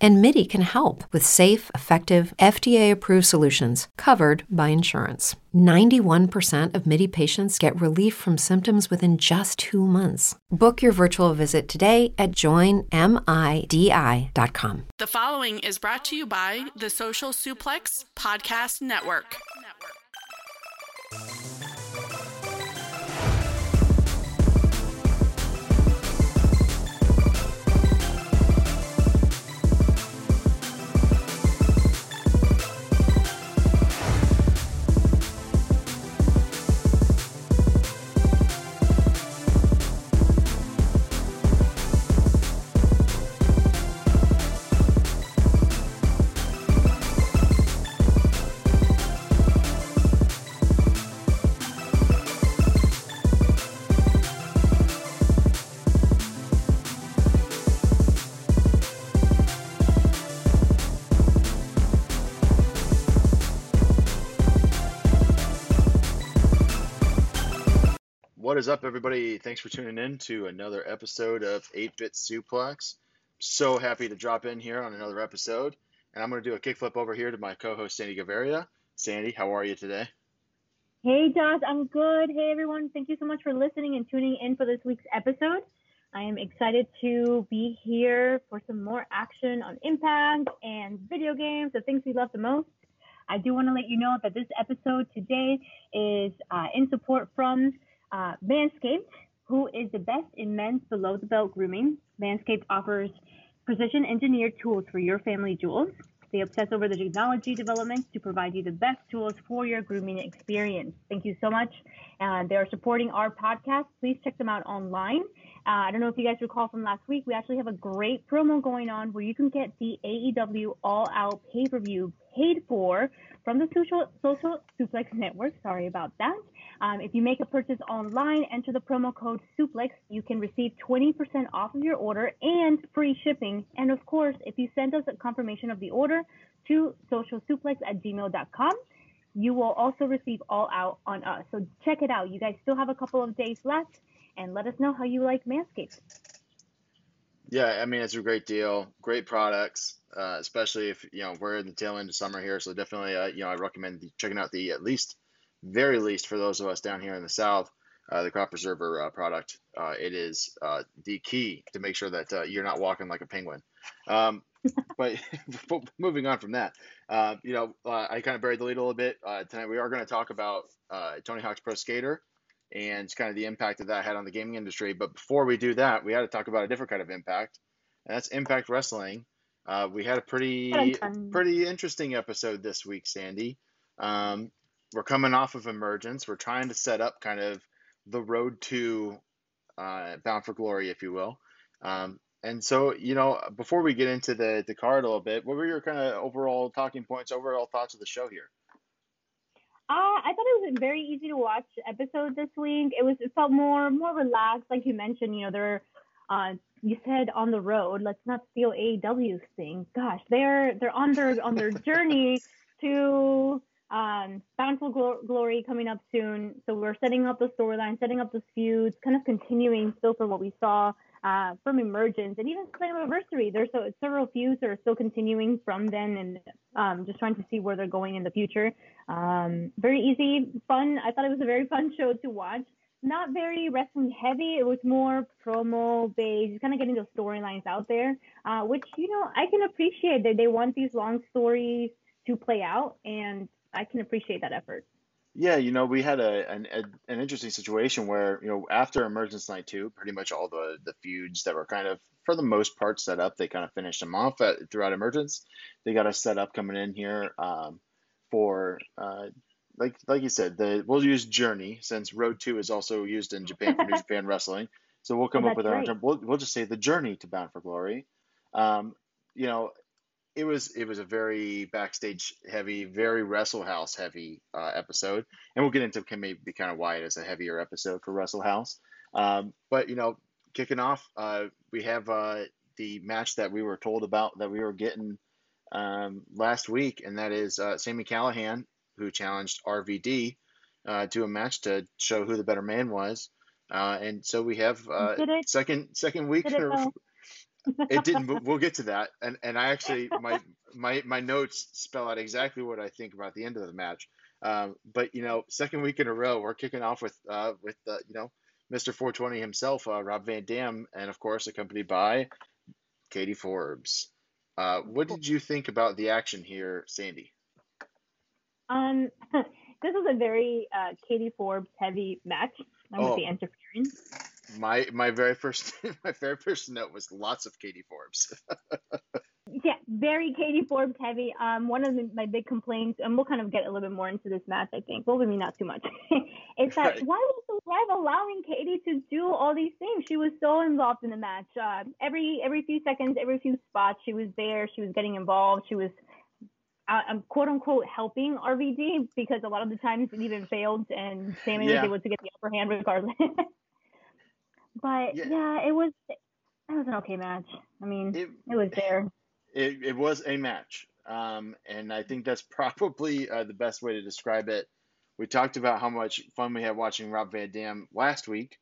and Midi can help with safe, effective, FDA-approved solutions covered by insurance. 91% of Midi patients get relief from symptoms within just 2 months. Book your virtual visit today at joinmidi.com. The following is brought to you by the Social Suplex Podcast Network. What is up, everybody? Thanks for tuning in to another episode of 8-Bit Suplex. So happy to drop in here on another episode, and I'm going to do a kickflip over here to my co-host, Sandy Gavaria. Sandy, how are you today? Hey, Josh. I'm good. Hey, everyone. Thank you so much for listening and tuning in for this week's episode. I am excited to be here for some more action on Impact and video games, the things we love the most. I do want to let you know that this episode today is in support from Manscaped, who is the best in men's below-the-belt grooming. Manscaped offers precision-engineered tools for your family jewels. They obsess over the technology developments to provide you the best tools for your grooming experience. Thank you so much. They are supporting our podcast. Please check them out online. I don't know if you guys recall from last week, we actually have a great promo going on where you can get the AEW All Out pay-per-view paid for from the Social Suplex Network. Sorry about that. If you make a purchase online, enter the promo code SUPLEX. You can receive 20% off of your order and free shipping. And of course, if you send us a confirmation of the order to socialsuplex@gmail.com, you will also receive All Out on us. So check it out. You guys still have a couple of days left, and let us know how you like Manscaped. Yeah, I mean, it's a great deal, great products, especially if, you know, we're in the tail end of summer here. So definitely, you know, I recommend checking out the very least for those of us down here in the South, the Crop Preserver product. It is the key to make sure that you're not walking like a penguin. But moving on from that, you know, I kind of buried the lead a little bit. Tonight we are going to talk about Tony Hawk's Pro Skater and kind of the impact that had on the gaming industry. But before we do that, we had to talk about a different kind of impact, and that's Impact Wrestling. We had a pretty interesting episode this week, Sandy. We're coming off of Emergence. We're trying to set up kind of the road to Bound for Glory, if you will. And so, you know, before we get into the card a little bit, what were your kind of overall talking points, overall thoughts of the show here? I thought it was a very easy to watch episode this week. It felt more relaxed, like you mentioned. You know, they're you said on the road. Let's not steal AEW's thing. Gosh, they're on their journey to Bound for Glory coming up soon. So we're setting up the storyline, setting up the feuds, kind of continuing still for what we saw from Emergence, and even Slammiversary. There's several feuds that are still continuing from then, and just trying to see where they're going in the future. Very easy, fun. I thought it was a very fun show to watch. Not very wrestling heavy. It was more promo based, kind of getting those storylines out there, which, you know, I can appreciate that they want these long stories to play out, and I can appreciate that effort. Yeah, you know, we had an interesting situation where, you know, after Emergence Night 2, pretty much all the feuds that were kind of, for the most part, set up, they kind of finished them off throughout Emergence. They got us set up coming in here for, like you said, we'll use Journey, since Road 2 is also used in Japan for New Japan Wrestling. So we'll come up with our own term. We'll just say the Journey to Bound for Glory. You know, It was a very backstage heavy, very Wrestle House heavy episode, and we'll get into maybe kind of why it is a heavier episode for Wrestle House. But you know, kicking off, we have the match that we were told about that we were getting last week, and that is Sami Callihan, who challenged RVD to a match to show who the better man was. And so we have second week. It didn't, but we'll get to that. And I actually, my notes spell out exactly what I think about the end of the match. But you know, second week in a row, we're kicking off with you know, Mr. 420 himself, Rob Van Dam, and of course accompanied by Katie Forbes. What did you think about the action here, Sandy? This was a very Katie Forbes heavy match with the interference. My very first note was lots of Katie Forbes. Yeah, very Katie Forbes heavy. One of my big complaints, and we'll kind of get a little bit more into this match, I think. Well, maybe not too much. It's that why was the ref allowing Katie to do all these things? She was so involved in the match. Every few seconds, every few spots, she was there. She was getting involved. She was quote unquote helping RVD, because a lot of the times it even failed, and Sami was able to get the upper hand regardless. But yeah, it was an okay match. I mean, it was there. It was a match, and I think that's probably the best way to describe it. We talked about how much fun we had watching Rob Van Dam last week,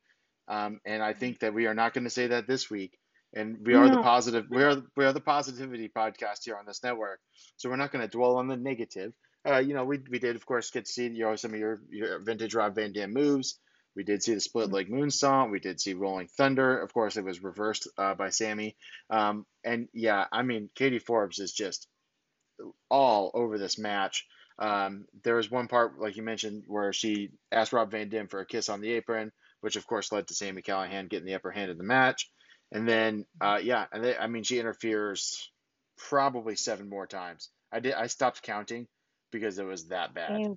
and I think that we are not going to say that this week. And we are the positive. We are the positivity podcast here on this network, so we're not going to dwell on the negative. You know, we did, of course, get to see some of your vintage Rob Van Dam moves. We did see the split leg moonsault. We did see Rolling Thunder. Of course, it was reversed by Sami. And yeah, I mean, Katie Forbes is just all over this match. There was one part, like you mentioned, where she asked Rob Van Dam for a kiss on the apron, which of course led to Sami Callihan getting the upper hand in the match. And then, I mean, she interferes probably 7 more times. I stopped counting because it was that bad.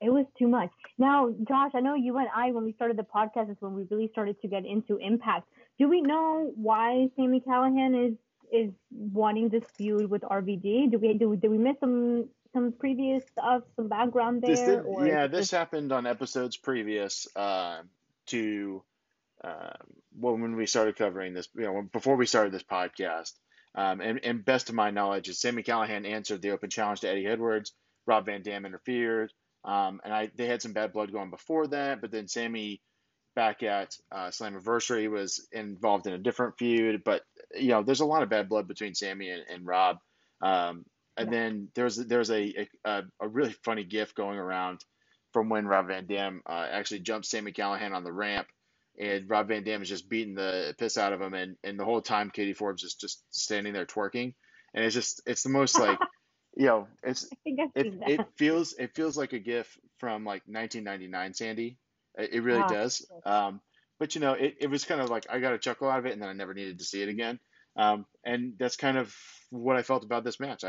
It was too much. Now, Josh, I know you and I, when we started the podcast, is when we really started to get into Impact. Do we know why Sami Callihan is wanting this feud with RVD? Did we miss some previous stuff, some background there? This happened on episodes previous to when we started covering this. You know, before we started this podcast, and best of my knowledge, is Sami Callihan answered the open challenge to Eddie Edwards. Rob Van Dam interfered. They had some bad blood going before that, but then Sami back at Slammiversary was involved in a different feud. But you know, there's a lot of bad blood between Sami and Rob. Then there's a really funny GIF going around from when Rob Van Dam actually jumps Sami Callihan on the ramp, and Rob Van Dam is just beating the piss out of him, and the whole time Katie Forbes is just standing there twerking, and it's the most like. You know, it feels like a GIF from like 1999, Sandy. It really does. But you know, it was kind of like I got a chuckle out of it, and then I never needed to see it again. And that's kind of what I felt about this match.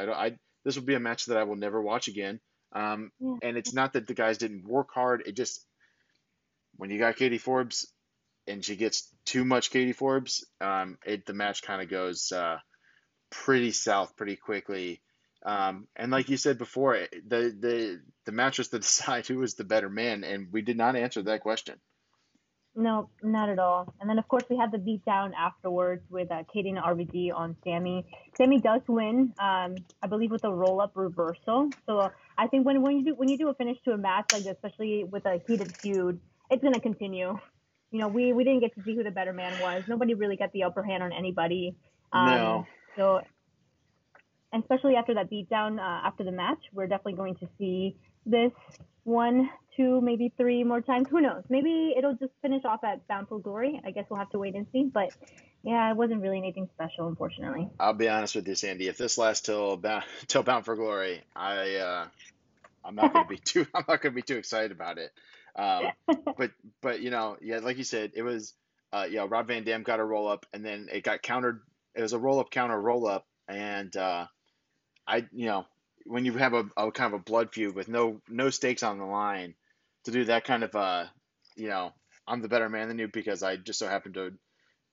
This will be a match that I will never watch again. And it's not that the guys didn't work hard. It just, when you got Katie Forbes, and she gets too much Katie Forbes, the match kind of goes pretty south pretty quickly. And like you said before, the match was to decide who was the better man, and we did not answer that question. No, not at all. And then, of course, we had the beatdown afterwards with Katie and RVD on Sami. Sami does win, I believe, with a roll-up reversal. So I think when you do a finish to a match like this, especially with a heated feud, it's going to continue. You know, we didn't get to see who the better man was. Nobody really got the upper hand on anybody. No. So. And especially after that beatdown, after the match, we're definitely going to see this 1, 2, maybe 3 more times. Who knows? Maybe it'll just finish off at Bound for Glory. I guess we'll have to wait and see. But, yeah, it wasn't really anything special, unfortunately. I'll be honest with you, Sandy. If this lasts till Bound for Glory, I'm not going to be too excited about it. But you know, yeah, like you said, it was Rob Van Dam got a roll up, and then it got countered. It was a roll up counter roll up. And when you have a kind of a blood feud with no stakes on the line, to do that kind of I'm the better man than you because I just so happened to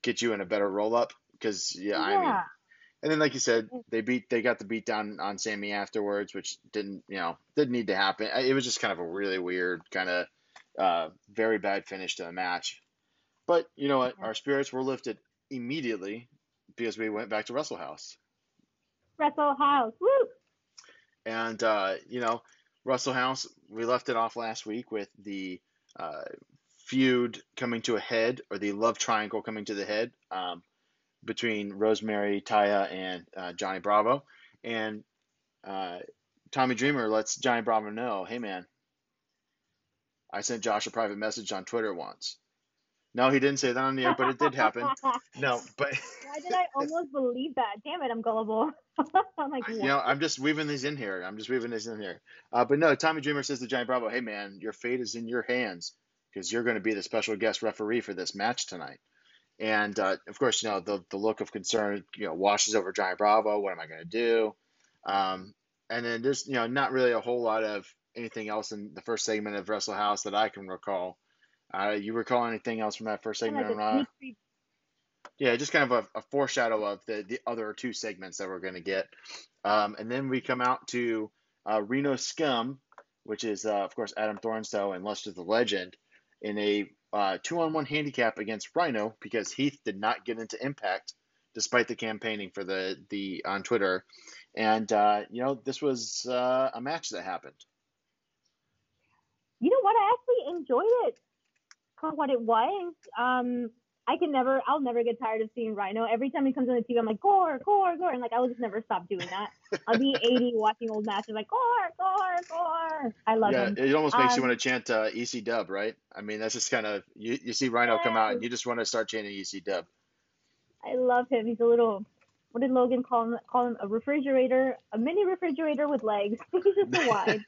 get you in a better roll up because I mean, and then like you said, they got the beat down on Sami afterwards, which didn't need to happen. It was just kind of a really weird kind of very bad finish to the match, but you know what, our spirits were lifted immediately because we went back to Wrestle House. Wrestle House, woo! And, you know, Wrestle House, we left it off last week with the feud coming to a head, or the love triangle coming to the head, between Rosemary, Taya, and Johnny Bravo. And Tommy Dreamer lets Johnny Bravo know, hey, man, I sent Josh a private message on Twitter once. No, he didn't say that on the air, but it did happen. No, but why did I almost believe that? Damn it, I'm gullible. I'm like, what? You know, I'm just weaving these in here. But no, Tommy Dreamer says to Johnny Bravo, hey, man, your fate is in your hands because you're going to be the special guest referee for this match tonight. And, of course, you know, the look of concern, you know, washes over Johnny Bravo. What am I going to do? And then there's, you know, not really a whole lot of anything else in the first segment of Wrestle House that I can recall. You recall anything else from that first segment? Yeah, just kind of a foreshadow of the other two segments that we're going to get. And then we come out to Reno Scum, which is, of course, Adam Thornstow and Lester the Legend, in a 2-on-1 handicap against Rhino because Heath did not get into Impact despite the campaigning for the on Twitter. And, you know, this was a match that happened. You know what? I actually enjoyed it. What it was, I'll never get tired of seeing Rhino. Every time he comes on the TV, I'm like, gore, gore, gore, and like I will just never stop doing that. I'll be 80 watching old matches like gore, gore, gore. I love him. It almost makes you want to chant EC Dub, right? I mean, that's just kind of you see Rhino come out and you just want to start chanting EC Dub. I love him. He's a little. What did Logan call him? A refrigerator, a mini refrigerator with legs. He's just so wide.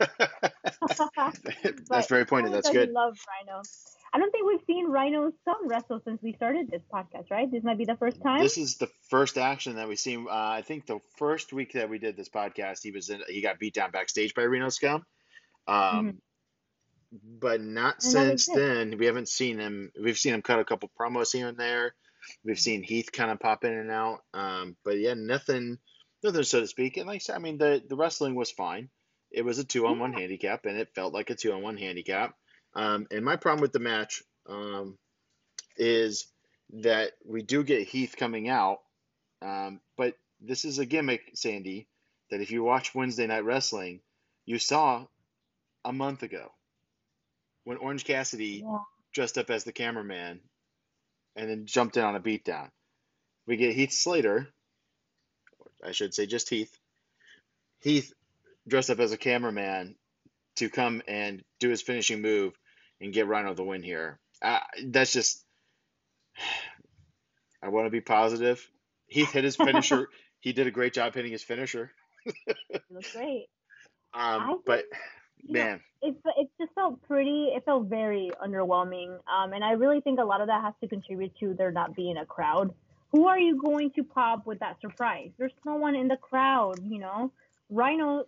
That's very pointed. That's good. I love Rhino. I don't think we've seen Rhino Scum wrestle since we started this podcast, right? This might be the first time. This is the first action that we've seen. I think the first week that we did this podcast, he got beat down backstage by Reno Scum. But not since then. We haven't seen him. We've seen him cut a couple promos here and there. We've seen Heath kind of pop in and out. But yeah, nothing so to speak. And like I said, I mean, the wrestling was fine. It was a 2-on-1 handicap, and it felt like a 2-on-1 handicap. And my problem with the match is that we do get Heath coming out, but this is a gimmick, Sandy, that if you watch Wednesday Night Wrestling, you saw a month ago when Orange Cassidy dressed up as the cameraman and then jumped in on a beatdown. We get Heath Slater, or I should say just Heath. Heath dressed up as a cameraman to come and do his finishing move and get Rhino the win here. That's just, I want to be positive. Heath hit his finisher. He did a great job hitting his finisher. It looks great. But man, it just felt pretty. It felt very underwhelming. And I really think a lot of that has to contribute to there not being a crowd. Who are you going to pop with that surprise? There's no one in the crowd, you know? Reno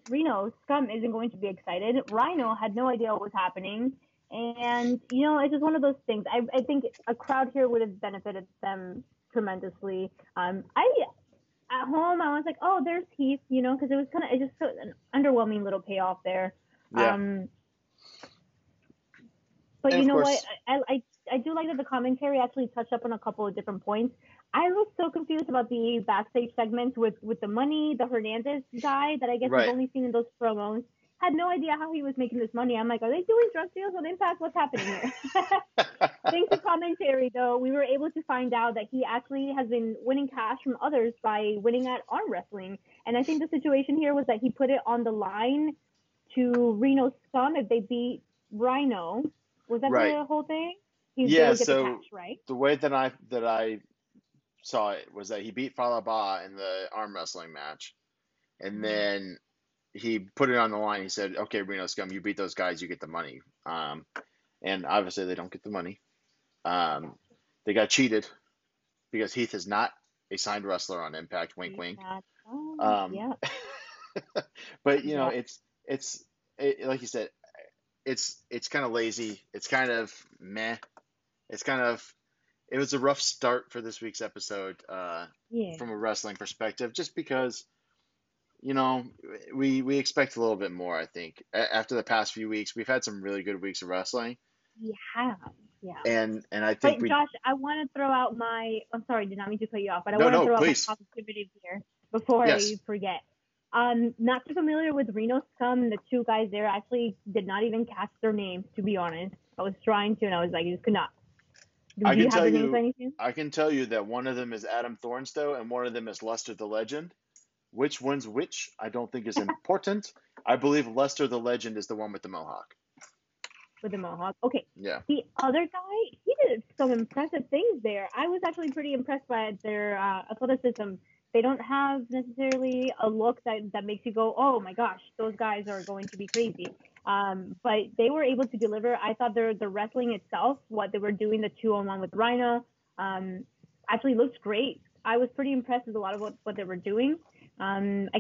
Scum isn't going to be excited. Rhino had no idea what was happening. And, you know, it's just one of those things. I think a crowd here would have benefited them tremendously. At home, I was like, oh, there's Heath, you know, because it was kind of just an underwhelming little payoff there. Yeah. But and you know what? I do like that the commentary actually touched up on a couple of different points. I was so confused about the backstage segments with the money, the Hernandez guy that I guess I've only seen in those promos. Had no idea how he was making this money. I'm like, are they doing drug deals on Impact? What's happening here? Thanks to commentary, though, we were able to find out that he actually has been winning cash from others by winning at arm wrestling. And I think the situation here was that he put it on the line to Reno Scum if they beat Rhino. Was that the whole thing? Yeah, so the, cash, right? The way that I saw it was that he beat Falaba in the arm wrestling match, and then he put it on the line. He said, okay, Reno Scum, you beat those guys, you get the money. And obviously they don't get the money. They got cheated because Heath is not a signed wrestler on Impact, wink, wink. Yeah. But, you know, it's like you said, it's kind of lazy. It's kind of meh. It's kind of, it was a rough start for this week's episode from a wrestling perspective, just because, you know, we expect a little bit more, I think. After the past few weeks, we've had some really good weeks of wrestling. We have, yeah. And I think, but Josh, I want to throw out my. I'm sorry, did not mean to cut you off, but I want to throw out my positivity here before I forget. Not too familiar with Reno Scum. The two guys there, actually did not even catch their names, to be honest. I was trying to, and I was like, I just could not. I can tell you that one of them is Adam Thornstow, and one of them is Lester the Legend. Which one's which, I don't think is important. I believe Lester the Legend is the one with the mohawk. With the mohawk, okay. Yeah. The other guy, he did some impressive things there. I was actually pretty impressed by their athleticism. They don't have necessarily a look that makes you go, oh my gosh, those guys are going to be crazy. But they were able to deliver. I thought the wrestling itself, what they were doing, the 2-on-1 with Rhino, actually looked great. I was pretty impressed with a lot of what they were doing. I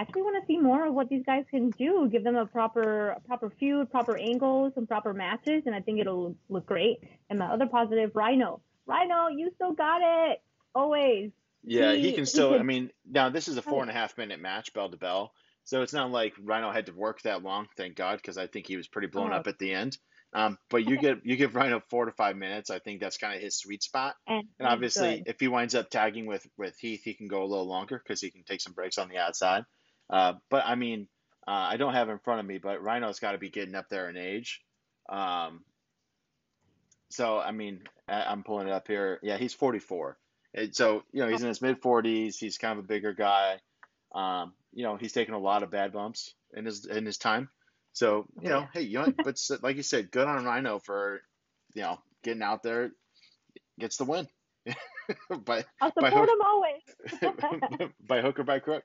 actually want to see more of what these guys can do. Give them a proper feud, proper angles, and proper matches, and I think it'll look great. And my other positive, Rhino. Rhino, you still got it. Always. Yeah, he can still, I mean, now this is a 4.5-minute match, bell to bell. So it's not like Rhino had to work that long, thank God, because I think he was pretty blown up at the end. But you give Rhino 4 to 5 minutes. I think that's kind of his sweet spot. And obviously, if he winds up tagging with Heath, he can go a little longer because he can take some breaks on the outside. But, I mean, I don't have it in front of me, but Rhino's got to be getting up there in age. So, I mean, I'm pulling it up here. Yeah, he's 44. So, you know, he's in his mid-40s. He's kind of a bigger guy. You know, he's taken a lot of bad bumps in his time. So, you know, hey, you know, but like you said, good on Rhino for, you know, getting out there, gets the win. I'll support him always. By hook or by crook.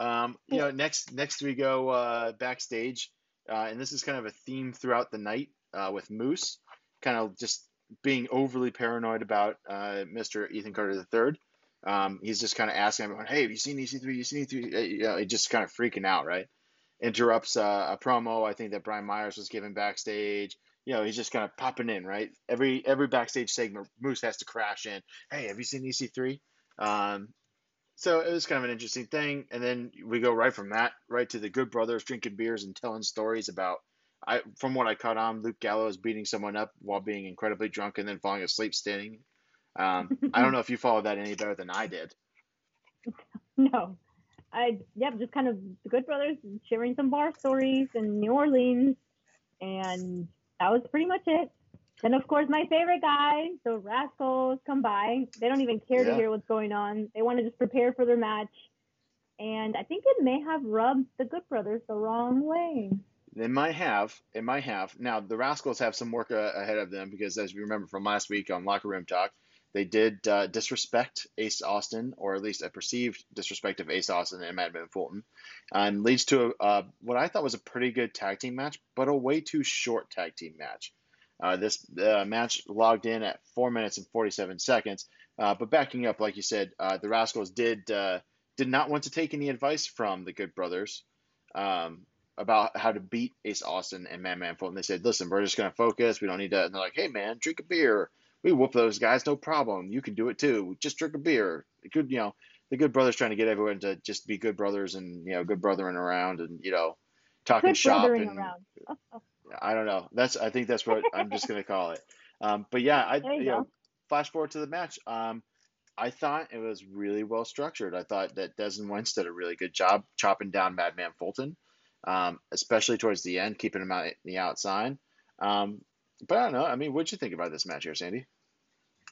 You know, next we go backstage. And this is kind of a theme throughout the night with Moose, kind of just being overly paranoid about Mr. Ethan Carter III. He's just kind of asking everyone, hey, have you seen EC3? You seen EC3? You know, just kind of freaking out, right? Interrupts a promo, I think, that Brian Myers was giving backstage. You know, he's just kind of popping in, right? Every backstage segment, Moose has to crash in. Hey, have you seen EC3? So it was kind of an interesting thing. And then we go right from that right to the Good Brothers drinking beers and telling stories about, from what I caught on, Luke Gallows beating someone up while being incredibly drunk and then falling asleep standing. I don't know if you followed that any better than I did. No. Just kind of the Good Brothers sharing some bar stories in New Orleans, and that was pretty much it. And of course, my favorite guy, the Rascals, come by. They don't even care to hear what's going on. They want to just prepare for their match, and I think it may have rubbed the Good Brothers the wrong way. It might have. Now, the Rascals have some work ahead of them because, as you remember from last week on Locker Room Talk, they did disrespect Ace Austin, or at least a perceived disrespect of Ace Austin and Madman Fulton, and leads to what I thought was a pretty good tag team match, but a way too short tag team match. This match logged in at 4 minutes and 47 seconds, but backing up, like you said, the Rascals did not want to take any advice from the Good Brothers about how to beat Ace Austin and Madman Fulton. They said, listen, we're just going to focus. We don't need to. And they're like, hey, man, drink a beer. We whoop those guys, no problem. You can do it too. Just drink a beer. The Good Brothers trying to get everyone to just be good brothers and, you know, good brothering around and, you know, talking good shop. And, I don't know. I think that's what I'm just going to call it. But yeah, flash forward to the match. I thought it was really well structured. I thought that Desmond Wentz did a really good job chopping down Madman Fulton, especially towards the end, keeping him out the outside. But I don't know. I mean, what'd you think about this match here, Sandy?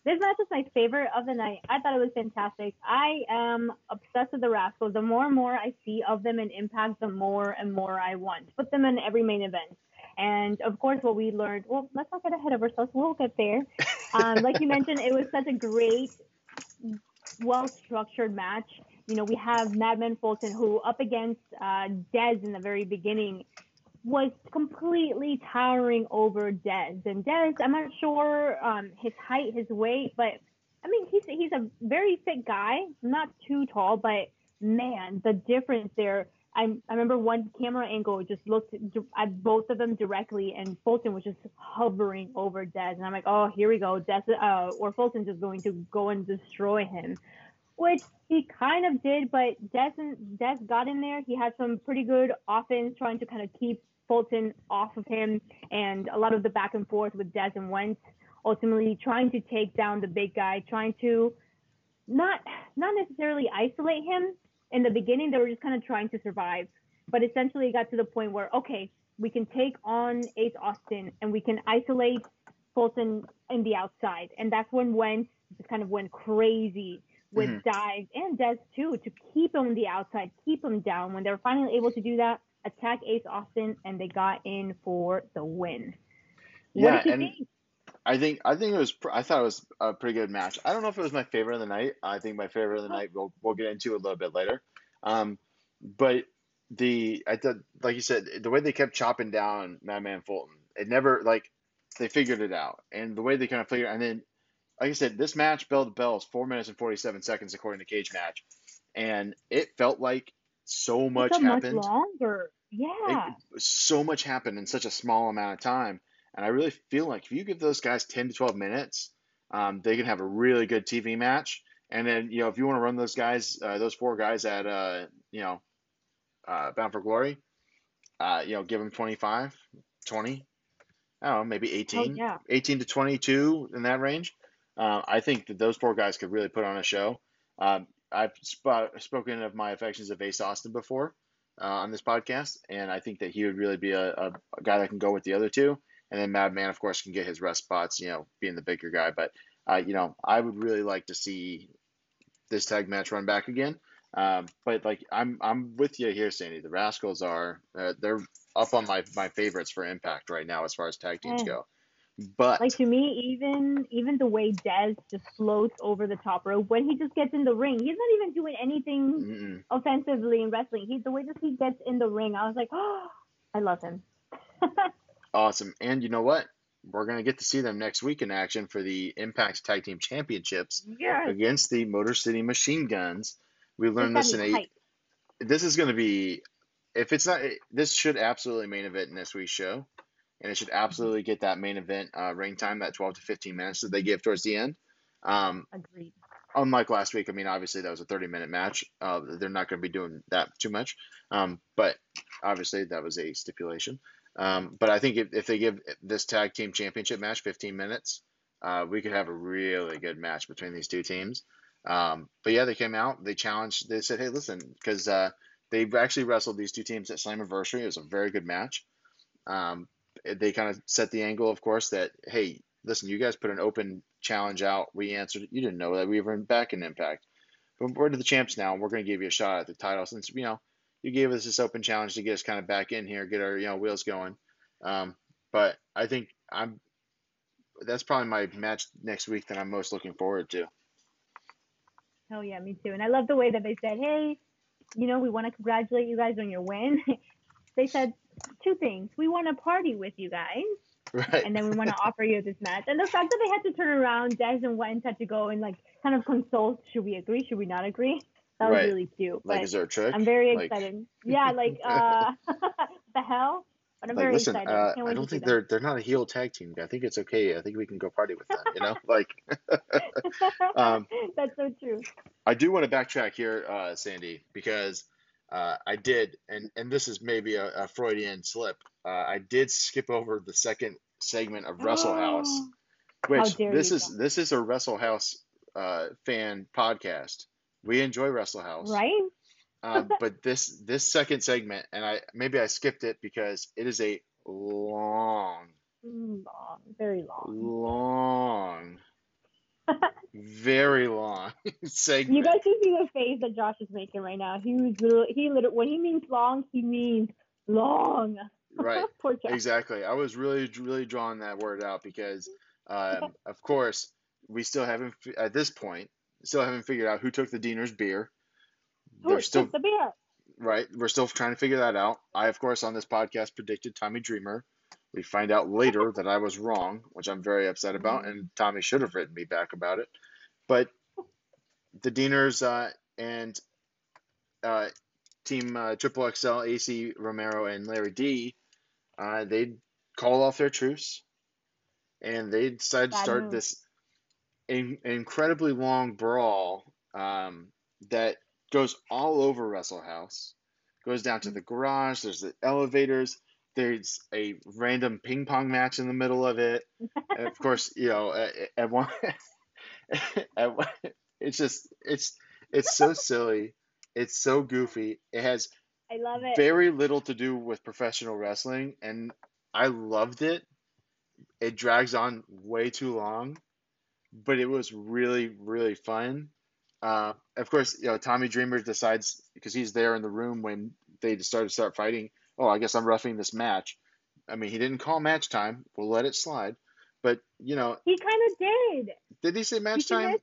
This match is my favorite of the night. I thought it was fantastic. I am obsessed with the Rascals. The more and more I see of them in Impact, the more and more I want to put them in every main event. And, of course, what we learned – well, let's not get ahead of ourselves. We'll get there. Like you mentioned, it was such a great, well-structured match. You know, we have Madman Fulton, who up against Dez in the very beginning – was completely towering over Dez. And Dez, I'm not sure his height, his weight, but, I mean, he's a very fit guy, not too tall, but, man, the difference there. I remember one camera angle just looked at both of them directly, and Fulton was just hovering over Dez. And I'm like, oh, here we go. Dez, or Fulton's just going to go and destroy him, which he kind of did, but Dez got in there. He had some pretty good offense trying to kind of keep Fulton off of him, and a lot of the back and forth with Desmond Wentz, ultimately trying to take down the big guy, trying to not necessarily isolate him. In the beginning, they were just kind of trying to survive, but essentially it got to the point where, okay, we can take on Ace Austin and we can isolate Fulton in the outside. And that's when Wentz just kind of went crazy with dives and Des too, to keep him on the outside, keep him down. When they were finally able to do that, attack Ace Austin, and they got in for the win. What did you think? I think it was. I thought it was a pretty good match. I don't know if it was my favorite of the night. I think my favorite of the night we'll get into a little bit later. But I thought, like you said, the way they kept chopping down Madman Fulton, it never, like, they figured it out, and the way they kind of figured. And then, like I said, this match bell to bell is 4 minutes and 47 seconds according to Cage Match, and it felt like so much happened. Much longer, yeah. So much happened in such a small amount of time. And I really feel like if you give those guys 10 to 12 minutes, they can have a really good TV match. And then, you know, if you want to run those guys, those four guys at, Bound for Glory, give them 25, 20, I don't know, maybe 18, 18 to 22 in that range. I think that those four guys could really put on a show. I've spoken of my affections of Ace Austin before on this podcast, and I think that he would really be a guy that can go with the other two. And then Madman, of course, can get his rest spots, you know, being the bigger guy. But, I would really like to see this tag match run back again. But, like, I'm with you here, Sandy. The Rascals are they're up on my favorites for Impact right now as far as tag teams go. But, like, to me, even the way Des just floats over the top rope when he just gets in the ring, he's not even doing anything offensively in wrestling. The way that he gets in the ring, I was like, oh, I love him. Awesome. And you know what? We're going to get to see them next week in action for the Impact Tag Team Championships against the Motor City Machine Guns. We learned this in This is going to be, if it's not, this should absolutely main event in this week's show. And it should absolutely get that main event ring time, that 12 to 15 minutes that they give towards the end. Agreed. Unlike last week, I mean, obviously that was a 30-minute match. They're not going to be doing that too much. But obviously that was a stipulation. But I think if they give this tag team championship match 15 minutes, we could have a really good match between these two teams. But yeah, they came out, they challenged, they said, hey, listen, because they actually wrestled these two teams at Slammiversary. It was a very good match. They kind of set the angle, of course, that, hey, listen, you guys put an open challenge out. We answered it. You didn't know that we were back in Impact. But we're to the champs now, and we're going to give you a shot at the title since, you know, you gave us this open challenge to get us kind of back in here, get our wheels going. But I think that's probably my match next week that I'm most looking forward to. Oh, yeah, me too. And I love the way that they said, hey, we want to congratulate you guys on your win. They said two things. We want to party with you guys. Right. And then we want to offer you this match. And the fact that they had to turn around, Des and Wentz had to go and, like, kind of consult, should we agree, should we not agree? That was really cute. Like, is there a trick? I'm very excited. The hell? But I'm very excited. I don't think they're not a heel tag team. I think it's okay. I think we can go party with them, That's so true. I do want to backtrack here, Sandy, because I did, and this is maybe a Freudian slip, I did skip over the second segment of Wrestle House, which this is a Wrestle House fan podcast. We enjoy Wrestle House, right? But this second segment, and I skipped it because it is a very long segment. You guys can see the face that Josh is making right now. He literally, when he means long, he means long. Right. Poor Josh. Exactly. I was really, really drawing that word out because, of course, we still haven't at this point. Still haven't figured out who took the Diener's beer. Who took the beer? Right. We're still trying to figure that out. I, of course, on this podcast predicted Tommy Dreamer. We find out later that I was wrong, which I'm very upset about, and Tommy should have written me back about it. But the Dieners and Team Triple XL, AC Romero and Larry D, they call off their truce, and they decide to start this incredibly long brawl that goes all over Wrestle House, goes down to the garage. There's the elevators. There's a random ping pong match in the middle of it. And of course, you know, it's so silly. It's so goofy. It has I love it. Very little to do with professional wrestling, and I loved it. It drags on way too long, but it was really, really fun. Of course, you know, Tommy Dreamer decides, because he's there in the room when they decided to start fighting, oh, I guess I'm roughing this match. I mean, he didn't call match time. We'll let it slide. But, you know. He kind of did. Did he say match time?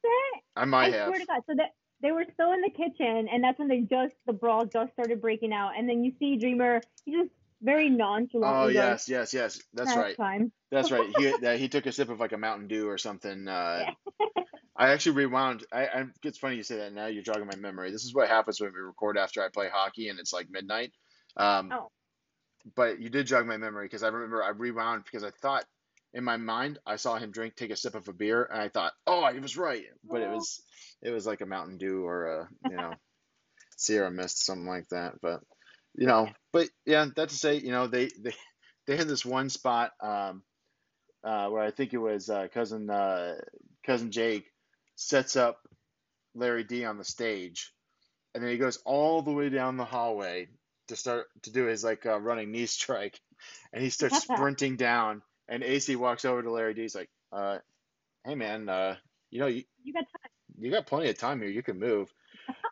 I might have. I swear to God. So that, they were still in the kitchen, and that's when the brawl just started breaking out. And then you see Dreamer, he just very nonchalant. Oh, yes. That's right. That's right. He took a sip of like a Mountain Dew or something. Yeah. I actually rewound. It's funny you say that now. You're jogging my memory. This is what happens when we record after I play hockey and it's like midnight. But you did jog my memory, because I remember I rewound because I thought in my mind I saw him take a sip of a beer, and I thought, oh, he was right. But it was like a Mountain Dew or a, you know, Sierra Mist, something like that. But, you know, but yeah, that's to say, you know, they had this one spot where I think it was cousin Jake sets up Larry D on the stage, and then he goes all the way down the hallway to do his like running knee strike, and he starts sprinting down, and AC walks over to Larry D. He's like, hey man, you know, you got time. You got plenty of time here. You can move.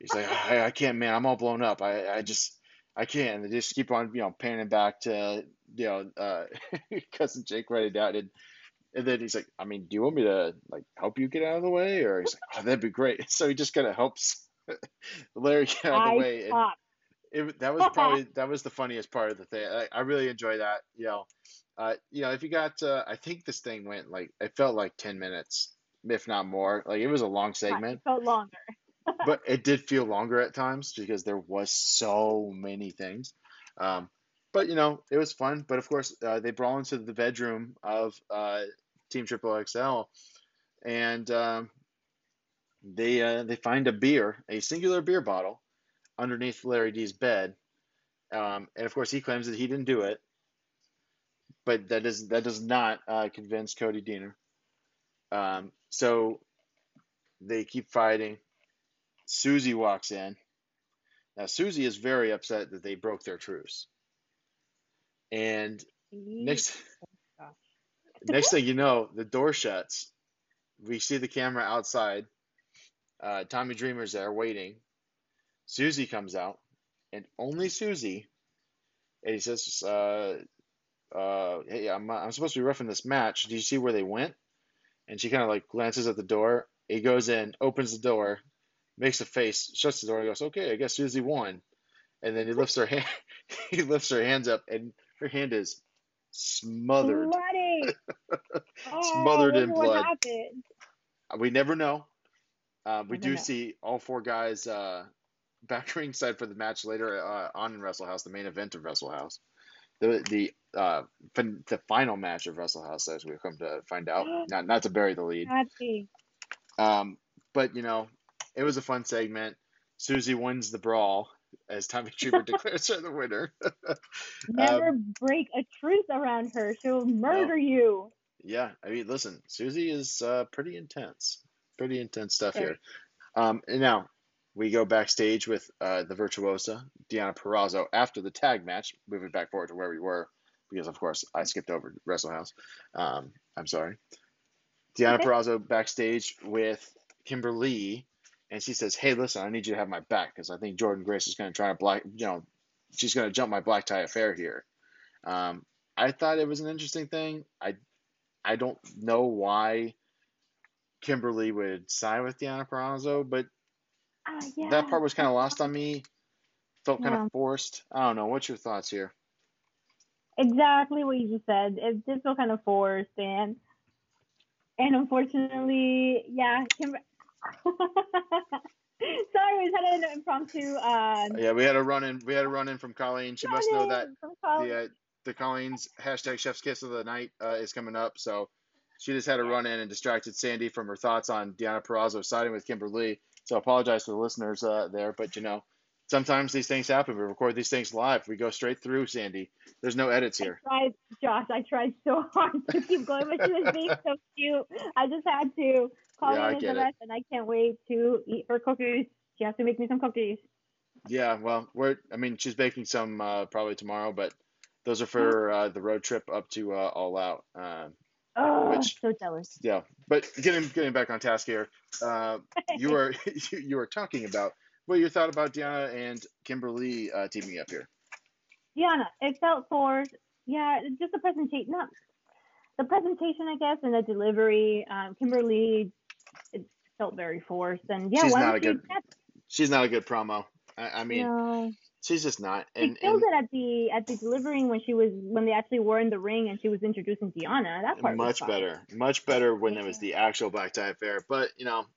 He's like, I can't, man. I'm all blown up. I can't. And they just keep on, you know, panning back to, you know, cousin Jake right down. And then he's like, I mean, do you want me to like help you get out of the way? Or he's like, oh, that'd be great. So he just kind of helps Larry get out of the way. And that was the funniest part of the thing. I really enjoy that. You know, if you got, I think this thing went like, it felt like 10 minutes. If not more, like it was a long segment. It felt longer, but it did feel longer at times because there was so many things. But you know, it was fun. But of course, they brawl into the bedroom of Team XXXL, and they find a singular beer bottle, underneath Larry D's bed, and of course, he claims that he didn't do it. But that does not convince Cody Deaner. So they keep fighting. Susie walks in. Now, Susie is very upset that they broke their truce. And next thing you know, the door shuts. We see the camera outside. Tommy Dreamer's there waiting. Susie comes out, and only Susie. And he says, hey, I'm supposed to be roughing this match. Do you see where they went? And she kind of like glances at the door. He goes in, opens the door, makes a face, shuts the door, and goes, okay, I guess Susie won. And then he lifts her hand. He lifts her hands up, and her hand is smothered. Smothered in blood. What happened? We never know. We do see all four guys back ringside for the match later on in Wrestle House, the main event of Wrestle House. The final match of Wrestle House, as we've come to find out, not to bury the lead. But you know, it was a fun segment. Susie wins the brawl as Tommy Dreamer declares her the winner. Never break a truce around her; she'll murder you. Yeah, I mean, listen, Susie is pretty intense stuff here. And now we go backstage with the Virtuosa, Deonna Purrazzo, after the tag match, moving back forward to where we were, because, of course, I skipped over Wrestle House. I'm sorry. Deonna Purrazzo backstage with Kimberly, and she says, hey, listen, I need you to have my back, because I think Jordynne Grace is going to try to she's going to jump my black tie affair here. I thought it was an interesting thing. I don't know why Kimberly would side with Deonna Purrazzo, but that part was kind of lost on me. Felt kind of forced. I don't know. What's your thoughts here? Exactly what you just said. It did feel kind of forced, and unfortunately, sorry, we had an impromptu. We had a run-in from Colleen. She must know that the Colleen's hashtag Chef's Kiss of the Night is coming up. So she just had a run-in and distracted Sandy from her thoughts on Deonna Purrazzo siding with Kimberly. So I apologize to the listeners there, but you know, sometimes these things happen. We record these things live. We go straight through, Sandy. There's no edits here. I tried so hard to keep going, but she was being so cute. I just had to call her in the rest, and I can't wait to eat her cookies. She has to make me some cookies. Yeah, well, she's baking some probably tomorrow, but those are for the road trip up to All Out. I'm so jealous. Yeah, but getting back on task here, you were talking about what your thought about Deonna and Kimberly teaming up here. Deonna, it felt forced. Yeah, just the presentation. No, the presentation, I guess, and the delivery. Kimberly, it felt very forced, and she's not a good promo. No. She's just not. And, she killed it at the delivering when they actually were in the ring and she was introducing Deonna. That part was much better when it was the actual black tie affair. But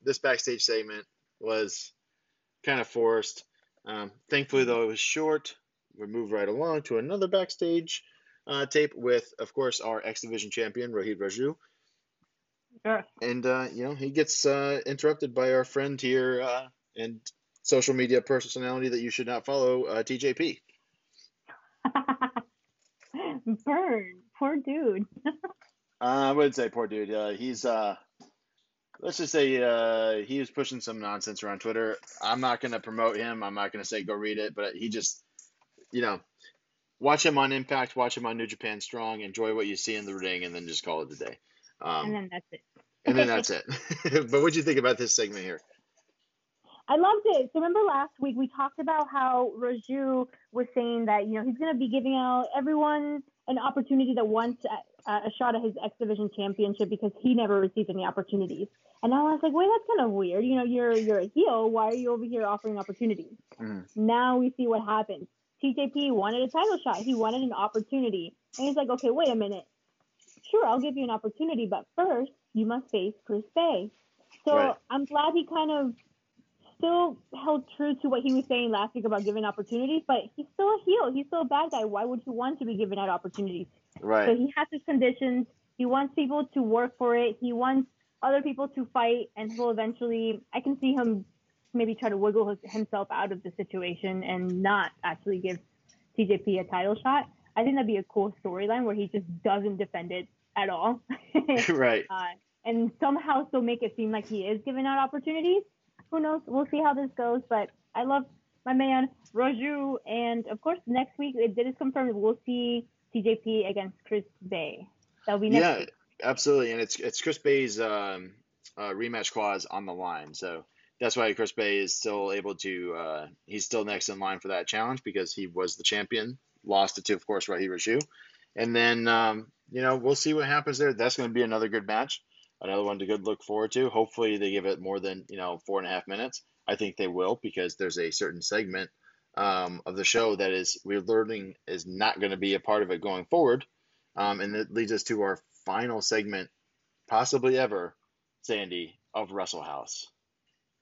this backstage segment was kind of forced. Thankfully, though, it was short. We moved right along to another backstage tape with, of course, our X Division champion Rohit Raju. Sure. And he gets interrupted by our friend here and social media personality that you should not follow, TJP. Burn. Poor dude. I wouldn't say poor dude. He's, let's just say he was pushing some nonsense around Twitter. I'm not going to promote him. I'm not going to say go read it, but he just, watch him on Impact, watch him on New Japan Strong, enjoy what you see in the ring, and then just call it a day. And then that's it. And then that's it. But what do you think about this segment here? I loved it. So remember last week we talked about how Raju was saying that, he's going to be giving out everyone an opportunity that wants a shot at his X Division championship because he never received any opportunities. And I was like, wait, that's kind of weird. You're a heel. Why are you over here offering opportunities? Mm. Now we see what happens. TJP wanted a title shot. He wanted an opportunity. And he's like, okay, wait a minute. Sure, I'll give you an opportunity, but first you must face Chris Bay. So right. I'm glad he kind of still held true to what he was saying last week about giving opportunities, but he's still a heel. He's still a bad guy. Why would he want to be giving out opportunities? Right. So he has his conditions. He wants people to work for it. He wants other people to fight, and he'll eventually, I can see him maybe try to wiggle himself out of the situation and not actually give TJP a title shot. I think that'd be a cool storyline where he just doesn't defend it at all. Right. And somehow still make it seem like he is giving out opportunities. Who knows? We'll see how this goes, but I love my man, Raju. And, of course, next week, it is confirmed we'll see TJP against Chris Bay. That'll be next week. Yeah, absolutely. And it's Chris Bay's rematch clause on the line. So that's why Chris Bay is still able to he's still next in line for that challenge because he was the champion, lost it to, of course, Rohit Raju. And then, we'll see what happens there. That's going to be another good match. Another one to good look forward to. Hopefully they give it more than, 4.5 minutes. I think they will because there's a certain segment of the show that we're learning is not going to be a part of it going forward. And that leads us to our final segment, possibly ever, Sandy, of Wrestle House.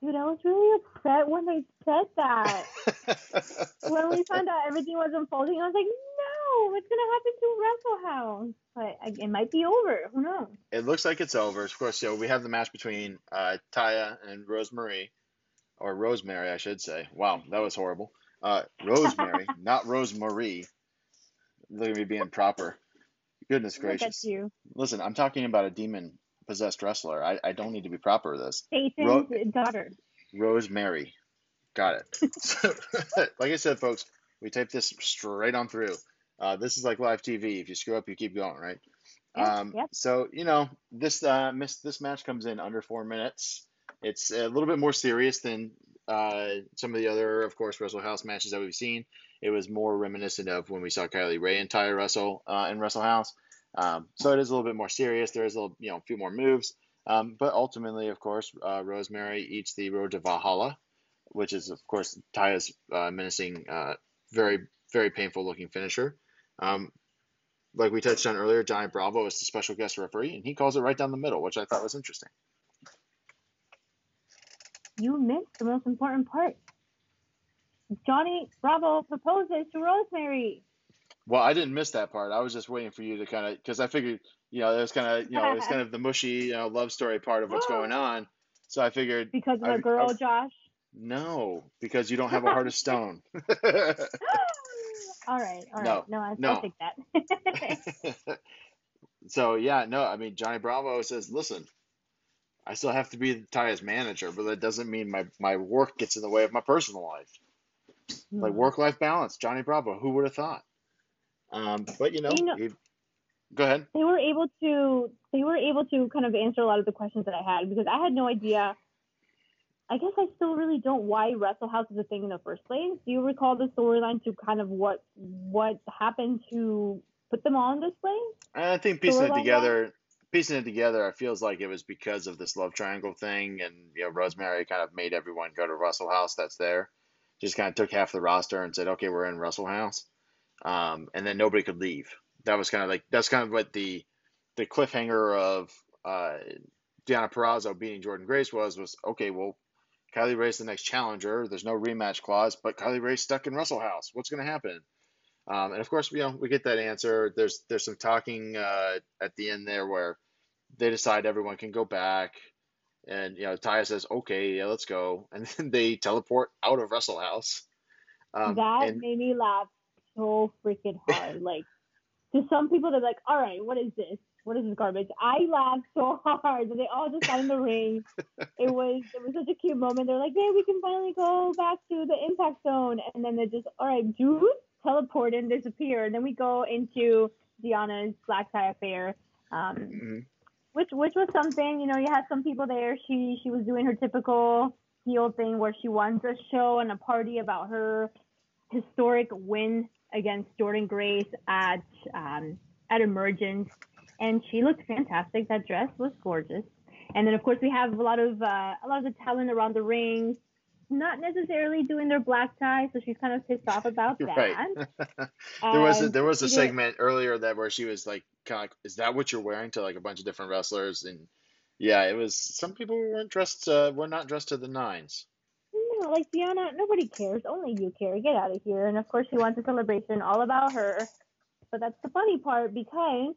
Dude, I was really upset when they said that. When we found out everything was unfolding, I was like, no, what's going to happen to Wrestle House? But it might be over. Who knows? It looks like it's over. Of course, we have the match between Taya and Rosemary, I should say. Wow, that was horrible. Rosemary, not Rosemary. Look at me being proper. Goodness gracious. Look at you. Listen, I'm talking about a demon possessed wrestler. I don't need to be proper with this. Satan's daughter. Rosemary. Got it. So, like I said, folks, we taped this straight on through. This is like live TV. If you screw up, you keep going, right? Yep. So, this this match comes in under 4 minutes. It's a little bit more serious than some of the other, of course, Wrestle House matches that we've seen. It was more reminiscent of when we saw Kylie Rae and Taya wrestle in Wrestle House. So it is a little bit more serious. There is a little, few more moves. But ultimately, of course, Rosemary eats the Road to Valhalla, which is, of course, Taya's menacing, very, very painful looking finisher. Like we touched on earlier, Johnny Bravo is the special guest referee, and he calls it right down the middle, which I thought was interesting. You missed the most important part. Johnny Bravo proposes to Rosemary. Well, I didn't miss that part. I was just waiting for you to kind of, because I figured, it's kind of the mushy, love story part of what's going on. So I figured because of the girl, Josh. No, because you don't have a heart of stone. All right. No, I'll take that. So, Johnny Bravo says, listen, I still have to be Taya's manager, but that doesn't mean my work gets in the way of my personal life. Mm. Like work-life balance, Johnny Bravo, who would have thought? Go ahead. They were able to kind of answer a lot of the questions that I had, because I had no idea. I guess I still really don't why Wrestle House is a thing in the first place. Do you recall the storyline to kind of what happened to put them all on display? I think piecing it together, it feels like it was because of this love triangle thing, and Rosemary kind of made everyone go to Wrestle House that's there. Just kind of took half the roster and said, okay, we're in Wrestle House. And then nobody could leave. That was kind of like, that's kind of what the cliffhanger of Deonna Purrazzo beating Jordynne Grace was okay, well, Kylie Rae's the next challenger. There's no rematch clause, but Kylie Rae's stuck in Wrestle House. What's going to happen? And of course, we get that answer. There's some talking at the end there where they decide everyone can go back, and Taya says, "Okay, yeah, let's go," and then they teleport out of Wrestle House. That made me laugh so freaking hard. Like, to some people, they're like, "All right, what is this? What is this garbage?" I laughed so hard that they all just got in the ring. It was such a cute moment. They're like, "Yeah, we can finally go back to the Impact Zone," and then they're just, "All right, dude, teleport and disappear." And then we go into Deonna's black tie affair, mm-hmm. which was something. You had some people there. She was doing her typical heel thing where she wants a show and a party about her historic win against Jordynne Grace at Emergence. And she looked fantastic. That dress was gorgeous. And then, of course, we have a lot of the talent around the ring, not necessarily doing their black tie, so she's kind of pissed off about that. Right. there was a segment earlier that where she was like, kind of, "Is that what you're wearing?" to like a bunch of different wrestlers, and it was some people were not dressed to the nines. No, like Deonna, nobody cares. Only you care. Get out of here. And of course, she wants a celebration all about her. But that's the funny part, because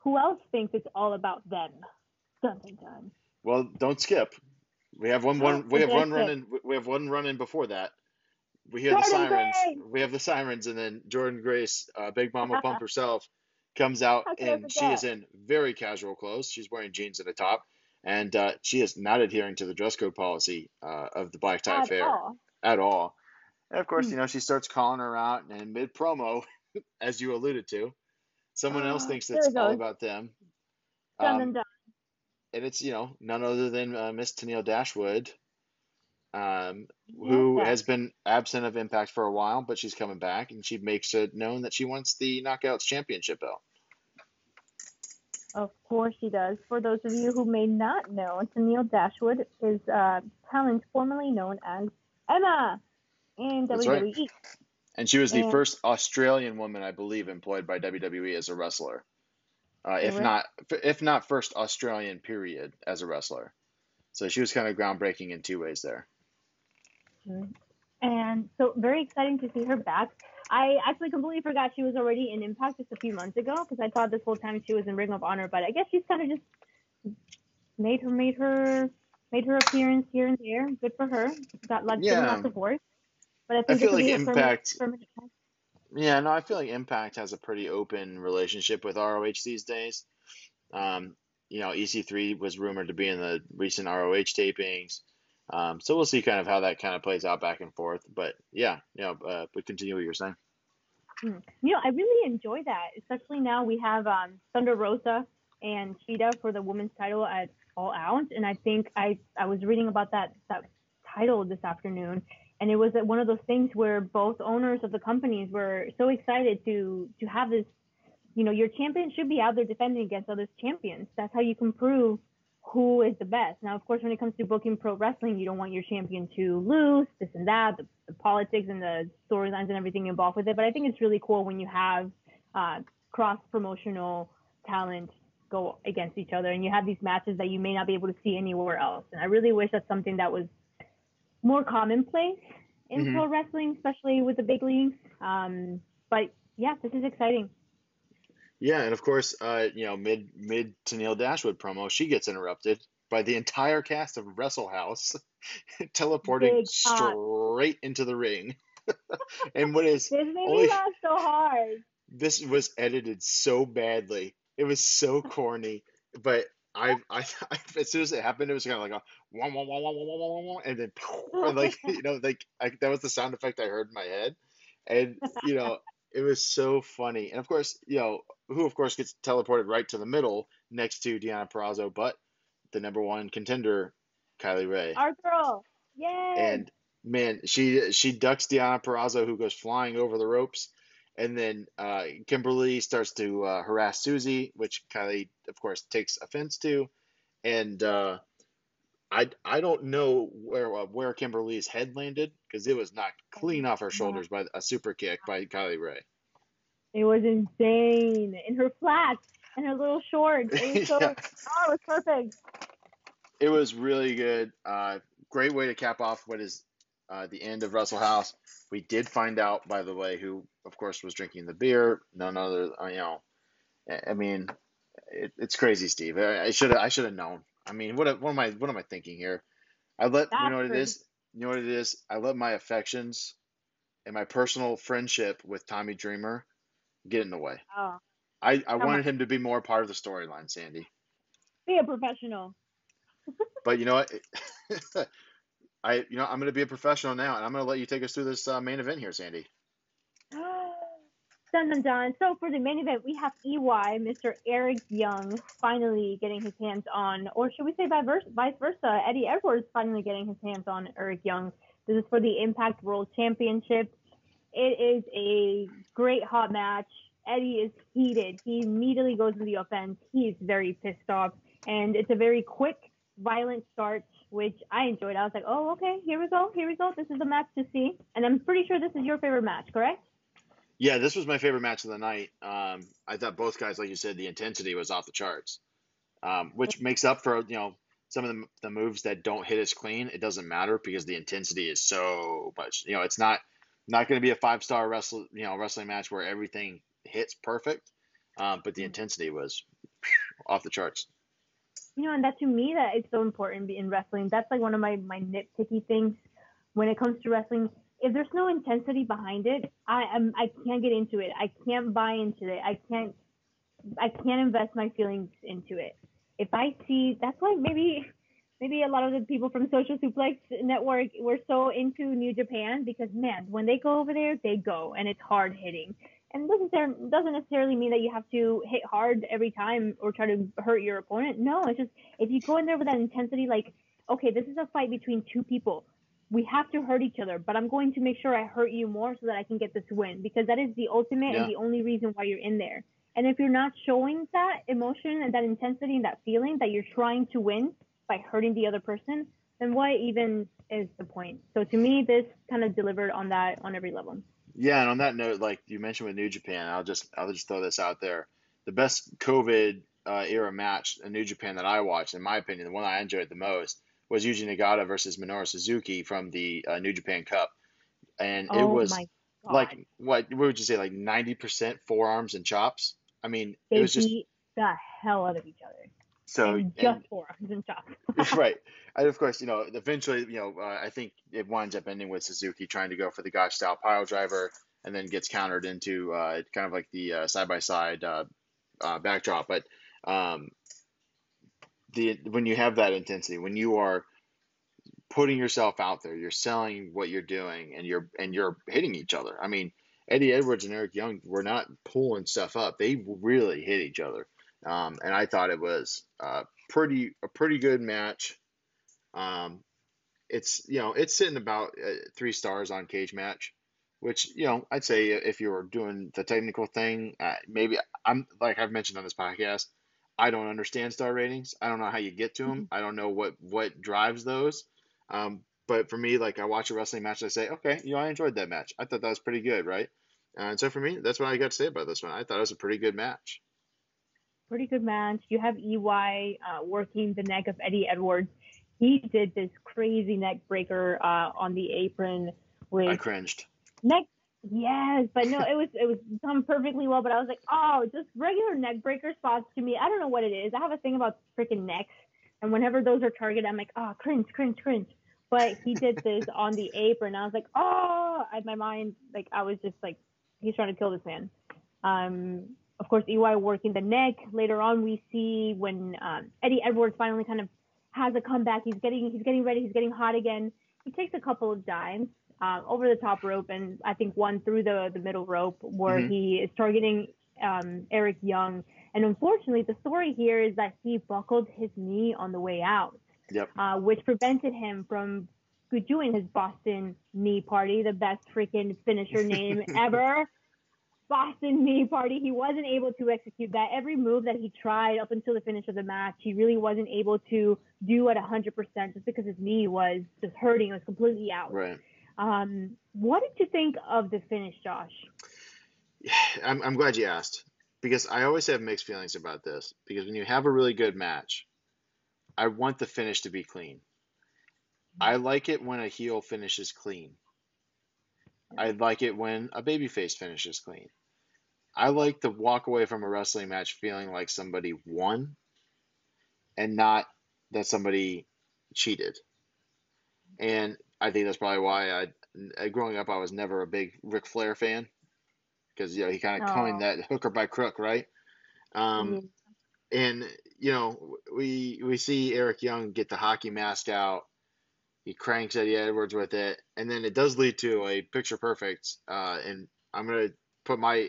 who else thinks it's all about them? Dun. Well, don't skip. We have one run in before that. We hear the sirens. We have the sirens, and then Jordynne Grace, Big Mama Pump herself, comes out, and she is in very casual clothes. She's wearing jeans and a top, and she is not adhering to the dress code policy of the black tie affair at all. And of course, she starts calling her out, and mid promo, as you alluded to, someone else thinks it's all about them. Done. And it's, none other than Miss Tenille Dashwood, who has been absent of Impact for a while, but she's coming back, and she makes it known that she wants the Knockouts Championship belt. Of course she does. For those of you who may not know, Tenille Dashwood is talent formerly known as Emma in That's WWE. Right. And she was the first Australian woman, I believe, employed by WWE as a wrestler. If not first Australian period as a wrestler. So she was kind of groundbreaking in two ways there. And so very exciting to see her back. I actually completely forgot she was already in Impact just a few months ago, because I thought this whole time she was in Ring of Honor, but I guess she's kind of just made her appearance here and there. Good for her. Got lots of work. But I think I feel like Impact has a pretty open relationship with ROH these days. EC3 was rumored to be in the recent ROH tapings. So we'll see kind of how that kind of plays out back and forth. But, but continue what you're saying. I really enjoy that, especially now we have Thunder Rosa and Cheetah for the women's title at All Out. And I think I was reading about that title this afternoon. And it was one of those things where both owners of the companies were so excited to have this, your champion should be out there defending against other champions. That's how you can prove who is the best. Now, of course, when it comes to booking pro wrestling, you don't want your champion to lose, this and that, the politics and the storylines and everything involved with it. But I think it's really cool when you have cross-promotional talent go against each other, and you have these matches that you may not be able to see anywhere else. And I really wish that's something that was more commonplace in pro wrestling, especially with the big leagues. But yeah, this is exciting. Yeah, and of course, mid Tenille Dashwood promo, she gets interrupted by the entire cast of Wrestle House, teleporting straight into the ring. And what is this made me laugh so hard. This was edited so badly. It was so corny, but I as soon as it happened, it was kind of like a wah, wah, wah, wah, wah, wah, wah, and then like, you know, like that was the sound effect I heard in my head, and you know, it was so funny. And of course, you know, who of course gets teleported right to the middle next to Deonna Purrazzo, but the number one contender, Kylie Rae, our girl, yay! And man, she ducks Deonna Purrazzo, who goes flying over the ropes. And then Kimberly starts to harass Susie, which Kylie, of course, takes offense to. And I don't know where Kimberly's head landed, because it was knocked clean off her shoulders by a super kick by Kylie Rae. It was insane. In her flats and her little shorts. It was so, yeah. Oh, it was perfect. It was really good. Great way to cap off what is the end of Wrestle House. We did find out, by the way, who, of course, was drinking the beer. None other, you know. I mean, it's crazy, Steve. I should have known. I mean, what am I thinking here? You know what it is. I let my affections and my personal friendship with Tommy Dreamer get in the way. Oh, I wanted him to be more part of the storyline, Sandy. Be a professional. But you know what? I'm going to be a professional now, and I'm going to let you take us through this main event here, Sandy. Dun, dun, dun. So for the main event, we have EY, Mr. Eric Young, finally getting his hands on, or should we say vice versa, Eddie Edwards finally getting his hands on Eric Young. This is for the Impact World Championship. It is a great hot match. Eddie is heated. He immediately goes to the offense. He is very pissed off, and it's a very quick, violent start, which I enjoyed. I was like, oh, okay, here we go. This is the match to see. And I'm pretty sure this is your favorite match, correct? Yeah, this was my favorite match of the night. I thought both guys, like you said, the intensity was off the charts, which makes up for, you know, some of the moves that don't hit as clean. It doesn't matter because the intensity is so much. You know, it's not going to be a 5-star wrestling match where everything hits perfect, but the intensity was off the charts. You know, and that to me, that is so important in wrestling. That's like one of my nitpicky things when it comes to wrestling. If there's no intensity behind it, I can't get into it. I can't buy into it. I can't invest my feelings into it. If I see, that's why maybe a lot of the people from Social Suplex Network were so into New Japan, because man, when they go over there, they go, and it's hard hitting. And doesn't necessarily mean that you have to hit hard every time or try to hurt your opponent. No, it's just if you go in there with that intensity, like, okay, this is a fight between two people. We have to hurt each other, but I'm going to make sure I hurt you more so that I can get this win, because that is the ultimate and the only reason why you're in there. And if you're not showing that emotion and that intensity and that feeling that you're trying to win by hurting the other person, then what even is the point? So to me, this kind of delivered on that on every level. Yeah, and on that note, like you mentioned with New Japan, I'll just throw this out there. The best COVID era match in New Japan that I watched, in my opinion, the one I enjoyed the most, was Yuji Nagata versus Minoru Suzuki from the New Japan Cup. And it was like, what would you say, like 90% forearms and chops? I mean, it was just... They beat the hell out of each other. So just forearms and chops. Right. And of course, you know, eventually, you know, I think it winds up ending with Suzuki trying to go for the Gotch style pile driver, and then gets countered into kind of like the side-by-side backdrop. But when you have that intensity, when you are putting yourself out there, you're selling what you're doing, and you're hitting each other. I mean, Eddie Edwards and Eric Young were not pulling stuff up. They really hit each other. And I thought it was a pretty good match. It's, you know, it's sitting about 3 stars on Cage Match, which, you know, I'd say if you were doing the technical thing, maybe I'm like I've mentioned on this podcast, I don't understand star ratings. I don't know how you get to them. Mm-hmm. I don't know what drives those. But for me, like I watch a wrestling match and I say, okay, you know, I enjoyed that match. I thought that was pretty good, right? And so for me, that's what I got to say about this one. I thought it was a pretty good match. Pretty good match. You have EY working the neck of Eddie Edwards. He did this crazy neck breaker on the apron. I cringed. Neck, yes, but no, it was done perfectly well. But I was like, oh, just regular neck breaker spots to me. I don't know what it is. I have a thing about freaking necks. And whenever those are targeted, I'm like, oh, cringe. But he did this on the apron. I was like, oh, my mind, like, I was just like, he's trying to kill this man. Of course, EY working the neck. Later on, we see when Eddie Edwards finally kind of has a comeback. He's getting ready. He's getting hot again. He takes a couple of dives over the top rope, and I think one through the middle rope where he is targeting Eric Young. And unfortunately, the story here is that he buckled his knee on the way out, which prevented him from doing his Boston Knee Party, the best freaking finisher name ever. Boston Knee Party. He wasn't able to execute that. Every move that he tried up until the finish of the match, he really wasn't able to do at 100% just because his knee was just hurting. It was completely out. Right. What did you think of the finish, Josh? I'm glad you asked, because I always have mixed feelings about this, because when you have a really good match, I want the finish to be clean. I like it when a heel finishes clean. I like it when a babyface finishes clean. I like to walk away from a wrestling match feeling like somebody won and not that somebody cheated. And I think that's probably why growing up, I was never a big Ric Flair fan, because, you know, he kind of coined that hooker by crook, right? And, you know, we see Eric Young get the hockey mask out. He cranks Eddie Edwards with it, and then it does lead to a picture perfect. And I'm going to put my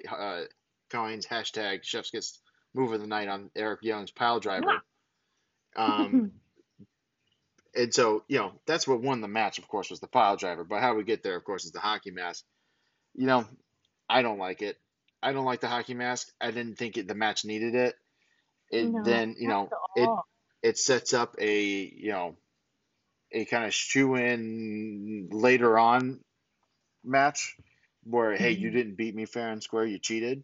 coins, hashtag Chef's Gets Move of the Night, on Eric Young's pile driver. Yeah. And so, you know, that's what won the match, of course, was the pile driver. But how we get there, of course, is the hockey mask. You know, I don't like it. I don't like the hockey mask. I didn't think the match needed it. Then, you know, it sets up a, you know, a kind of shoe-in later on match where, hey, you didn't beat me fair and square, you cheated,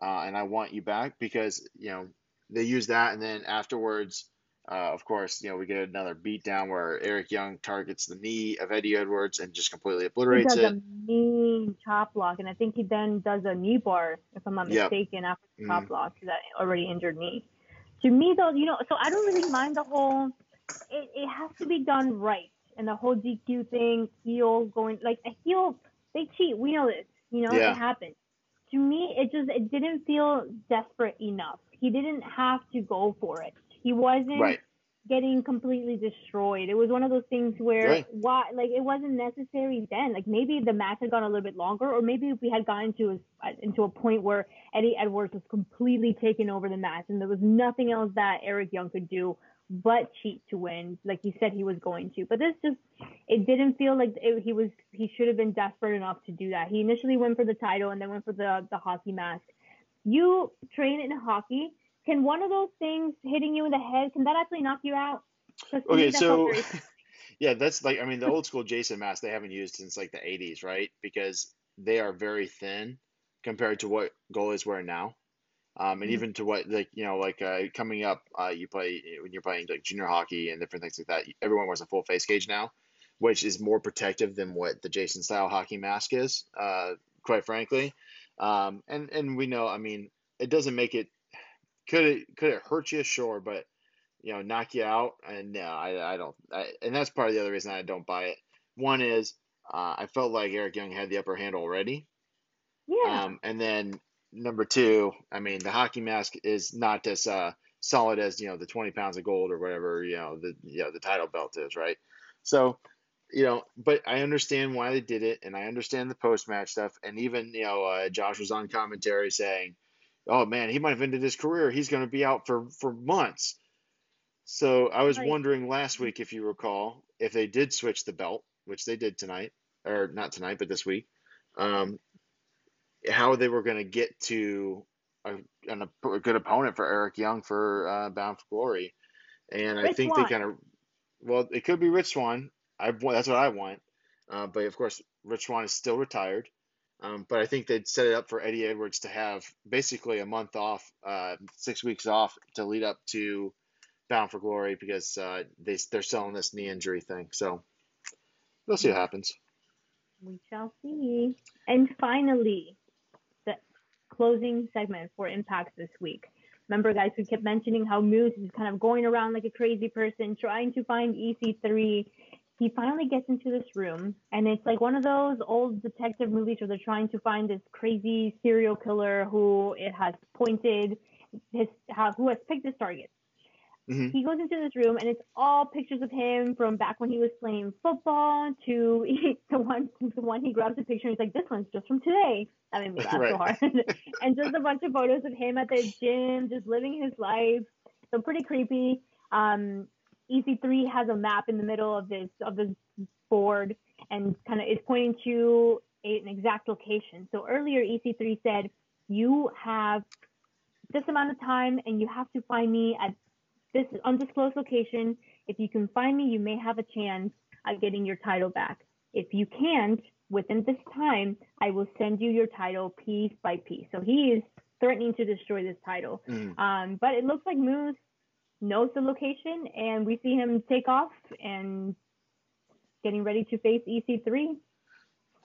and I want you back, because, you know, they use that. And then afterwards, of course, you know, we get another beatdown where Eric Young targets the knee of Eddie Edwards and just completely obliterates it. He does a mean chop block, and I think he then does a knee bar, if I'm not mistaken, after the chop block, that already injured knee. To me, though, you know, so I don't really mind the whole... It has to be done right, and the whole DQ thing, heel going like a heel, they cheat. We know this, you know, it happens. To me, it didn't feel desperate enough. He didn't have to go for it. He wasn't getting completely destroyed. It was one of those things where why, like, it wasn't necessary then. Like, maybe the match had gone a little bit longer, or maybe if we had gotten to into a point where Eddie Edwards was completely taking over the match, and there was nothing else that Eric Young could do but cheat to win, like he said he was going to. But this just, it didn't feel like he should have been desperate enough to do that. He initially went for the title and then went for the hockey mask. You train in hockey. Can one of those things hitting you in the head, can that actually knock you out? Okay, so, yeah, that's like, I mean, the old school Jason mask they haven't used since like the 80s, right? Because they are very thin compared to what goalies wear now. And even to what, like, you know, like coming up, you play when you're playing like junior hockey and different things like that. Everyone wears a full face cage now, which is more protective than what the Jason style hockey mask is, quite frankly. And we know, I mean, it doesn't make it. Could it hurt you? Sure, but, you know, knock you out? And no, I don't. And that's part of the other reason I don't buy it. One is I felt like Eric Young had the upper hand already. Yeah. And then. Number two, I mean, the hockey mask is not as solid as, you know, the 20 pounds of gold or whatever, the title belt is, right? So, you know, but I understand why they did it, and I understand the post-match stuff. And even, you know, Josh was on commentary saying, oh, man, he might have ended his career. He's going to be out for months. So I was wondering last week, if you recall, if they did switch the belt, which they did tonight, or not tonight, but this week, how they were going to get to a good opponent for Eric Young for Bound for Glory. And Rich, I think Swan. They kind of – well, it could be Rich Swan. That's what I want. But, of course, Rich Swan is still retired. But I think they'd set it up for Eddie Edwards to have basically a month off, 6 weeks off to lead up to Bound for Glory, because they're selling this knee injury thing. So we'll see what happens. We shall see. And finally – closing segment for Impact this week. Remember, guys, we kept mentioning how Moose is kind of going around like a crazy person trying to find EC3. He finally gets into this room, and it's like one of those old detective movies where they're trying to find this crazy serial killer who has picked his target. Mm-hmm. He goes into this room, and it's all pictures of him from back when he was playing football to the one he grabs a picture and he's like, this one's just from today. That made me laugh so hard. And just a bunch of photos of him at the gym, just living his life. So pretty creepy. EC3 has a map in the middle of this board and kind of is pointing to an exact location. So earlier, EC3 said, you have this amount of time and you have to find me at this undisclosed location. If you can find me, you may have a chance at getting your title back. If you can't, within this time, I will send you your title piece by piece. So he is threatening to destroy this title. Mm. But it looks like Moose knows the location, and we see him take off and getting ready to face EC3.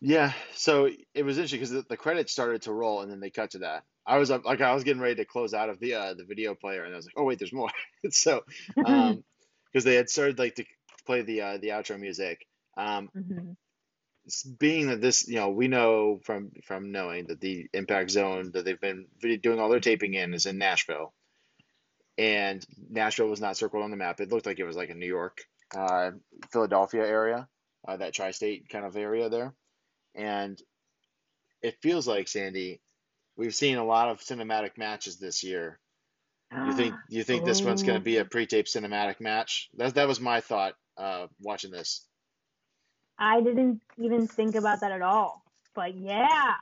Yeah, so it was interesting because the credits started to roll, and then they cut to that. I was getting ready to close out of the video player, and I was like, oh wait, there's more. So, because they had started like to play the outro music. Mm-hmm. Being that this, we know from knowing that the Impact Zone that they've been doing all their taping in is in Nashville, and Nashville was not circled on the map. It looked like it was like a New York, Philadelphia area, that tri-state kind of area there, and it feels like, Sandy, we've seen a lot of cinematic matches this year. You think this one's going to be a pre-taped cinematic match? That was my thought watching this. I didn't even think about that at all. But yeah,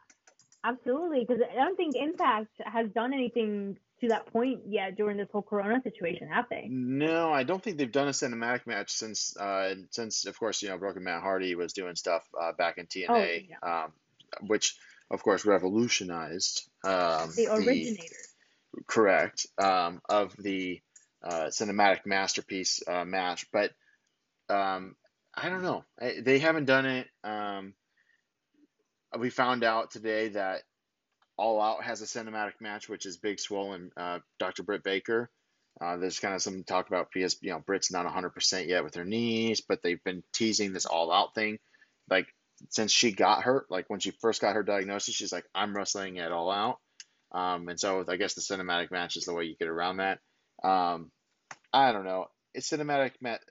absolutely. Because I don't think Impact has done anything to that point yet during this whole Corona situation, have they? No, I don't think they've done a cinematic match since of course, Broken Matt Hardy was doing stuff back in TNA, which of course revolutionized the originator, of the cinematic masterpiece match. But I don't know, they haven't done it. We found out today that All Out has a cinematic match, which is Big Swole and Dr. Britt Baker. There's kind of some talk about because Britt's not 100% yet with her knees, but they've been teasing this All Out thing, like, since she got hurt, like when she first got her diagnosis, she's like, I'm wrestling it all out. And so I guess the cinematic match is the way you get around that. I don't know. It's cinematic match.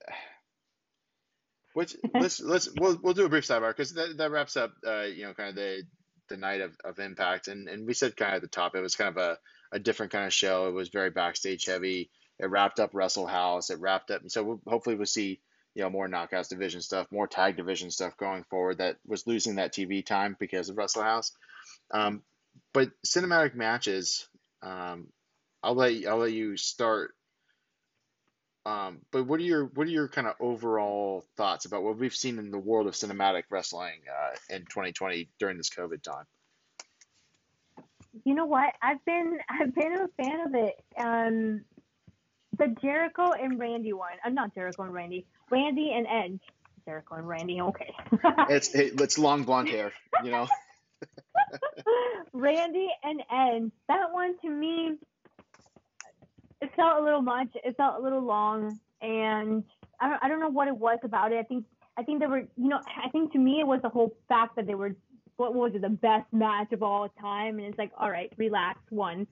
Which we'll do a brief sidebar because that wraps up, kind of the night of Impact. And we said kind of at the top, it was kind of a different kind of show. It was very backstage heavy. It wrapped up Wrestle House. It wrapped up. And so hopefully we'll see, more knockouts division stuff, more tag division stuff going forward that was losing that TV time because of Wrestle House. But cinematic matches, I'll let you start. But what are your kind of overall thoughts about what we've seen in the world of cinematic wrestling in 2020 during this COVID time? You know what? I've been a fan of it. The Jericho and Randy one. Not Jericho and Randy. Randy and Edge. Jericho and Randy, okay. It's long blonde hair, Randy and Edge. That one, to me, it felt a little much. It felt a little long. And I don't know what it was about it. I think there were, to me it was the whole fact that they were, what was it, the best match of all time. And it's like, all right, relax, one.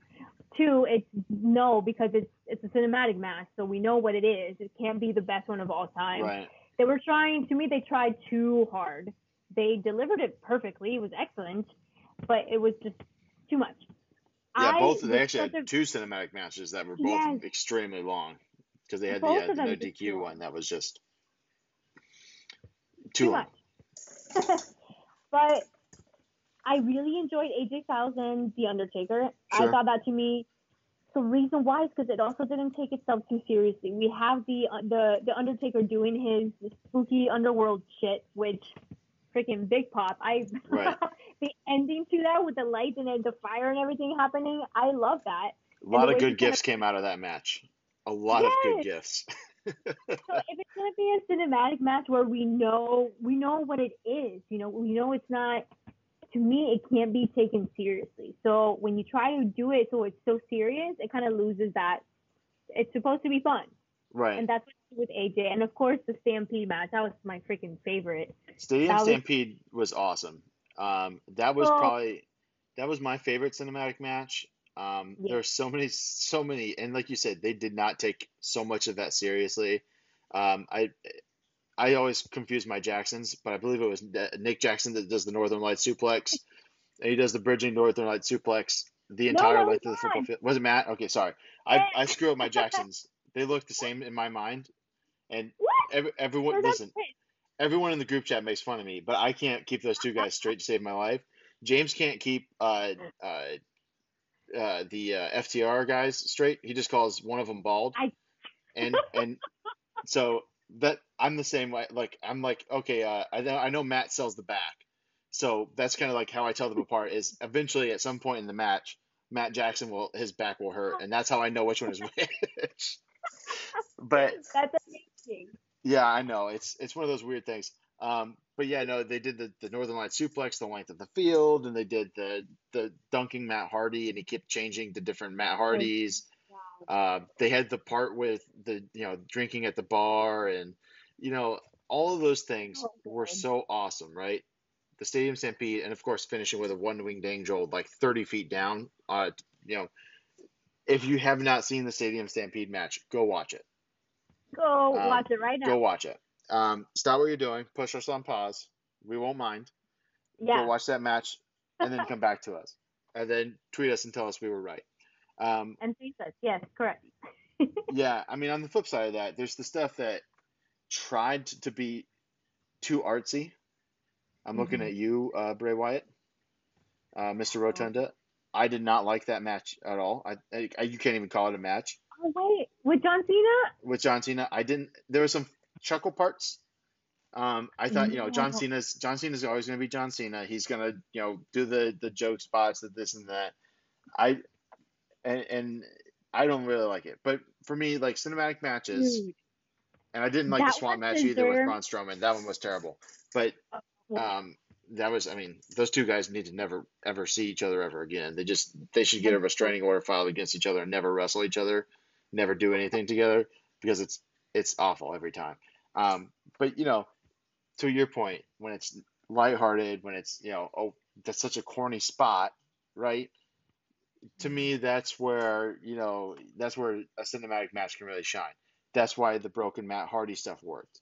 Two, it's no, because it's a cinematic match, so we know what it is. It can't be the best one of all time. Right. They tried too hard. They delivered it perfectly. It was excellent, but it was just too much. Yeah, they actually had two cinematic matches that were both extremely long because they had the no DQ one that was just too long. Much. But I really enjoyed AJ Styles and The Undertaker. Sure. I thought that, to me, the reason why is because it also didn't take itself too seriously. We have the Undertaker doing his spooky underworld shit, which freaking Big Pop. The ending to that with the lights and the fire and everything happening, I love that. A lot of good gifts came out of that match. A lot of good gifts. So if it's gonna be a cinematic match where we know what it is, we know it's not to me, it can't be taken seriously. So when you try to do it so it's so serious, it kind of loses that. It's supposed to be fun. Right. And that's what I did with AJ. And, of course, the Stampede match. That was my freaking favorite. Stampede was awesome. That was probably – that was my favorite cinematic match. Yeah. There are so many – and like you said, they did not take so much of that seriously. I always confuse my Jacksons, but I believe it was Nick Jackson that does the Northern Light Suplex, and he does the bridging Northern Light Suplex the entire length of the football field. Was it Matt? Okay, sorry. I screw up my Jacksons. They look the same in my mind, and everyone listen. Everyone in the group chat makes fun of me, but I can't keep those two guys straight to save my life. James can't keep the FTR guys straight. He just calls one of them bald, and so. That I'm the same way. Like I'm like, okay, I know Matt sells the back, so that's kind of like how I tell them apart. Is eventually at some point in the match, Matt Jackson his back will hurt, and that's how I know which one is which. But that's amazing. Yeah, I know it's one of those weird things. But yeah, no, they did the Northern Light Suplex, the length of the field, and they did the dunking Matt Hardy, and he kept changing to different Matt Hardys. They had the part with the, you know, drinking at the bar and, you know, all of those things were so awesome, right? The Stadium Stampede and, of course, finishing with a one-winged angel like 30 feet down. You know, if you have not seen the Stadium Stampede match, go watch it. Go watch it right now. Go watch it. Stop what you're doing. Push us on pause. We won't mind. Yeah. Go watch that match and then come back to us. And then tweet us and tell us we were right. And Jesus, yes, correct. Yeah, I mean, on the flip side of that, there's the stuff that tried to be too artsy. I'm looking at you, Bray Wyatt, Mr. Rotunda. I did not like that match at all. I you can't even call it a match. Oh wait, with John Cena? With John Cena, I didn't. There were some chuckle parts. I thought, you know, John Cena's always going to be John Cena. He's going to, you know, do the joke spots, the this and that. And I don't really like it. But for me, like, cinematic matches, and I didn't like the swamp match either with Braun Strowman. That one was terrible. But that was, I mean, those two guys need to never, ever see each other ever again. They should get a restraining order filed against each other and never wrestle each other, never do anything together, because it's awful every time. But, you know, to your point, when it's lighthearted, when it's, you know, oh, that's such a corny spot, right? To me, that's where, you know, that's where a cinematic match can really shine. That's why the broken Matt Hardy stuff worked,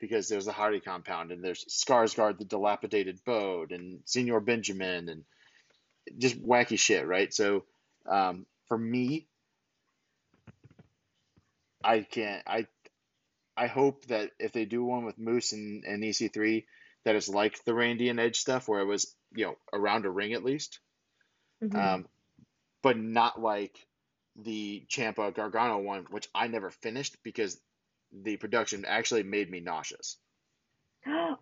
because there's the Hardy compound and there's Skarsgård, the dilapidated Bode, and Senor Benjamin, and just wacky shit, right? So for me, I hope that if they do one with Moose and EC3, that it's like the Randy and Edge stuff where it was, you know, around a ring at least. But not like the Ciampa Gargano one, which I never finished because the production actually made me nauseous.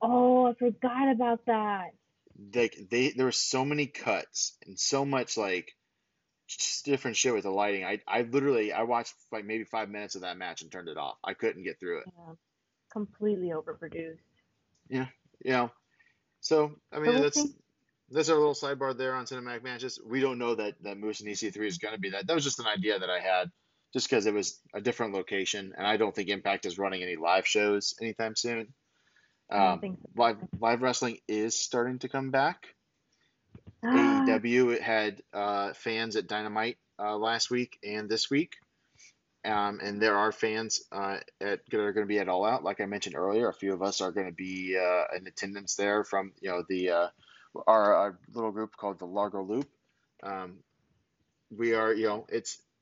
Oh, I forgot about that. There were so many cuts and so much like just different shit with the lighting. I literally watched like maybe 5 minutes of that match and turned it off. I couldn't get through it. Yeah. Completely overproduced. Yeah, you know. So I mean, that's our little sidebar there on cinematic matches. We don't know that Moose and EC3 is going to be that. That was just an idea that I had just because it was a different location, and I don't think Impact is running any live shows anytime soon. I don't think so. Live wrestling is starting to come back. AEW, it had fans at Dynamite last week and this week, and there are fans that are going to be at All Out. Like I mentioned earlier, a few of us are going to be in attendance there from, you know, the our little group called the Largo Loop. We are, you know,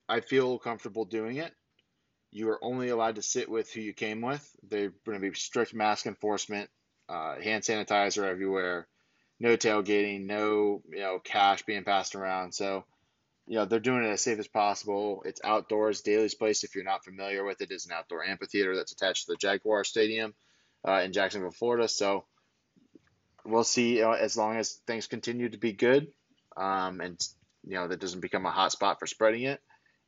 I feel comfortable doing it. You are only allowed to sit with who you came with. There's going to be strict mask enforcement, hand sanitizer everywhere, no tailgating, no, you know, cash being passed around. So, you know, they're doing it as safe as possible. It's outdoors. Daly's Place, if you're not familiar with it, is an outdoor amphitheater that's attached to the Jaguar Stadium in Jacksonville, Florida. So, we'll see as long as things continue to be good and, you know, that doesn't become a hot spot for spreading it.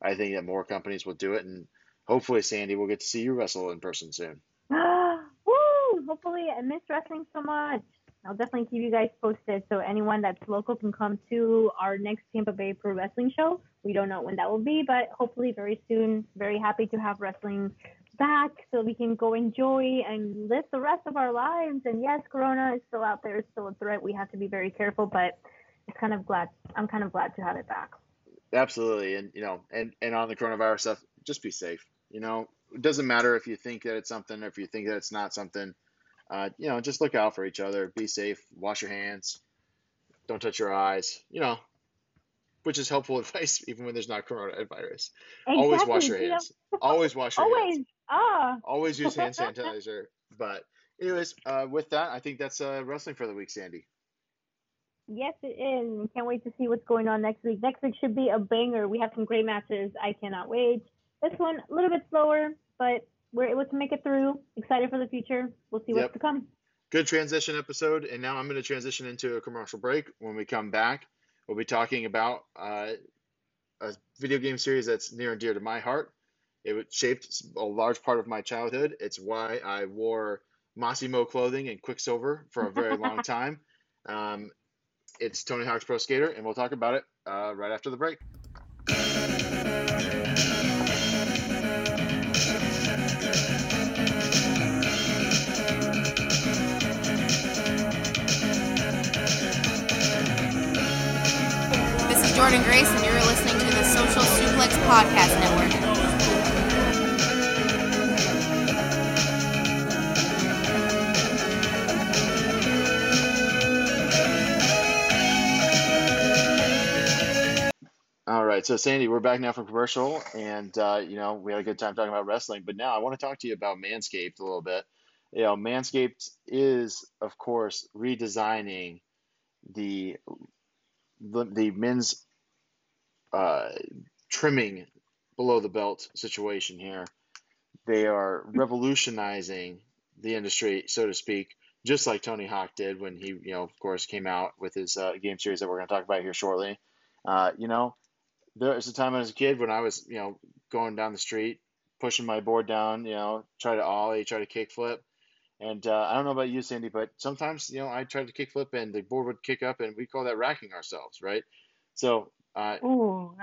I think that more companies will do it, and hopefully, Sandy, we'll get to see you wrestle in person soon. Woo! Hopefully. I miss wrestling so much. I'll definitely keep you guys posted. So anyone that's local can come to our next Tampa Bay Pro Wrestling show. We don't know when that will be, but hopefully very soon. Very happy to have wrestling back so we can go enjoy and live the rest of our lives. And yes, Corona is still out there. It's still a threat. We have to be very careful, but it's kind of glad. I'm kind of glad to have it back. Absolutely. And, you know, and on the coronavirus stuff, just be safe. You know, it doesn't matter if you think that it's something or if you think that it's not something. You know, just look out for each other. Be safe. Wash your hands. Don't touch your eyes. You know, which is helpful advice even when there's not coronavirus. Exactly. Always wash your hands. Always wash your hands. Always use hand sanitizer. But anyways, with that, I think that's wrestling for the week, Sandy. Yes, it is. Can't wait to see what's going on next week. Next week should be a banger. We have some great matches. I cannot wait. This one, a little bit slower, but we're able to make it through. Excited for the future. We'll see what's to come. Good transition episode. And now I'm going to transition into a commercial break. When we come back, we'll be talking about a video game series that's near and dear to my heart. It shaped a large part of my childhood. It's why I wore Massimo clothing and Quicksilver for a very long time. It's Tony Hawk's Pro Skater, and we'll talk about it right after the break. Jordynne Grace, and you're listening to the Social Suplex Podcast Network. All right, so Sandy, we're back now from commercial, and you know, we had a good time talking about wrestling, but now I want to talk to you about Manscaped a little bit. You know, Manscaped is, of course, redesigning the men's trimming below the belt situation here. They are revolutionizing the industry, so to speak, just like Tony Hawk did when he, you know, of course, came out with his game series that we're going to talk about here shortly. You know, there was a time as a kid when I was, you know, going down the street, pushing my board down, you know, try to ollie, try to kickflip. And I don't know about you, Sandy, but sometimes, you know, I tried to kickflip and the board would kick up, and we call that racking ourselves, right? So, it was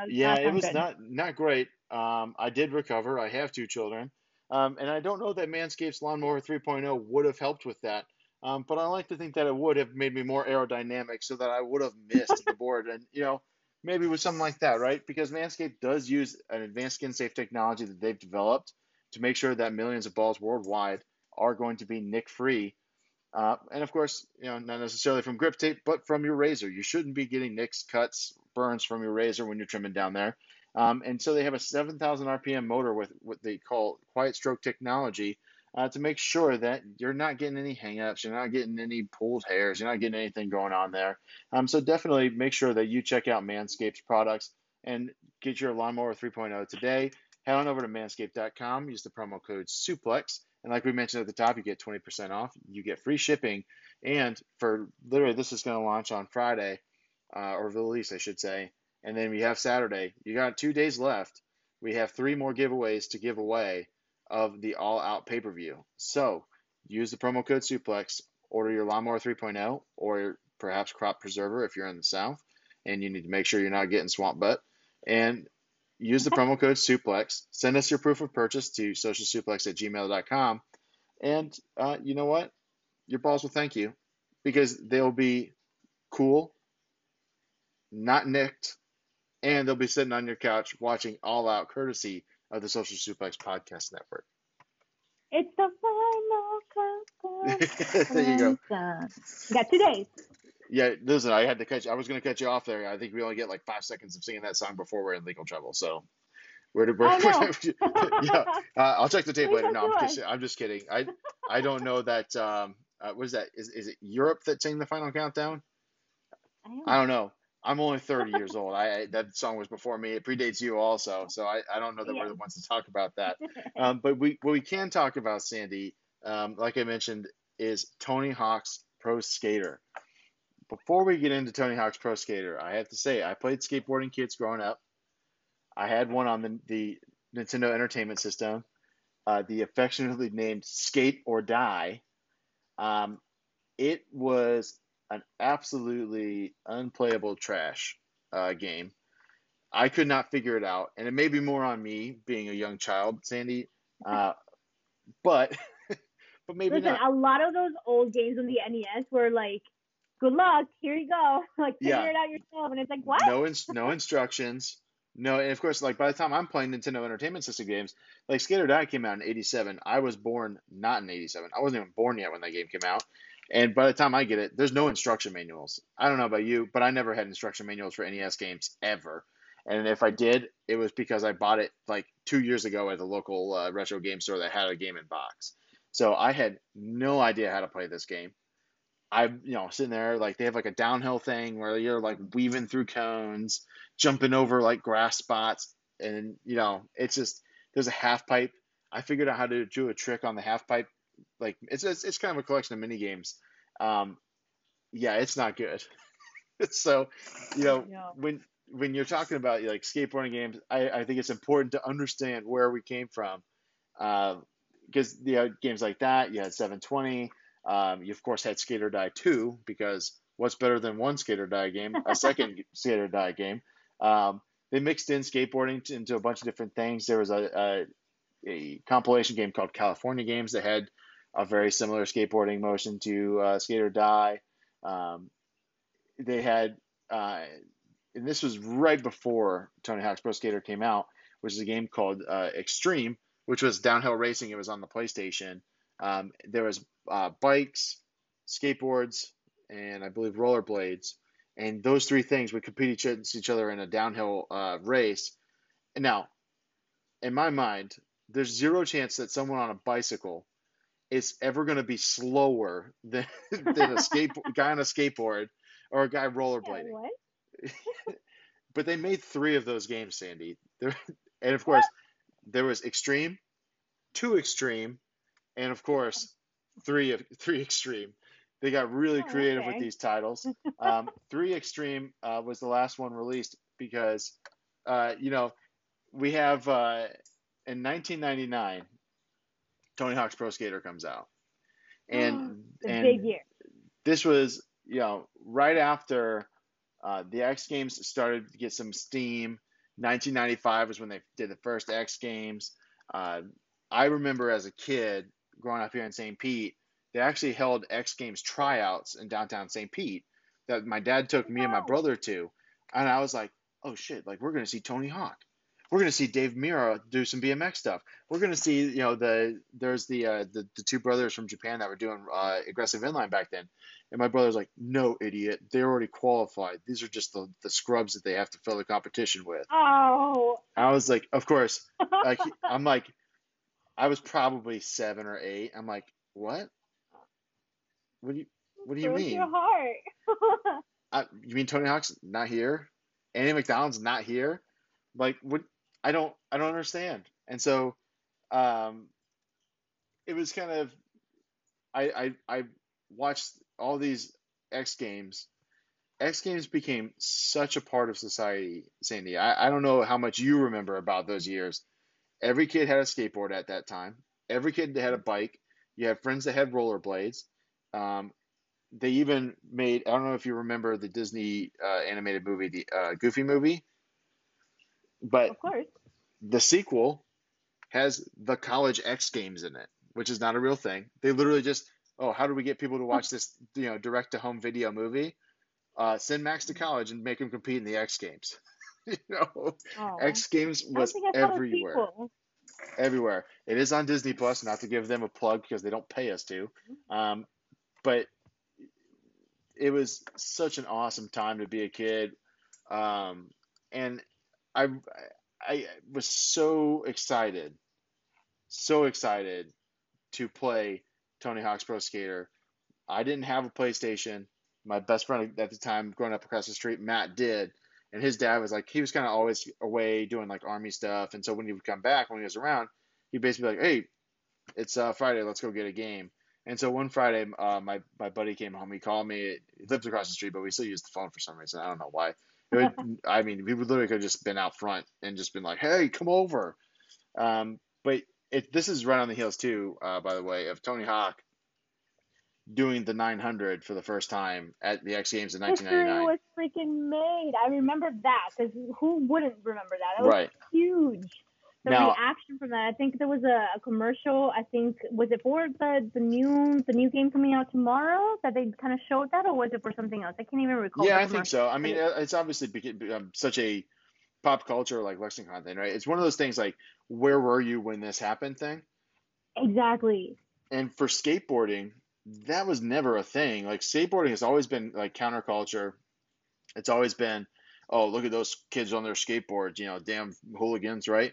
not great. I did recover. I have two children. And I don't know that Manscaped's Lawnmower 3.0 would have helped with that. But I like to think that it would have made me more aerodynamic so that I would have missed the board. And, you know, maybe with something like that, right? Because Manscaped does use an advanced skin-safe technology that they've developed to make sure that millions of balls worldwide are going to be nick-free. And of course, you know, not necessarily from grip tape, but from your razor. You shouldn't be getting nicks, cuts, burns from your razor when you're trimming down there. And so they have a 7,000 RPM motor with what they call quiet stroke technology to make sure that you're not getting any hang-ups, you're not getting any pulled hairs, you're not getting anything going on there. So definitely make sure that you check out Manscaped's products and get your Lawnmower 3.0 today. Head on over to manscaped.com, use the promo code SUPLEX. And like we mentioned at the top, you get 20% off, you get free shipping. And for literally, this is going to launch on Friday, or release, I should say. And then we have Saturday. You got 2 days left. We have three more giveaways to give away of the All Out pay-per-view. So use the promo code SUPLEX, order your Lawnmower 3.0 or perhaps Crop Preserver if you're in the South and you need to make sure you're not getting swamp butt. And use the promo code SUPLEX. Send us your proof of purchase to socialsuplex@gmail.com. And you know what? Your balls will thank you because they'll be cool, not nicked, and they'll be sitting on your couch watching All Out courtesy of the Social Suplex Podcast Network. It's the final countdown. There you go. You got 2 days. Yeah, listen, I had to catch you. I was going to cut you off there. I think we only get like 5 seconds of singing that song before we're in legal trouble. So I'll check the tape later. No, I'm just kidding. I don't know that. What is that? Is it Europe that sang the final countdown? I don't know. I'm only 30 years old. That song was before me. It predates you also. So I don't know that we're the ones to talk about that. But what we can talk about, Sandy, like I mentioned, is Tony Hawk's Pro Skater. Before we get into Tony Hawk's Pro Skater, I have to say, I played skateboarding kids growing up. I had one on the Nintendo Entertainment System, the affectionately named Skate or Die. It was an absolutely unplayable trash game. I could not figure it out, and it may be more on me being a young child, Sandy, but maybe listen, not. A lot of those old games on the NES were like, good luck, here you go, like figure it out yourself, and it's like, what? No instructions. No, and of course, like by the time I'm playing Nintendo Entertainment System games, like Skate or Die came out in 87. I was born not in 87. I wasn't even born yet when that game came out. And by the time I get it, there's no instruction manuals. I don't know about you, but I never had instruction manuals for NES games ever. And if I did, it was because I bought it like 2 years ago at the local retro game store that had a game in box. So I had no idea how to play this game. I'm, you know, sitting there, like, they have, like, a downhill thing where you're, like, weaving through cones, jumping over, like, grass spots, and, you know, it's just, there's a half pipe. I figured out how to do a trick on the half pipe. Like, it's kind of a collection of mini games. It's not good. So, you know, when you're talking about, like, skateboarding games, I think it's important to understand where we came from. Because, you know, games like that, you had 720, you, of course, had Skate or Die 2, because what's better than one Skate or Die game, a second Skate or Die game. They mixed in skateboarding into a bunch of different things. There was a compilation game called California Games that had a very similar skateboarding motion to Skate or Die. They had, and this was right before Tony Hawk's Pro Skater came out, which is a game called Extreme, which was downhill racing. It was on the PlayStation. There was bikes, skateboards, and I believe rollerblades, and those three things would compete against each other in a downhill race. And now, in my mind, there's zero chance that someone on a bicycle is ever going to be slower than a guy on a skateboard or a guy rollerblading. Yeah, what? But they made three of those games, Sandy. And of course, there was Extreme, 2 Extreme, and of course, three Extreme. They got really creative with these titles. 3 Extreme was the last one released because, you know, we have in 1999, Tony Hawk's Pro Skater comes out, and big year. This was, you know, right after the X Games started to get some steam. 1995 was when they did the first X Games. I remember as a kid, growing up here in St. Pete, they actually held X Games tryouts in downtown St. Pete that my dad took me and my brother to. And I was like, oh shit, like we're going to see Tony Hawk. We're going to see Dave Mira do some BMX stuff. We're going to see, you know, there's the 2 brothers from Japan that were doing aggressive inline back then. And my brother's like, no, idiot. They're already qualified. These are just the scrubs that they have to fill the competition with. Oh. I was like, of course. Like, I'm like, I was probably 7 or 8. I'm like, what? What do you mean? Your heart. You mean Tony Hawk's not here? Andy McDonald's not here? Like, what? I don't understand. And so, it was kind of, I watched all these X Games. X Games became such a part of society, Sandy. I don't know how much you remember about those years. Every kid had a skateboard at that time. Every kid had a bike. You had friends that had rollerblades. They even made, I don't know if you remember the Disney animated movie, the Goofy movie. But of course, the sequel has the College X Games in it, which is not a real thing. They literally just, how do we get people to watch this, you know, direct-to-home video movie? Send Max to college and make him compete in the X Games. You know, X Games was everywhere. Everywhere. It is on Disney Plus, not to give them a plug because they don't pay us to. But it was such an awesome time to be a kid. And I was so excited to play Tony Hawk's Pro Skater. I didn't have a PlayStation. My best friend at the time growing up across the street, Matt, did. And his dad was like, he was kind of always away doing like army stuff. And so when he would come back, when he was around, he'd basically be like, hey, it's Friday. Let's go get a game. And so one Friday, my buddy came home. He called me. He lived across the street, but we still used the phone for some reason. I don't know why. We would literally could have just been out front and just been like, hey, come over. But this is right on the heels too, by the way, of Tony Hawk doing the 900 for the first time at the X Games in 1999. History was freaking made. I remember that, because who wouldn't remember that? It was huge. The reaction from that. I think there was a commercial. I think, was it for the new game coming out tomorrow that they kind of showed that, or was it for something else? I can't even recall. Yeah, I think so. I mean, it's obviously such a pop culture, like Lexington thing, right? It's one of those things like, where were you when this happened thing? Exactly. And for skateboarding, that was never a thing. Like, skateboarding has always been like counterculture. It's always been, oh, look at those kids on their skateboards, you know, damn hooligans, right?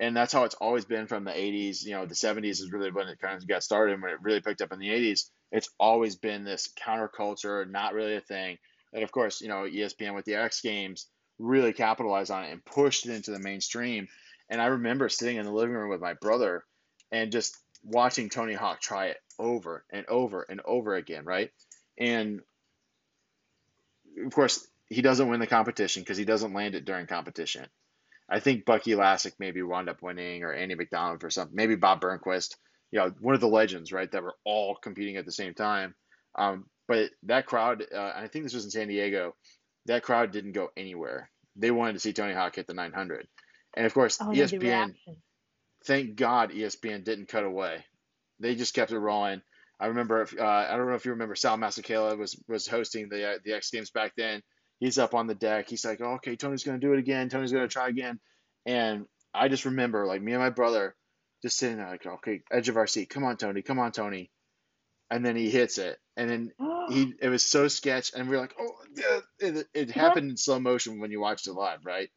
And that's how it's always been from the 80s. You know, the 70s is really when it kind of got started, and when it really picked up in the 80s. It's always been this counterculture, not really a thing. And, of course, you know, ESPN with the X Games really capitalized on it and pushed it into the mainstream. And I remember sitting in the living room with my brother and just watching Tony Hawk try it over and over and over again, right? And, of course, he doesn't win the competition because he doesn't land it during competition. I think Bucky Lassick maybe wound up winning, or Andy McDonald or something. Maybe Bob Burnquist, you know, one of the legends, right, that were all competing at the same time. But that crowd, and I think this was in San Diego, that crowd didn't go anywhere. They wanted to see Tony Hawk hit the 900. And, of course, ESPN, thank God ESPN didn't cut away. They just kept it rolling. I remember, I don't know if you remember, Sal Masakela was hosting the X Games back then. He's up on the deck. He's like, oh, okay, Tony's going to do it again. Tony's going to try again. And I just remember, like, me and my brother just sitting there like, okay, edge of our seat. Come on, Tony. Come on, Tony. And then he hits it. And then it was so sketched. And we were like, oh, yeah. It happened in slow motion when you watched it live, right?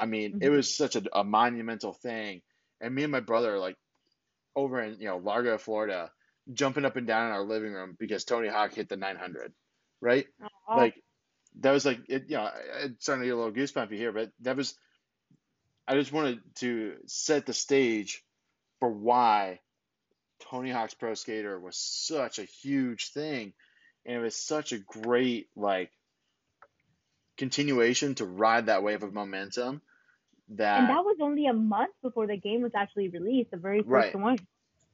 I mean, it was such a monumental thing. And me and my brother, like, over in, you know, Largo, Florida, jumping up and down in our living room because Tony Hawk hit the 900, right? Oh. Like, that was like, it, you know, it's starting to get a little goosebumpy here, but that was, I just wanted to set the stage for why Tony Hawk's Pro Skater was such a huge thing. And it was such a great, like, continuation to ride that wave of momentum. And that was only a month before the game was actually released, the very first one.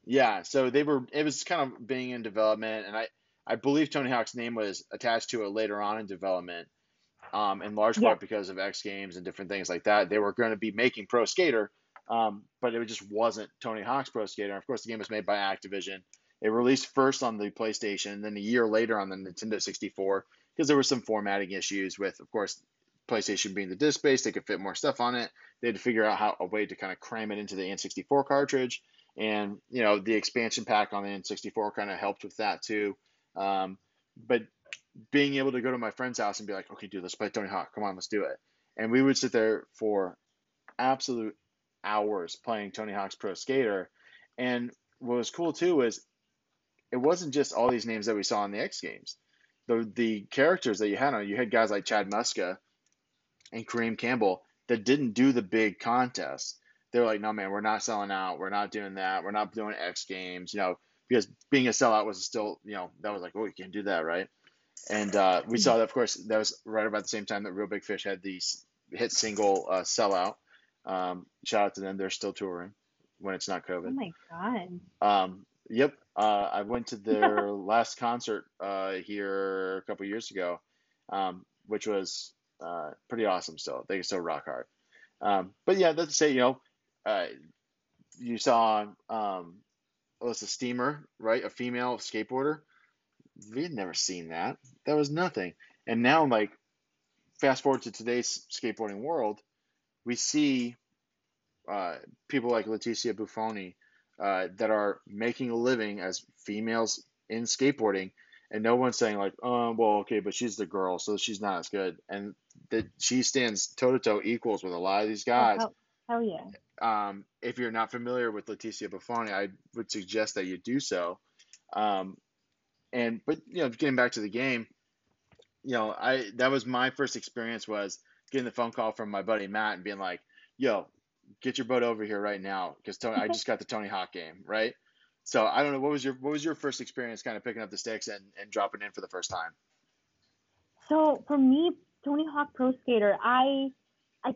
Yeah, so it was kind of being in development, and I believe Tony Hawk's name was attached to it later on in development, in large part because of X Games and different things like that. They were going to be making Pro Skater, but it just wasn't Tony Hawk's Pro Skater. And of course, the game was made by Activision. It released first on the PlayStation, then a year later on the Nintendo 64, because there were some formatting issues with, of course, PlayStation being the disc space. They could fit more stuff on it. They had to figure out a way to kind of cram it into the N64 cartridge. And, you know, the expansion pack on the N64 kind of helped with that too. But being able to go to my friend's house and be like, okay, dude, let's play Tony Hawk. Come on, let's do it. And we would sit there for absolute hours playing Tony Hawk's Pro Skater. And what was cool too was it wasn't just all these names that we saw in the X Games. The characters that you had guys like Chad Muska and Kareem Campbell that didn't do the big contests. They're like, no, man, we're not selling out. We're not doing that. We're not doing X Games, you know. Because being a sellout was still, you know, that was like, oh, you can't do that, right? And we saw that, of course, that was right about the same time that Real Big Fish had the hit single Sellout. Shout out to them. They're still touring when it's not COVID. Oh, my God. Yep. I went to their last concert here a couple years ago, which was pretty awesome still. They can still rock hard. But, yeah, let's say, you know, you saw Alyssa Steamer, right? A female skateboarder. We had never seen that. That was nothing. And now, like, fast forward to today's skateboarding world, we see people like Letizia Buffoni that are making a living as females in skateboarding, and no one's saying, like, oh, well, okay, but she's the girl, so she's not as good. And that she stands toe-to-toe equals with a lot of these guys. Oh, hell yeah. If you're not familiar with Letizia Buffoni, I would suggest that you do so. But you know, getting back to the game, you know, that was my first experience, was getting the phone call from my buddy Matt and being like, yo, get your boat over here right now. Cause I just got the Tony Hawk game. Right. So I don't know. What was your first experience kind of picking up the sticks and dropping in for the first time? So for me, Tony Hawk Pro Skater, I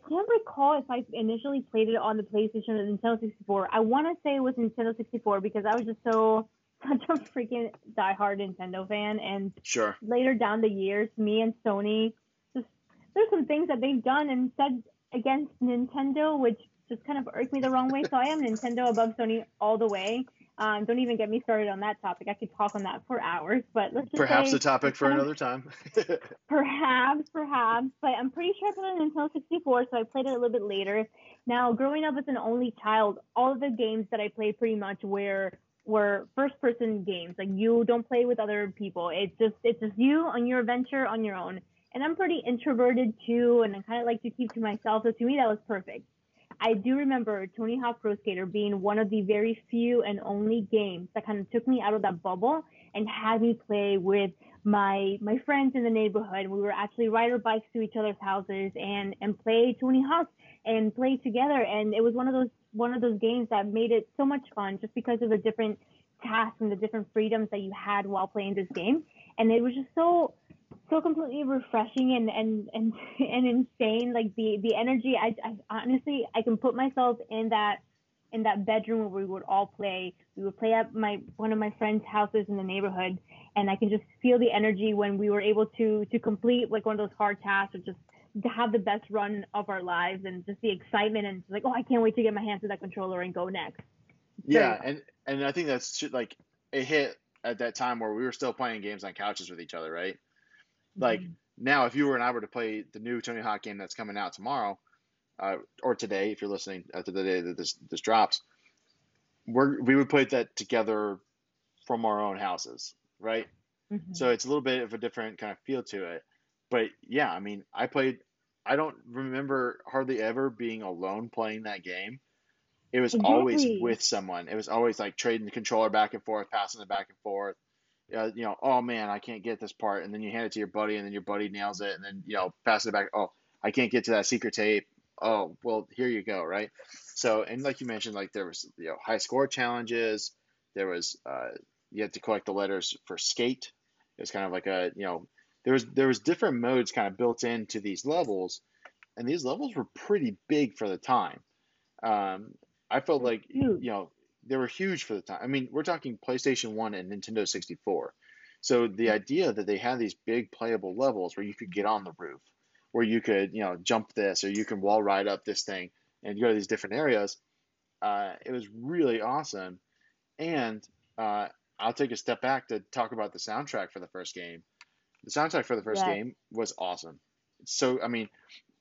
can't recall if I initially played it on the PlayStation or Nintendo 64. I want to say it was Nintendo 64 because I was just so such a freaking diehard Nintendo fan, and sure, later down the years, me and Sony, just, there's some things that they've done and said against Nintendo, which just kind of irked me the wrong way. So I am Nintendo above Sony all the way. Don't even get me started on that topic. I could talk on that for hours, but let's just perhaps say, a topic for another time. perhaps, but I'm pretty sure I played on Nintendo 64, so I played it a little bit later. Now, growing up as an only child, all of the games that I played pretty much were first-person games. Like, you don't play with other people. It's just you on your adventure on your own. And I'm pretty introverted too, and I kind of like to keep to myself. So to me, that was perfect. I do remember Tony Hawk Pro Skater being one of the very few and only games that kind of took me out of that bubble and had me play with my friends in the neighborhood. We were actually ride our bikes to each other's houses and play Tony Hawk and play together. And it was one of those games that made it so much fun just because of the different tasks and the different freedoms that you had while playing this game. And it was just so completely refreshing and insane. Like the energy, I honestly, I can put myself in that bedroom where we would all play. We would play at one of my friends' houses in the neighborhood, and I can just feel the energy when we were able to complete like one of those hard tasks or just to have the best run of our lives, and just the excitement and like, oh, I can't wait to get my hands to that controller and go next. Yeah, and I think that's like it hit at that time where we were still playing games on couches with each other, right? Like now, if you and I were to play the new Tony Hawk game that's coming out tomorrow, or today, if you're listening to the day that this drops, we would play that together from our own houses, right? Mm-hmm. So it's a little bit of a different kind of feel to it. But yeah, I mean, I don't remember hardly ever being alone playing that game. It was always with someone. It was always like trading the controller back and forth, passing it back and forth. You know, oh man, I can't get this part, and then you hand it to your buddy, and then your buddy nails it, and then you know, pass it back. Oh, I can't get to that secret tape. Oh, well, here you go, right? So, and like you mentioned, like there was you know high score challenges. There was you had to collect the letters for skate. It was kind of like a you know there was different modes kind of built into these levels, and these levels were pretty big for the time. I felt like you know. They were huge for the time. I mean, we're talking PlayStation 1 and Nintendo 64. So the idea that they had these big playable levels where you could get on the roof, where you could, you know, jump this, or you can wall ride up this thing and go to these different areas. It was really awesome. And I'll take a step back to talk about the soundtrack for the first game. The soundtrack for the first game was awesome. So, I mean,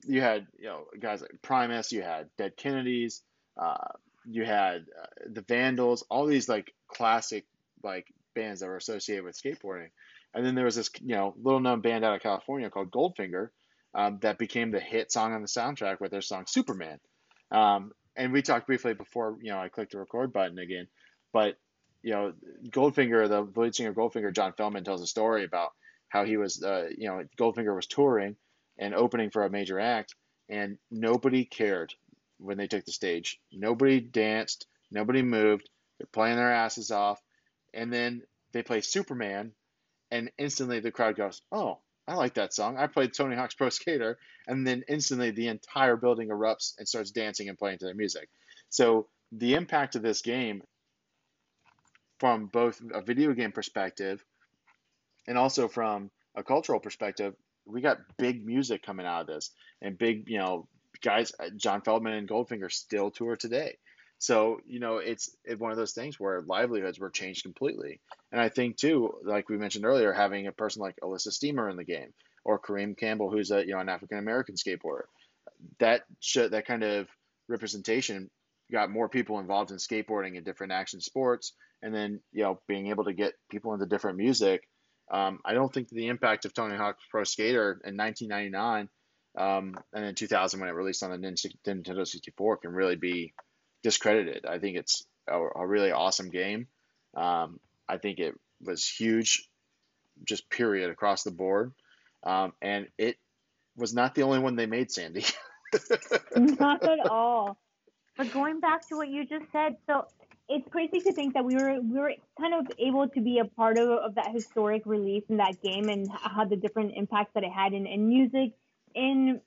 you had, you know, guys like Primus, you had Dead Kennedys, you had the Vandals, all these like classic like bands that were associated with skateboarding. And then there was this, you know, little known band out of California called Goldfinger that became the hit song on the soundtrack with their song Superman. And we talked briefly before, you know, I clicked the record button again, but you know, Goldfinger, the lead singer of Goldfinger, John Feldman, tells a story about how he was, you know, Goldfinger was touring and opening for a major act, and nobody cared. When they took the stage, nobody danced, nobody moved. They're playing their asses off, and then they play Superman, and instantly the crowd goes, "Oh, I like that song. I played Tony Hawk's Pro Skater," and then instantly the entire building erupts and starts dancing and playing to their music. So the impact of this game, from both a video game perspective, and also from a cultural perspective, we got big music coming out of this, and big, you know. Guys, John Feldman and Goldfinger still tour today. So, you know, it's one of those things where livelihoods were changed completely. And I think, too, like we mentioned earlier, having a person like Alyssa Steamer in the game, or Kareem Campbell, who's a, you know, an African-American skateboarder, that kind of representation got more people involved in skateboarding and different action sports. And then, you know, being able to get people into different music. I don't think the impact of Tony Hawk's Pro Skater in 1999 and then 2000 when it released on the Nintendo 64 can really be discredited. I think it's a really awesome game. I think it was huge, just period, across the board. And it was not the only one they made, Sandy. Not at all. But going back to what you just said, so it's crazy to think that we were kind of able to be a part of that historic release in that game, and how the different impacts that it had in music, in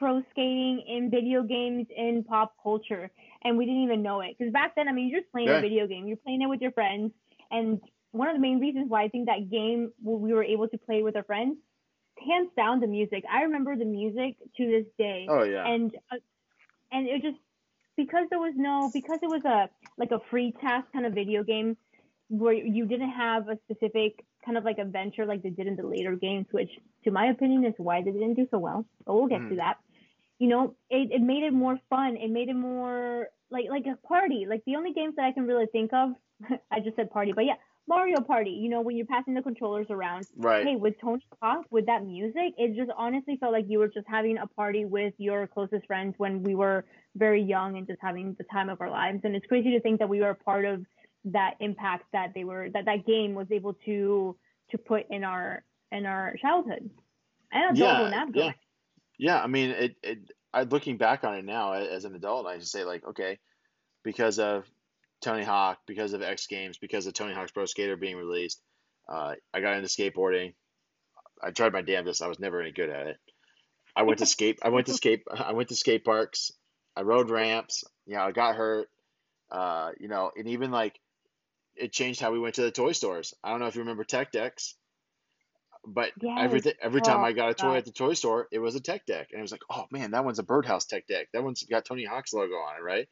pro skating, in video games, in pop culture, and we didn't even know it. Because back then, I mean, you're just playing a video game. You're playing it with your friends, And one of the main reasons why I think that game we were able to play with our friends, hands down, the music. I remember the music to this day. Oh yeah. And it just, because it was a like a free task kind of video game where you didn't have a specific kind of like adventure like they did in the later games, which to my opinion is why they didn't do so well. But we'll get to that. You know, it made it more fun. It made it more like a party. Like the only games that I can really think of, I just said party, but yeah, Mario Party, you know, when you're passing the controllers around. Right. Hey, with Tony Hawk, with that music, it just honestly felt like you were just having a party with your closest friends when we were very young and just having the time of our lives. And it's crazy to think that we were a part of that impact that they were, that game was able to put in our childhood. And yeah, I mean, looking back on it now as an adult, I just say like, okay, because of Tony Hawk, because of X Games, because of Tony Hawk's Pro Skater being released, I got into skateboarding. I tried my damnedest. I was never any good at it. I went to skate parks. I rode ramps. You know, I got hurt. You know, and even like it changed how we went to the toy stores. I don't know if you remember Tech Decks, but every time I got a toy at the toy store, it was a Tech Deck, and it was like, oh man, that one's a Birdhouse Tech Deck. That one's got Tony Hawk's logo on it, right?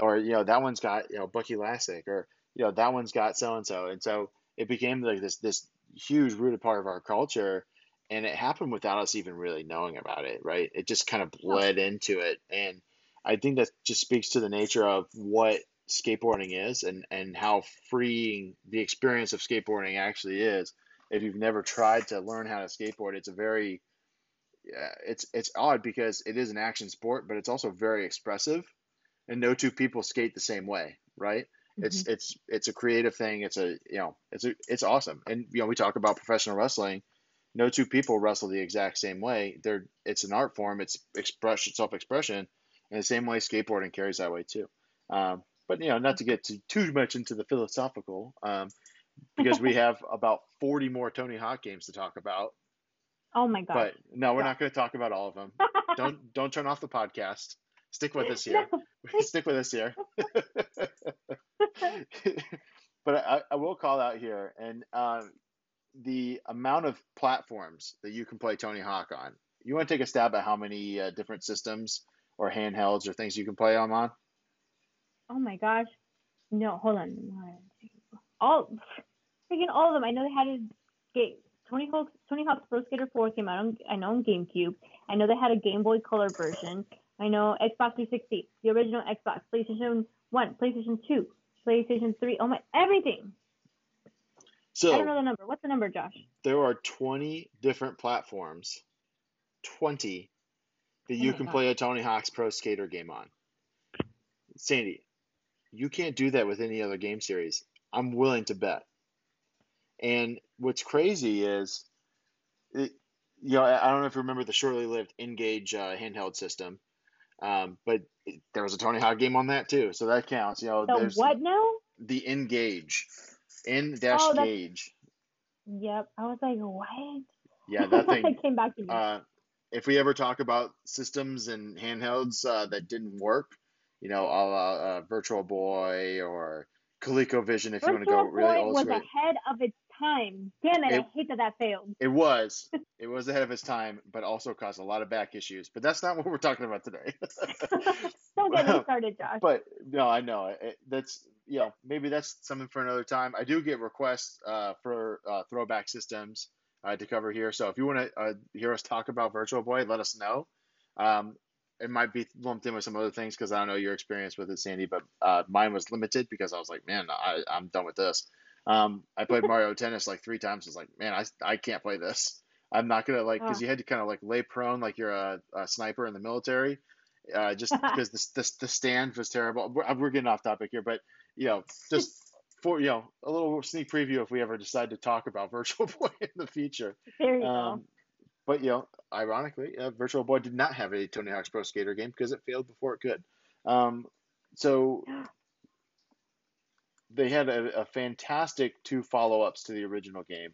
Or, you know, that one's got, you know, Bucky Lassick, or, you know, that one's got so-and-so. And so it became like this huge rooted part of our culture. And it happened without us even really knowing about it, right? It just kind of bled into it. And I think that just speaks to the nature of what skateboarding is and how freeing the experience of skateboarding actually is. If you've never tried to learn how to skateboard, it's a very, it's odd because it is an action sport, but it's also very expressive. And no two people skate the same way, right? Mm-hmm. It's a creative thing. It's awesome. And you know, we talk about professional wrestling. No two people wrestle the exact same way. It's an art form. It's self-expression, and the same way skateboarding carries that way too. But you know, not to get too much into the philosophical, because we have about 40 more Tony Hawk games to talk about. Oh my god! But no, we're not going to talk about all of them. Don't turn off the podcast. Stick with us here. Stick with us here. But I will call out here, and the amount of platforms that you can play Tony Hawk on. You want to take a stab at how many different systems or handhelds or things you can play on? Oh my gosh! No, hold on. All of them. I know they had a game. Tony Hawk's Pro Skater 4 came out. I know on GameCube. I know they had a Game Boy Color version. I know Xbox 360, the original Xbox, PlayStation 1, PlayStation 2, PlayStation 3, oh my, everything. So, I don't know the number. What's the number, Josh? There are 20 different platforms, 20, that you can play a Tony Hawk's Pro Skater game on. Sandy, you can't do that with any other game series. I'm willing to bet. And what's crazy is, I don't know if you remember the shortly lived N-Gage handheld system. But there was a Tony Hawk game on that too, so that counts. You know, the what now? The N-Gage. Yep, I was like, what? Yeah, that thing. It came back to me. If we ever talk about systems and handhelds that didn't work, you know, a la Virtual Boy or ColecoVision, if you want to go really old school. Virtual Boy was ahead of its time. Damn it, I hate that failed. It was ahead of its time, but also caused a lot of back issues. But that's not what we're talking about today. Don't get me started, Josh. But no, I know that's maybe that's something for another time. I do get requests for throwback systems to cover here. So if you want to hear us talk about Virtual Boy, let us know. It might be lumped in with some other things because I don't know your experience with it, Sandy. But mine was limited because I was like, man, I'm done with this. I played Mario Tennis like 3 times. I was like, man, I can't play this. I'm not going to because you had to kind of like lay prone like you're a sniper in the military, just because the stand was terrible. We're getting off topic here, but just for, a little sneak preview if we ever decide to talk about Virtual Boy in the future. There you go. But, ironically, Virtual Boy did not have a Tony Hawk's Pro Skater game because it failed before it could. So... They had a fantastic 2 follow-ups to the original game.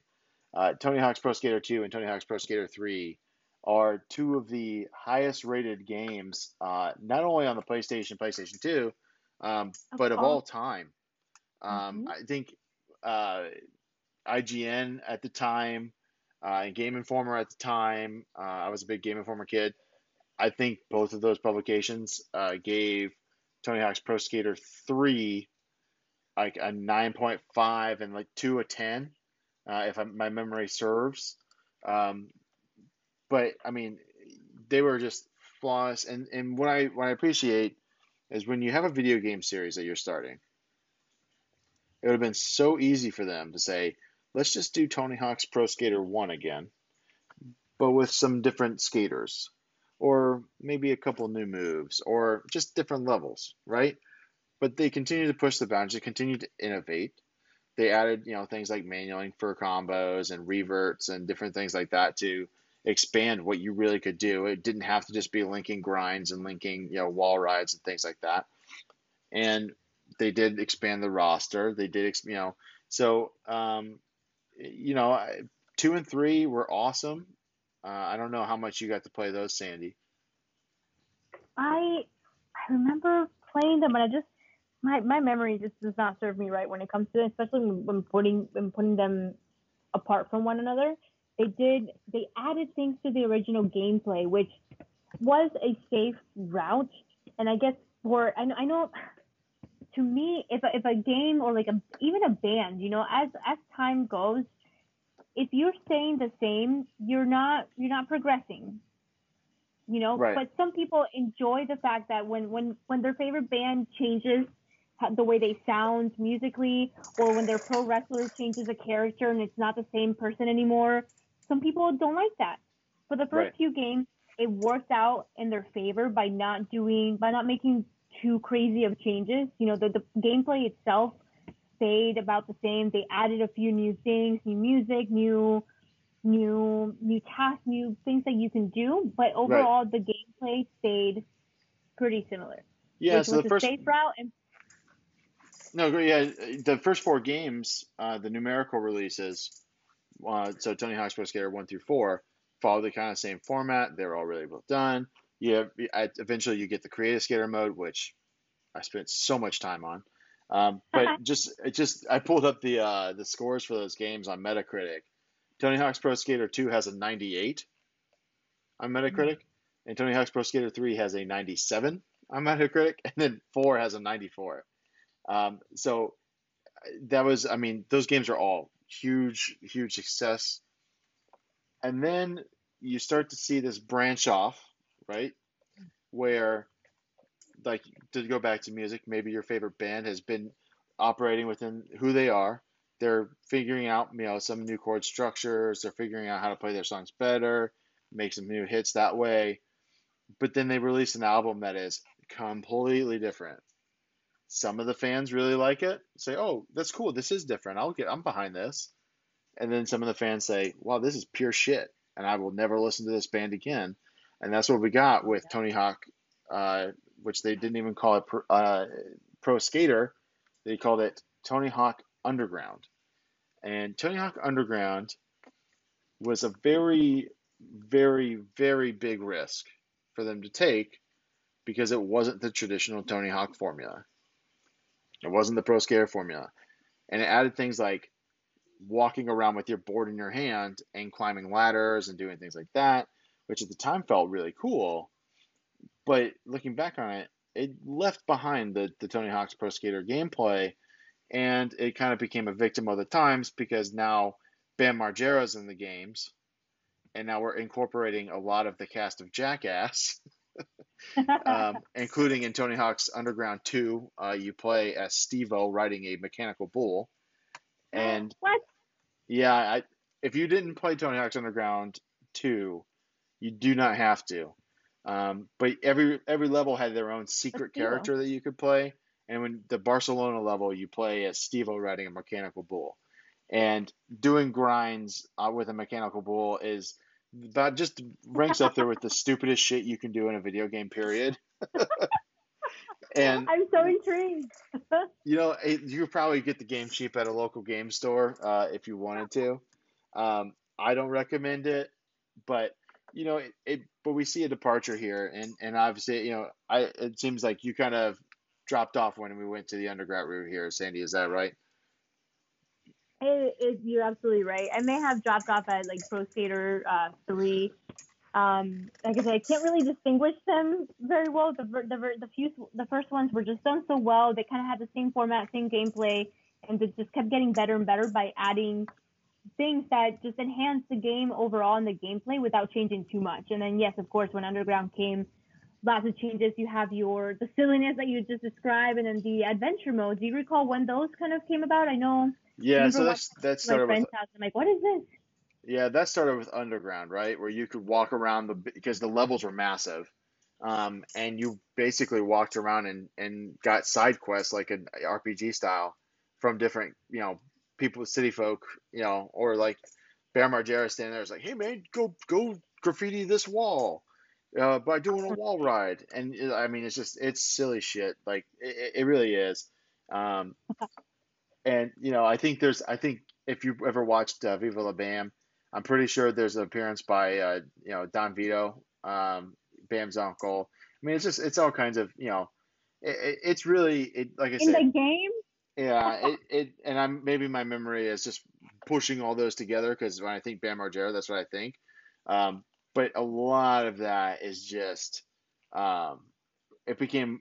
Tony Hawk's Pro Skater 2 and Tony Hawk's Pro Skater 3 are 2 of the highest-rated games, not only on the PlayStation 2, but of all time. Mm-hmm. I think IGN at the time, and Game Informer at the time. I was a big Game Informer kid. I think both of those publications gave Tony Hawk's Pro Skater 3 like a 9.5 and like 2 a 10, if my memory serves. But I mean, they were just flawless. And what I appreciate is when you have a video game series that you're starting, it would have been so easy for them to say, let's just do Tony Hawk's Pro Skater 1 again, but with some different skaters, or maybe a couple new moves, or just different levels, right? But they continue to push the boundaries. They continue to innovate. They added, things like manualing for combos and reverts and different things like that to expand what you really could do. It didn't have to just be linking grinds and linking, wall rides and things like that. And they did expand the roster. They did, so 2 and 3 were awesome. I don't know how much you got to play those, Sandy. I remember playing them, but I just, my memory just does not serve me right when it comes to it, especially when putting them apart from one another. They added things to the original gameplay, which was a safe route. And I guess I know to me, if a game or even a band, as time goes, if you're staying the same, you're not progressing, Right. But some people enjoy the fact that when their favorite band changes the way they sound musically, or when their pro wrestler changes a character and it's not the same person anymore, some people don't like that. For the first few games, it worked out in their favor by not making too crazy of changes. The gameplay itself stayed about the same. They added a few new things, new music, new tasks, new things that you can do, but overall the gameplay stayed pretty similar. Yeah, so the first safe route the first 4 games, the numerical releases, so Tony Hawk's Pro Skater 1 through 4 follow the kind of same format. They're all really well done. Eventually you get the creative skater mode, which I spent so much time on. But I pulled up the scores for those games on Metacritic. Tony Hawk's Pro Skater 2 has a 98 on Metacritic, and Tony Hawk's Pro Skater 3 has a 97 on Metacritic, and then 4 has a 94. So that was, those games are all huge, huge success. And then you start to see this branch off, right? Where, to go back to music, maybe your favorite band has been operating within who they are. They're figuring out, some new chord structures. They're figuring out how to play their songs better, make some new hits that way. But then they release an album that is completely different. Some of the fans really like it. Say, oh, that's cool. This is different. I'm behind this. And then some of the fans say, wow, this is pure shit, and I will never listen to this band again. And that's what we got with Tony Hawk, which they didn't even call it Pro Skater. They called it Tony Hawk Underground. And Tony Hawk Underground was a very, very, very big risk for them to take because it wasn't the traditional Tony Hawk formula. It wasn't the Pro Skater formula. And it added things like walking around with your board in your hand and climbing ladders and doing things like that, which at the time felt really cool. But looking back on it, it left behind the Tony Hawk's Pro Skater gameplay, and it kind of became a victim of the times because now Bam Margera's in the games, and now we're incorporating a lot of the cast of Jackass, including in Tony Hawk's Underground 2, you play as Steve-O riding a mechanical bull. And what? Yeah, if you didn't play Tony Hawk's Underground 2, you do not have to. But every level had their own secret character that you could play. And when the Barcelona level, you play as Steve-O riding a mechanical bull. And doing grinds with a mechanical bull is that just ranks up there with the stupidest shit you can do in a video game, period. And I'm so intrigued. You could probably get the game cheap at a local game store if you wanted to. I don't recommend it, but but we see a departure here, and obviously, it seems like you kind of dropped off when we went to the underground route here, Sandy. Is that right? You're absolutely right. And they have dropped off at like Pro Skater 3. Like I said, I can't really distinguish them very well. The first ones were just done so well. They kind of had the same format, same gameplay, and it just kept getting better and better by adding things that just enhance the game overall and the gameplay without changing too much. And then, yes, of course, when Underground came, lots of changes. You have the silliness that you just described, and then the adventure mode. Do you recall when those kind of came about? I know. Yeah, so that started with. I'm like, what is this? Yeah, that started with Underground, right? Where you could walk around because the levels were massive. And you basically walked around and got side quests like an RPG style from different, people, city folk, or like Bear Margera standing there is like, hey man, go graffiti this wall by doing a wall ride. And I mean, it's silly shit. Like it really is. And I think if you ever watched Viva La Bam, I'm pretty sure there's an appearance by, Don Vito, Bam's uncle. I mean, it's all kinds of, it's really, like I said. In the game? Yeah. And maybe my memory is just pushing all those together because when I think Bam Margera, that's what I think. But a lot of that is just, it became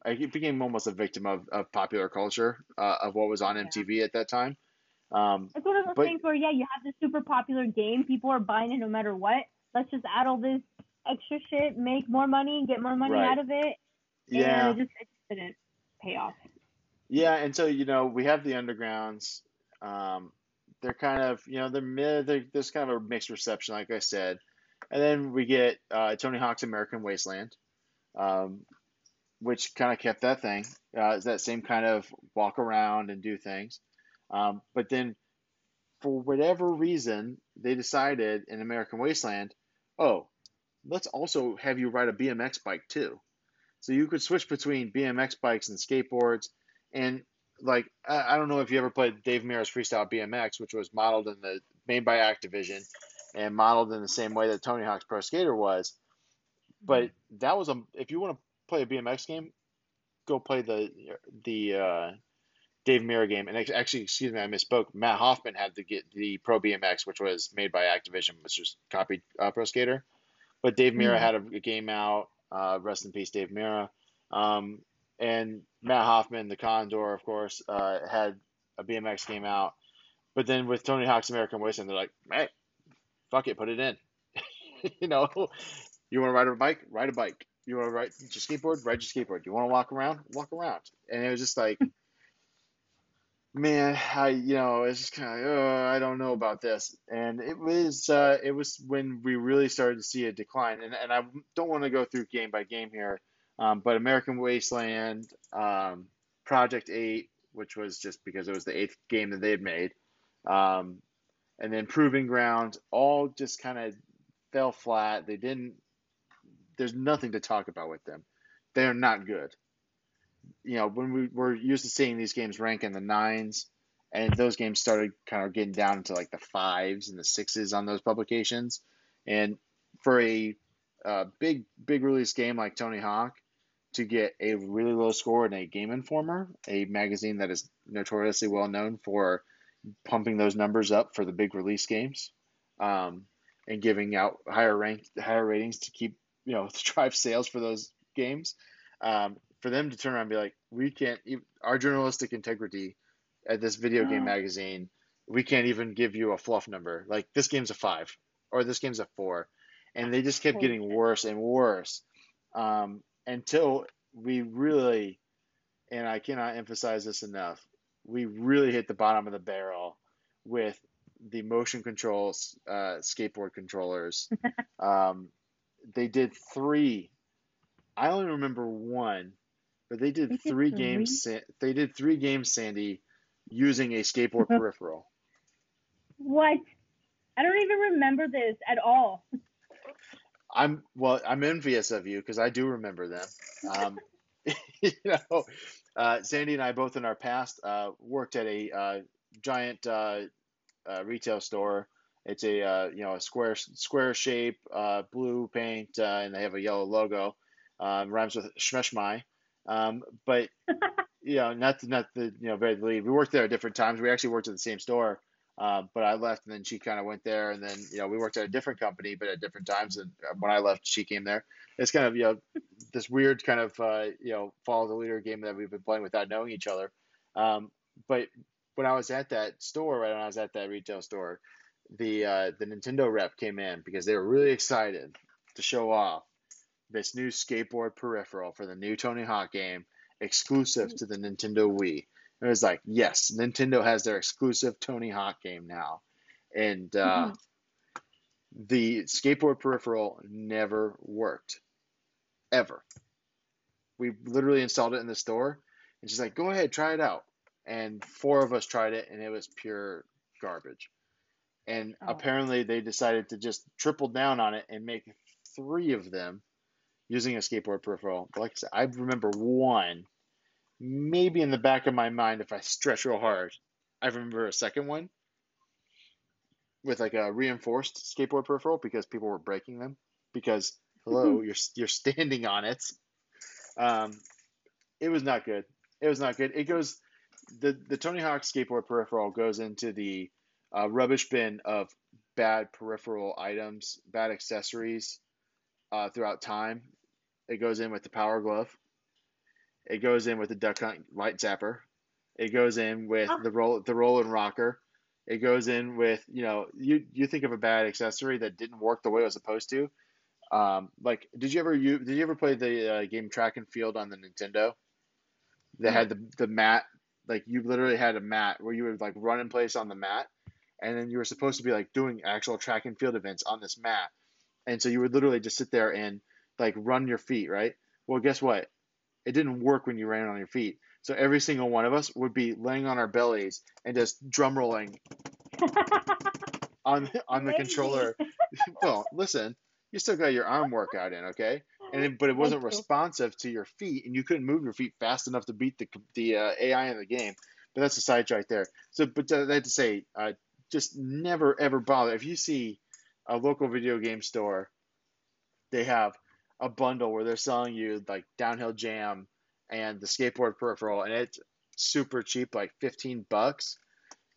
almost a victim of popular culture, of what was on MTV at that time. It's one of those things where, you have this super popular game. People are buying it no matter what. Let's just add all this extra shit, make more money, get more money out of it. Yeah. And it just didn't pay off. Yeah. And so, we have the Undergrounds. They're kind of, they're mid. There's kind of a mixed reception, like I said. And then we get Tony Hawk's American Wasteland, which kind of kept that thing. It's that same kind of walk around and do things. But then, for whatever reason, they decided in American Wasteland, let's also have you ride a BMX bike too. So you could switch between BMX bikes and skateboards. And like, I don't know if you ever played Dave Mirra's Freestyle BMX, which was made by Activision and modeled in the same way that Tony Hawk's Pro Skater was. But that was if you want to play a BMX game, go play the Dave Mirra game. And actually, excuse me, I misspoke. Matt Hoffman had to get the Pro BMX, which was made by Activision, which was copied Pro Skater. But Dave Mirra had a game out. Rest in peace, Dave Mirra. And Matt Hoffman, the Condor, of course, had a BMX game out. But then with Tony Hawk's American Wasteland, they're like, hey, fuck it, put it in. You want to ride a bike? Ride a bike. You want to ride your skateboard? Ride your skateboard. You want to walk around? Walk around. And it was just like... Man, it's just kind of I don't know about this, and it was when we really started to see a decline, and I don't want to go through game by game here, but American Wasteland, Project 8, which was just because it was the 8th game that they had made, and then Proving Ground, all just kind of fell flat. There's nothing to talk about with them. They are not good. When we were used to seeing these games rank in the 9s, and those games started kind of getting down into like the 5s and the 6s on those publications. And for a big release game like Tony Hawk to get a really low score in a Game Informer, a magazine that is notoriously well known for pumping those numbers up for the big release games, and giving out higher ratings to keep, to drive sales for those games. For them to turn around and be like, we can't, our journalistic integrity at this video game magazine, we can't even give you a fluff number. Like, this game's a 5 or this game's a 4. And they just kept getting worse and worse until we really, and I cannot emphasize this enough, we really hit the bottom of the barrel with the motion controls, skateboard controllers. They did 3. I only remember one. But they did 3 games, Sandy, using a skateboard peripheral. What? I don't even remember this at all. I'm envious of you because I do remember them. Sandy and I both in our past worked at a giant retail store. It's a a square shape, blue paint, and they have a yellow logo. Rhymes with Shmeshmai. But not the very lead. We worked there at different times. We actually worked at the same store But I left, and then she kind of went there, and then, you know, we worked at a different company, but at different times. And when I left, she came there. It's kind of, you know, this weird kind of, you know, follow the leader game that we've been playing without knowing each other. But when I was at that store, right, when I was at that retail store, the Nintendo rep came in because they were really excited to show off this new skateboard peripheral for the new Tony Hawk game, exclusive to the Nintendo Wii. It was like, yes, Nintendo has their exclusive Tony Hawk game now. And the skateboard peripheral never worked, ever. We literally installed it in the store, and she's like, go ahead, try it out. And four of us tried it, and it was pure garbage. And apparently they decided to just triple down on it and make three of them using a skateboard peripheral. But like I said, I remember one. Maybe in the back of my mind, if I stretch real hard, I remember a second one with like a reinforced skateboard peripheral because people were breaking them. Because hello, you're standing on it. It was not good. It was not good. It goes the Tony Hawk skateboard peripheral goes into the rubbish bin of bad peripheral items, bad accessories throughout time. It goes in with the power glove. It goes in with the Duck Hunt light zapper. It goes in with the rollin' rocker. It goes in with, you know, you think of a bad accessory that didn't work the way it was supposed to. Like, did you ever play the game Track and Field on the Nintendo? That had the mat. Like, you literally had a mat where you would like run in place on the mat, and then you were supposed to be like doing actual track and field events on this mat, and so you would literally just sit there and like run your feet, right? Well, guess what? It didn't work when you ran on your feet. So every single one of us would be laying on our bellies and just drum rolling on the controller. Well, listen, you still got your arm workout in, okay? But it wasn't responsive to your feet, and you couldn't move your feet fast enough to beat the AI in the game. But that's a sidetrack there. So, but I have to say, just never ever bother. If you see a local video game store, they have a bundle where they're selling you like Downhill Jam and the skateboard peripheral, and it's super cheap, like $15.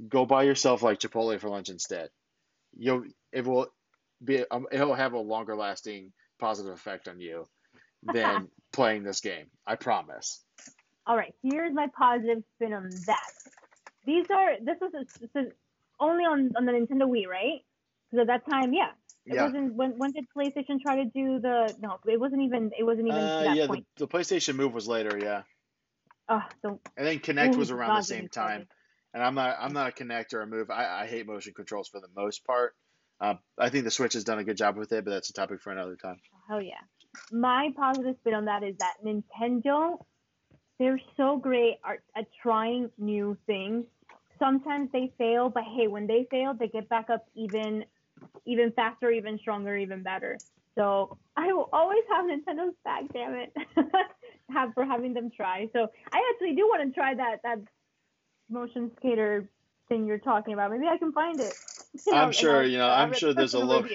Go buy yourself like Chipotle for lunch instead. It'll have a longer lasting positive effect on you than playing this game. I promise. All right, here's my positive spin on that. This is only on the Nintendo Wii, right? Because at that time, yeah. It wasn't. When did PlayStation try to do it wasn't even that point. The PlayStation Move was later, yeah. And then Kinect was around the same time. And I'm not a Kinect or a Move. I hate motion controls for the most part. I think the Switch has done a good job with it, but that's a topic for another time. Oh, hell yeah. My positive spin on that is that Nintendo, they're so great at trying new things. Sometimes they fail, but hey, when they fail, they get back up even faster, even stronger, even better. So I will always have Nintendo's back, damn it, for having them try. So I actually do want to try that motion skater thing you're talking about. Maybe I can find it. I'm sure there's a look.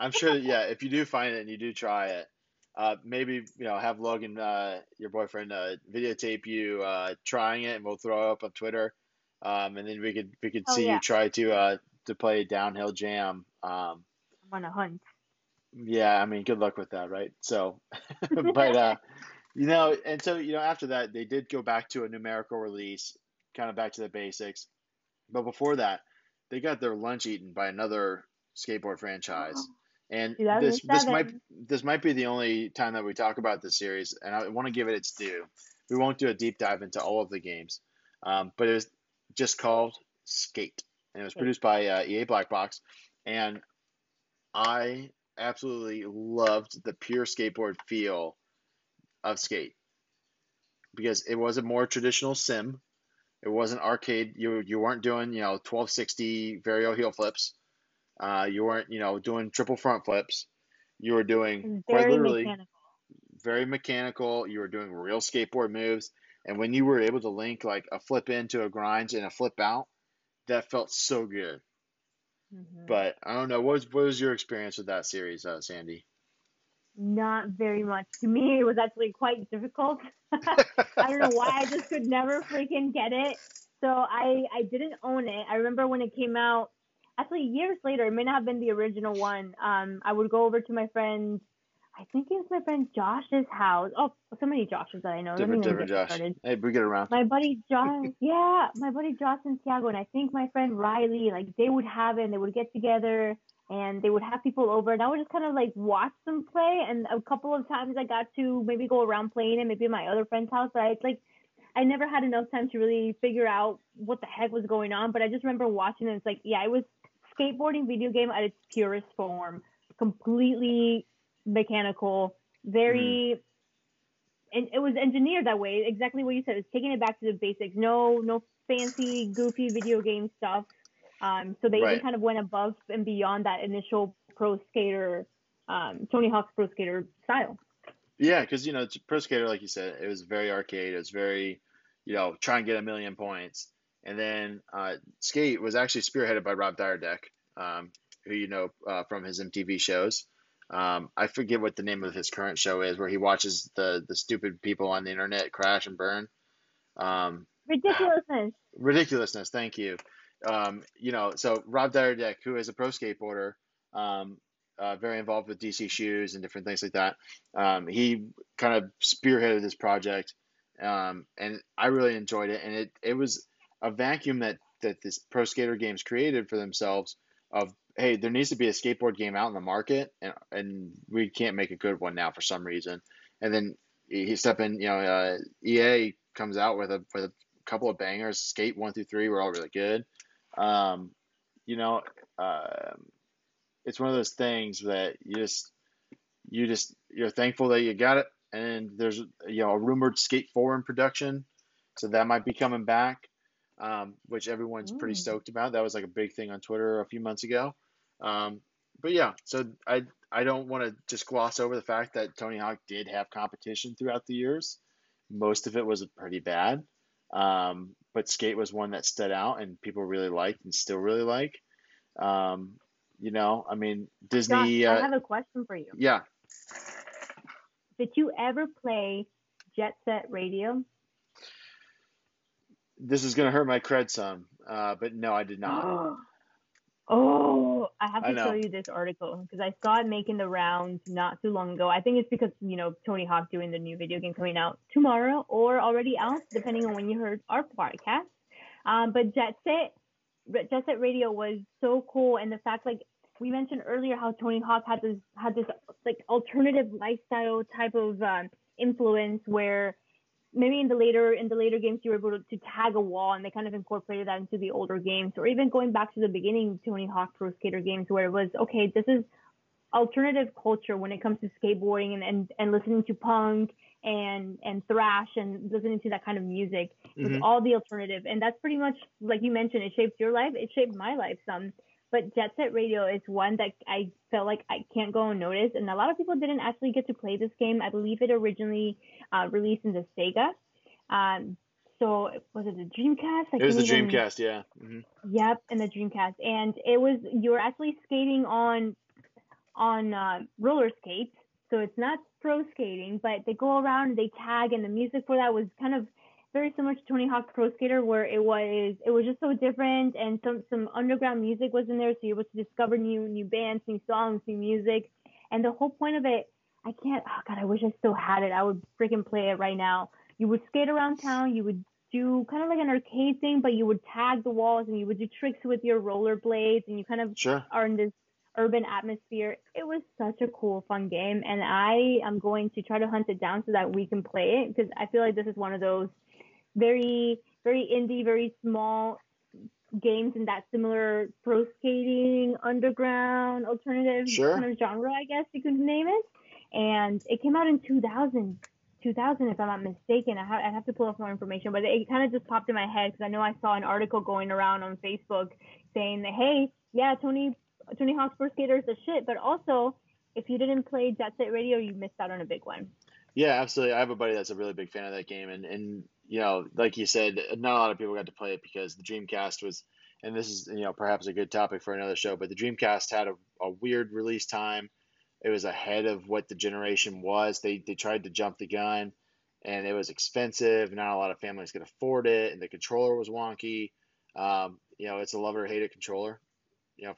I'm sure, yeah, if you do find it and you do try it, maybe, you know, have Logan, your boyfriend, videotape you trying it, and we'll throw it up on Twitter. And then we could see you try to play Downhill Jam. I'm on a hunt. Yeah, I mean, good luck with that, right? So, but you know, and so, you know, after that, they did go back to a numerical release, kind of back to the basics. But before that, they got their lunch eaten by another skateboard franchise. Oh. And this might be the only time that we talk about this series, and I want to give it its due. We won't do a deep dive into all of the games, but it was just called Skate. And it was produced by EA Black Box, and I absolutely loved the pure skateboard feel of Skate because it was a more traditional sim. It wasn't arcade. You weren't doing, you know, 1260 varial heel flips. You weren't, you know, doing triple front flips. You were doing quite literally very mechanical. You were doing real skateboard moves, and when you were able to link like a flip into a grind and a flip out, that felt so good. Mm-hmm. But I don't know. What was your experience with that series, Sandy? Not very much. To me, it was actually quite difficult. I don't know why. I just could never freaking get it. So I didn't own it. I remember when it came out, actually years later, it may not have been the original one. I would go over to my friend, I think it was my friend Josh's house. Oh, so many Joshes that I know. Different Josh. Started. Hey, we get around. My buddy Josh, yeah, my buddy Josh and Tiago, and I think my friend Riley, like they would have it and they would get together and they would have people over and I would just kind of like watch them play. And a couple of times I got to maybe go around playing it, maybe at my other friend's house, but I never had enough time to really figure out what the heck was going on, but I just remember watching it. It's like, yeah, it was skateboarding video game at its purest form, completely mechanical, very, and it was engineered that way. Exactly what you said. It's taking it back to the basics. No fancy, goofy video game stuff. So they even kind of went above and beyond that initial pro skater, Tony Hawk's pro skater style. Yeah, because, you know, pro skater, like you said, it was very arcade. It was very, you know, try and get 1,000,000 points. And then skate was actually spearheaded by Rob Dyrdek, who you know from his MTV shows. I forget what the name of his current show is, where he watches the stupid people on the internet crash and burn. Ridiculousness. Ridiculousness, thank you. You know, so Rob Dyrdek, who is a pro skateboarder, very involved with DC shoes and different things like that. He kind of spearheaded this project, and I really enjoyed it. And it was a vacuum that this pro skater games created for themselves of, hey, there needs to be a skateboard game out in the market, and we can't make a good one now for some reason. And then he stepped in, you know, EA comes out with a couple of bangers. Skate 1 through 3 were all really good. It's one of those things that you're thankful that you got it. And there's, you know, a rumored Skate 4 in production. So that might be coming back, which everyone's pretty stoked about. That was like a big thing on Twitter a few months ago. But yeah, so I don't want to just gloss over the fact that Tony Hawk did have competition throughout the years. Most of it was pretty bad. But Skate was one that stood out and people really liked and still really like. You know, I mean, Disney... Josh, I have a question for you. Yeah. Did you ever play Jet Set Radio? This is going to hurt my cred some, but no, I did not. Oh, I have to show you this article because I saw it making the rounds not too long ago. I think it's because, you know, Tony Hawk doing the new video game coming out tomorrow or already out, depending on when you heard our podcast. But Jet Set Radio was so cool, and the fact, like we mentioned earlier, how Tony Hawk had this like alternative lifestyle type of influence, where maybe in the later games you were able to tag a wall, and they kind of incorporated that into the older games, or even going back to the beginning Tony Hawk Pro Skater games, where it was okay, this is alternative culture when it comes to skateboarding and listening to punk and thrash and listening to that kind of music with all the alternative. And that's pretty much, like you mentioned, it shaped your life, it shaped my life some, but Jet Set Radio is one that I felt like I can't go unnoticed, and a lot of people didn't actually get to play this game. I believe it originally released in the Sega, so was it the Dreamcast? It was the Dreamcast, yeah. Yep, and the Dreamcast, and it was, you were actually skating on roller skates, so it's not pro skating, but they go around and they tag, and the music for that was kind of very similar to Tony Hawk's Pro Skater, where it was just so different, and some underground music was in there, so you were able to discover new bands, new songs, new music. And the whole point of it, I wish I still had it. I would freaking play it right now. You would skate around town, you would do kind of like an arcade thing, but you would tag the walls and you would do tricks with your roller blades, and you kind of are in this urban atmosphere. It was such a cool, fun game, and I am going to try to hunt it down so that we can play it, because I feel like this is one of those very, very indie, very small games in that similar pro skating, underground, alternative kind of genre, I guess you could name it. And it came out in 2000, if I'm not mistaken. I have to pull up more information, but it kind of just popped in my head because I know I saw an article going around on Facebook saying that, hey, yeah, Tony Hawk's Pro Skater is the shit, but also if you didn't play Jet Set Radio, you missed out on a big one. Yeah, absolutely. I have a buddy that's a really big fan of that game, and you know, like you said, not a lot of people got to play it because the Dreamcast was, and this is, you know, perhaps a good topic for another show, but the Dreamcast had a weird release time. It was ahead of what the generation was. They tried to jump the gun, and it was expensive. Not a lot of families could afford it, and the controller was wonky. It's a love or hate it controller,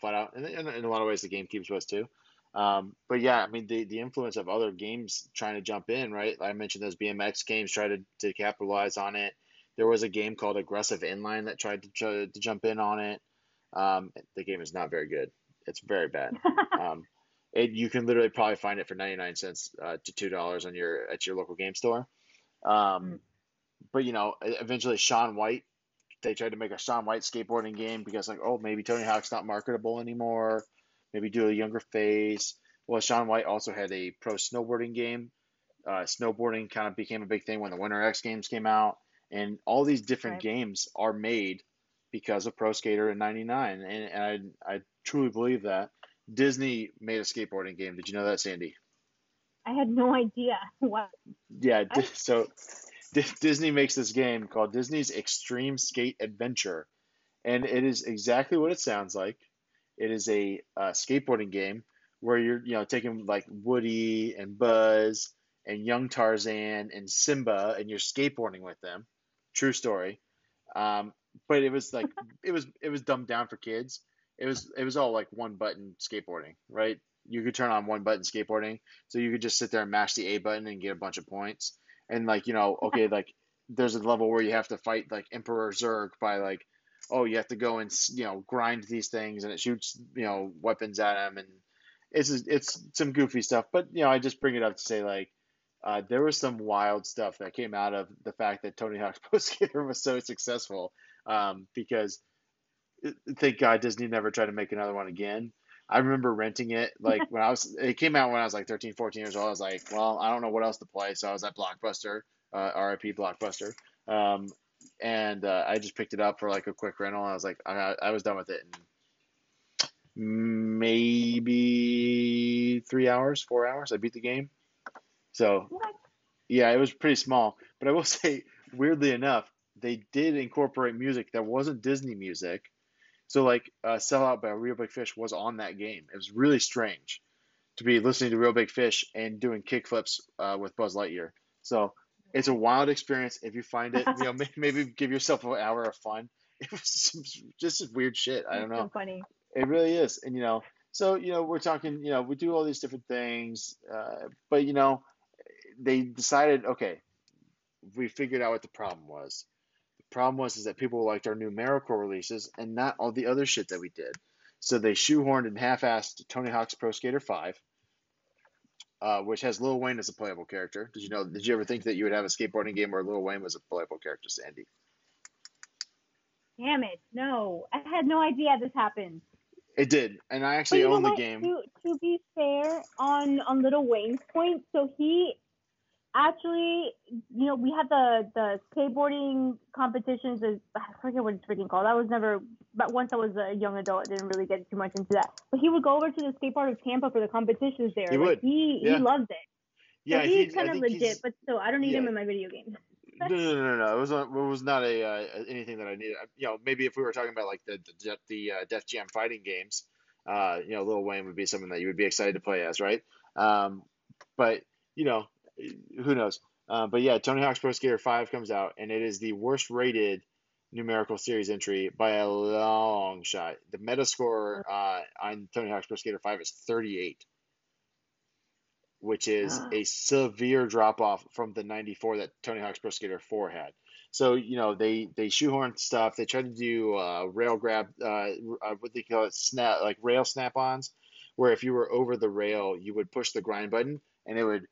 flat out. And in a lot of ways, the GameCube was too. But yeah, I mean, the influence of other games trying to jump in, right? I mentioned those BMX games tried to capitalize on it. There was a game called Aggressive Inline that tried to jump in on it. The game is not very good. It's very bad. You can literally probably find it for 99 cents to $2 on at your local game store. But eventually Shaun White, they tried to make a Shaun White skateboarding game because maybe Tony Hawk's not marketable anymore. Maybe do a younger face. Well, Shaun White also had a pro snowboarding game. Snowboarding kind of became a big thing when the Winter X Games came out. And all these different games are made because of Pro Skater in 99. And I truly believe that. Disney made a skateboarding game. Did you know that, Sandy? I had no idea. What? Yeah, Disney makes this game called Disney's Extreme Skate Adventure. And it is exactly what it sounds like. It is a skateboarding game where you're, taking Woody and Buzz and young Tarzan and Simba, and you're skateboarding with them. True story. But it was it was dumbed down for kids. It was all one button skateboarding, right? You could turn on one button skateboarding, so you could just sit there and mash the A button and get a bunch of points. And there's a level where you have to fight Emperor Zurg by you have to go and, grind these things, and it shoots, weapons at them. And it's some goofy stuff, but, I just bring it up to say, there was some wild stuff that came out of the fact that Tony Hawk's Pro Skater was so successful, because thank God Disney never tried to make another one again. I remember renting it, it came out when I was 13, 14 years old. I was I don't know what else to play. So I was at Blockbuster, RIP Blockbuster. And I just picked it up for a quick rental. I was I was done with it in maybe 3 hours, 4 hours. I beat the game. So, yeah, it was pretty small. But I will say, weirdly enough, they did incorporate music that wasn't Disney music. So, Sell Out by Real Big Fish was on that game. It was really strange to be listening to Real Big Fish and doing kickflips with Buzz Lightyear. So, it's a wild experience. If you find it, maybe give yourself an hour of fun. It was just weird shit. I don't know. So funny. It really is. And, we're talking, we do all these different things. But, they decided, okay, we figured out what the problem was. The problem was that people liked our numerical releases and not all the other shit that we did. So they shoehorned and half-assed Tony Hawk's Pro Skater 5. Which has Lil Wayne as a playable character. Did you ever think that you would have a skateboarding game where Lil Wayne was a playable character, Sandy? Damn it, no. I had no idea this happened. It did, and I actually own the game. To be fair, on Lil Wayne's point, so he actually, we had the skateboarding competitions. I forget what it's freaking called. But once I was a young adult, I didn't really get too much into that. But he would go over to the skate park of Tampa for the competitions there. He would. He loved it. Yeah, so he's kind of legit, but still, I don't need him in my video games. No. It was not a anything that I needed. Maybe if we were talking about the Def Jam fighting games, Lil Wayne would be something that you would be excited to play as, right? But who knows? But yeah, Tony Hawk's Pro Skater 5 comes out, and it is the worst rated numerical series entry by a long shot. The meta score on Tony Hawk's Pro Skater 5 is 38, which is a severe drop off from the 94 that Tony Hawk's Pro Skater 4 had. So they shoehorned stuff. They tried to do rail grab, what they call it, snap, rail snap-ons, where if you were over the rail, you would push the grind button and it would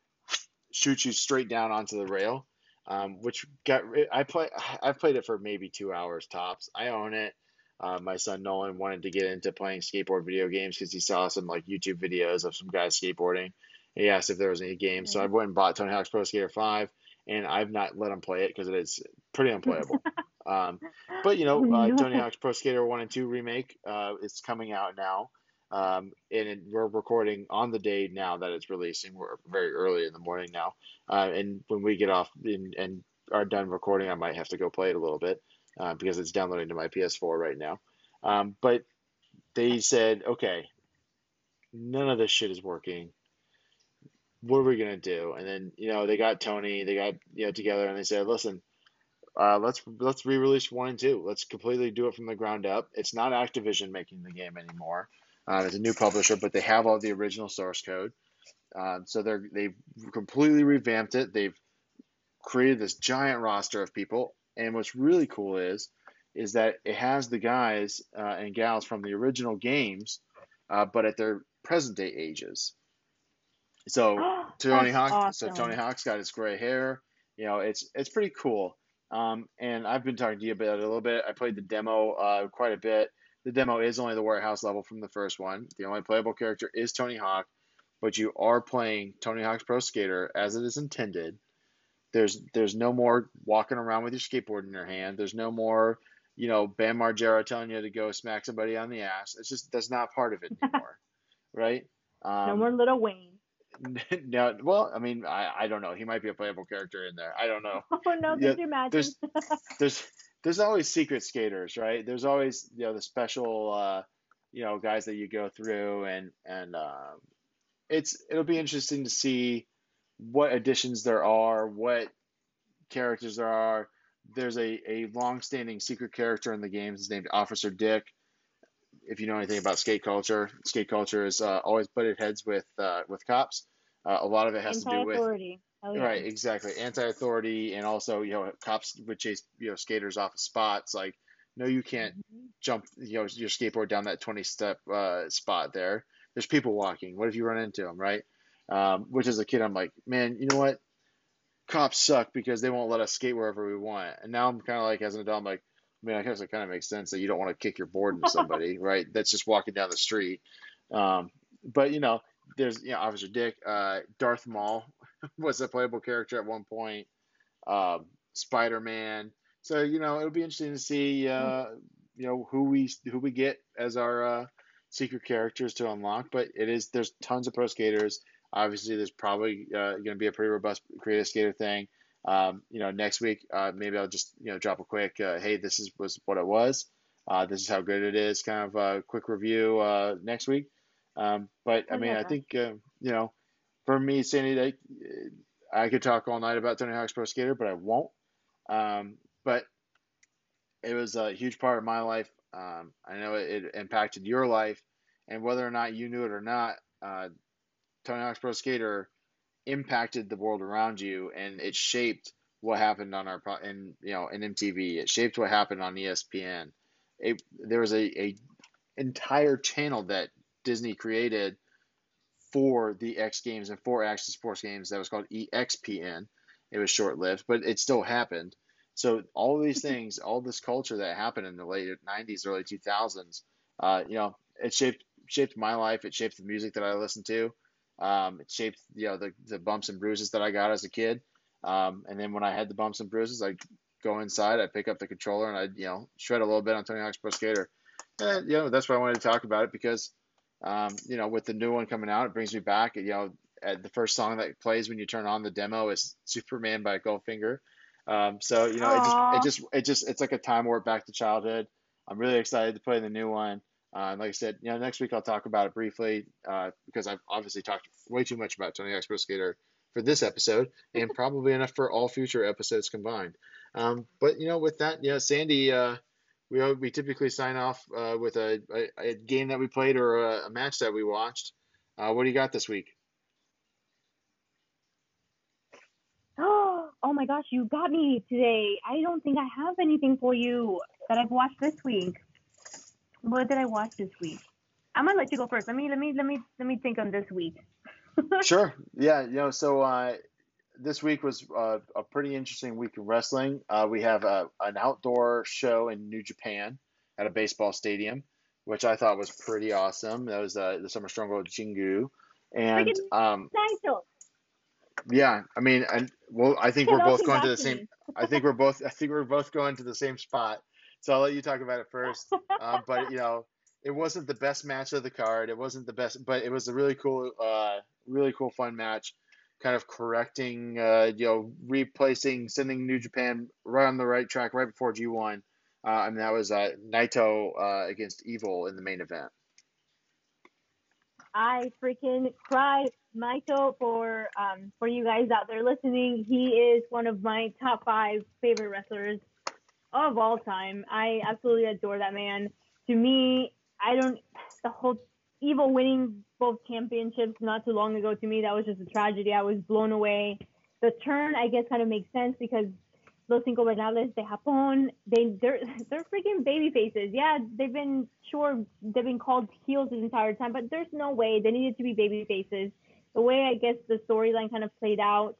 shoot you straight down onto the rail. I've played it for maybe 2 hours tops. I own it. My son Nolan wanted to get into playing skateboard video games because he saw some YouTube videos of some guys skateboarding. He asked if there was any game, so I went and bought Tony Hawk's Pro Skater 5, and I've not let him play it because it is pretty unplayable. Tony Hawk's Pro Skater 1 and 2 remake is coming out now. And we're recording on the day now that it's releasing. We're very early in the morning now. And when we get off and are done recording, I might have to go play it a little bit because it's downloading to my PS4 right now. But they said, okay, none of this shit is working. what are we going to do? And then, you know, they got Tony, they got, you know, together and they said, listen, let's re-release 1 and 2. Let's completely do it from the ground up. It's not Activision making the game anymore. It's a new publisher, but they have all the original source code. So they've completely revamped it. They've created this giant roster of people. And what's really cool is that it has the guys and gals from the original games, but at their present day ages. So Tony Hawk, awesome. So Tony Hawk's got his gray hair. You know, it's pretty cool. And I've been talking to you about it a little bit. I played the demo quite a bit. The demo is only the warehouse level from the first one. The only playable character is Tony Hawk, but you are playing Tony Hawk's Pro Skater as it is intended. There's no more walking around with your skateboard in your hand. There's no more, you know, Bam Margera telling you to go smack somebody on the ass. It's just, that's not part of it anymore, right? No more Little Wayne. No, well, I mean, I don't know. He might be a playable character in there. I don't know. Oh no, could you imagine? There's always secret skaters, right? There's always, you know, the special, you know, guys that you go through, and it'll be interesting to see what additions there are, what characters there are. There's a long-standing secret character in the games. It's named Officer Dick. If you know anything about skate culture is always butted heads with cops. A lot of it has to do with anti-authority. Oh, yeah. Right, exactly, anti-authority, and also, you know, cops would chase, you know, skaters off of spots. Like, no, you can't jump, you know, your skateboard down that 20-step spot there. There's people walking. What if you run into them, right? Which as a kid, I'm like, man, you know what? Cops suck because they won't let us skate wherever we want. And now I'm kind of like, as an adult, I'm like, I mean, I guess it kind of makes sense that you don't want to kick your board into somebody, right? That's just walking down the street. But, you know, there's, you know, Officer Dick. Darth Maul was a playable character at one point. Spider-Man. So, you know, it'll be interesting to see, you know, who we get as our secret characters to unlock. But there's tons of pro skaters. Obviously, there's probably going to be a pretty robust creative skater thing. You know, next week, maybe I'll just, you know, drop a quick, hey, this was what it was. This is how good it is. Kind of a quick review, next week. But I mean, I think, you know, for me, Sandy, I could talk all night about Tony Hawk's Pro Skater, but I won't. But it was a huge part of my life. I know it impacted your life, and whether or not you knew it or not, Tony Hawk's Pro Skater impacted the world around you, and it shaped what happened on our and, you know, in MTV. It shaped what happened on ESPN. There was a entire channel that Disney created for the X Games and for action sports games that was called EXPN. It was short-lived, but it still happened. So all of these things, all this culture that happened in the late 90s, early 2000s, you know, it shaped my life. It shaped the music that I listened to. It shaped, you know, the bumps and bruises that I got as a kid. And then when I had the bumps and bruises, I'd go inside, I'd pick up the controller, and I'd, you know, shred a little bit on Tony Hawk's Pro Skater. And, you know, that's why I wanted to talk about it because, you know, with the new one coming out, it brings me back. You know, at the first song that plays when you turn on the demo is Superman by Goldfinger. So, you know, aww. It's like a time warp back to childhood. I'm really excited to play the new one. Like I said, you know, next week I'll talk about it briefly because I've obviously talked way too much about Tony Hawk's Pro Skater for this episode and probably enough for all future episodes combined. But, you know, with that, you know, Sandy, we typically sign off with a game that we played or a match that we watched. What do you got this week? Oh, my gosh, you got me today. I don't think I have anything for you that I've watched this week. What did I watch this week? I'm gonna let you go first. Let me think on this week. Sure. Yeah. You know. So this week was a pretty interesting week in wrestling. We have an outdoor show in New Japan at a baseball stadium, which I thought was pretty awesome. That was the Summer Struggle Jingu, and yeah. I mean, I think we're both going to the same. I think we're both going to the same spot. So I'll let you talk about it first. But, you know, it wasn't the best match of the card. It wasn't the best, but it was a really cool, fun match, kind of correcting, you know, replacing, sending New Japan right on the right track right before G1. And that was Naito against Evil in the main event. I freaking cried. Michael, for you guys out there listening, he is one of my top 5 favorite wrestlers of all time. I absolutely adore that man. To me, the whole Evil winning both championships not too long ago, to me, that was just a tragedy. I was blown away. The turn, I guess, kind of makes sense because Los Ingobernables de Japón, they're freaking baby faces. Yeah, they've been called heels this entire time, but there's no way they needed to be baby faces. The way I guess the storyline kind of played out,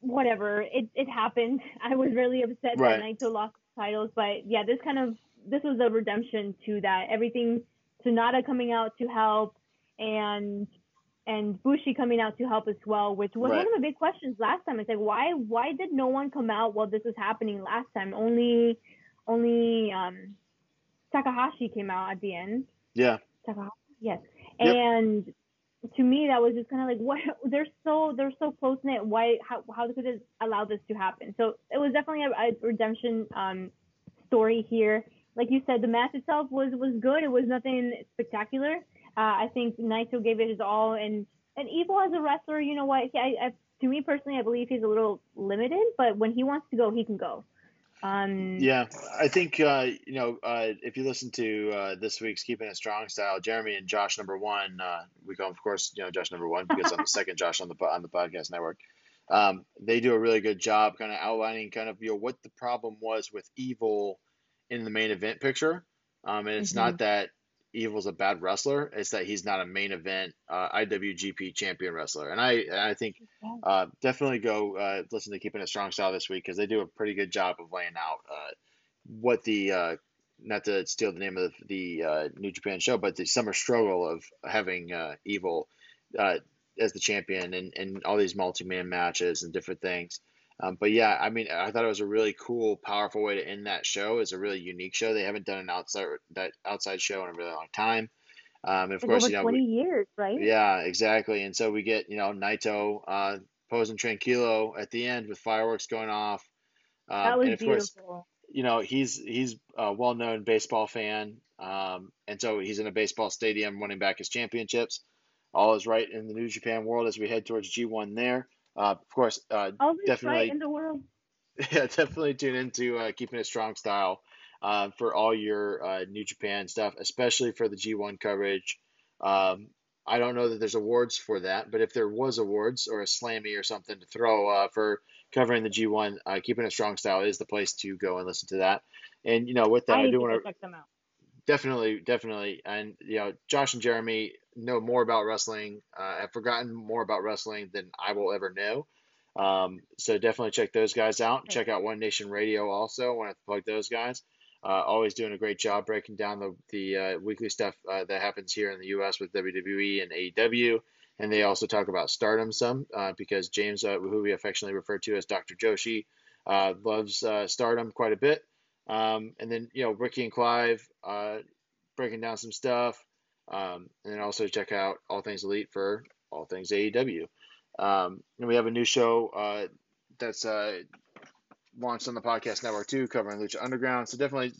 whatever, it happened. I was really upset that Naito lost the titles, but yeah, this was a redemption to that. Everything, Sonata coming out to help, and Bushi coming out to help as well, which was one of my big questions last time. It's like, why did no one come out while this was happening last time? Only Takahashi came out at the end. Yeah. Takahashi, yes. Yep. And to me, that was just kind of like, what? They're so close knit. Why? How could it allow this to happen? So it was definitely a redemption story here. Like you said, the match itself was good. It was nothing spectacular. I think Naito gave it his all, and Evil as a wrestler, you know what? To me personally, I believe he's a little limited, but when he wants to go, he can go. Yeah, I think if you listen to this week's Keeping It Strong Style, Jeremy and Josh #1, we call him, of course, Josh #1 because I'm the second Josh on the podcast network. They do a really good job kind of outlining kind of what the problem was with Evil in the main event picture. And it's not that Evil's a bad wrestler. It's that he's not a main event IWGP champion wrestler. And I think definitely go listen to Keeping It Strong Style this week because they do a pretty good job of laying out what the not to steal the name of the New Japan show, but the summer struggle of having Evil as the champion and all these multi-man matches and different things. But yeah, I mean, I thought it was a really cool, powerful way to end that show. It's a really unique show. They haven't done an outside show in a really long time. And of course, 20 years, right? Yeah, exactly. And so we get, Naito posing tranquilo at the end with fireworks going off. That was beautiful. Course, he's a well-known baseball fan. And so he's in a baseball stadium running back his championships. All is right in the New Japan world as we head towards G1 there. Of course, definitely in the world. Yeah, definitely tune into Keeping It Strong Style for all your New Japan stuff, especially for the G1 coverage. I don't know that there's awards for that, but if there was awards or a Slammy or something to throw for covering the G1, Keeping It Strong Style is the place to go and listen to that. And with that, I do want to check them out. Definitely. And, Josh and Jeremy know more about wrestling. I've forgotten more about wrestling than I will ever know. So definitely check those guys out. Check out One Nation Radio also. I want to plug those guys. Always doing a great job breaking down the weekly stuff that happens here in the U.S. with WWE and AEW. And they also talk about Stardom some because James, who we affectionately refer to as Dr. Joshi, loves Stardom quite a bit. And then, Ricky and Clive breaking down some stuff. And then also check out All Things Elite for all things AEW. And we have a new show that's launched on the podcast network too, covering Lucha Underground. So definitely,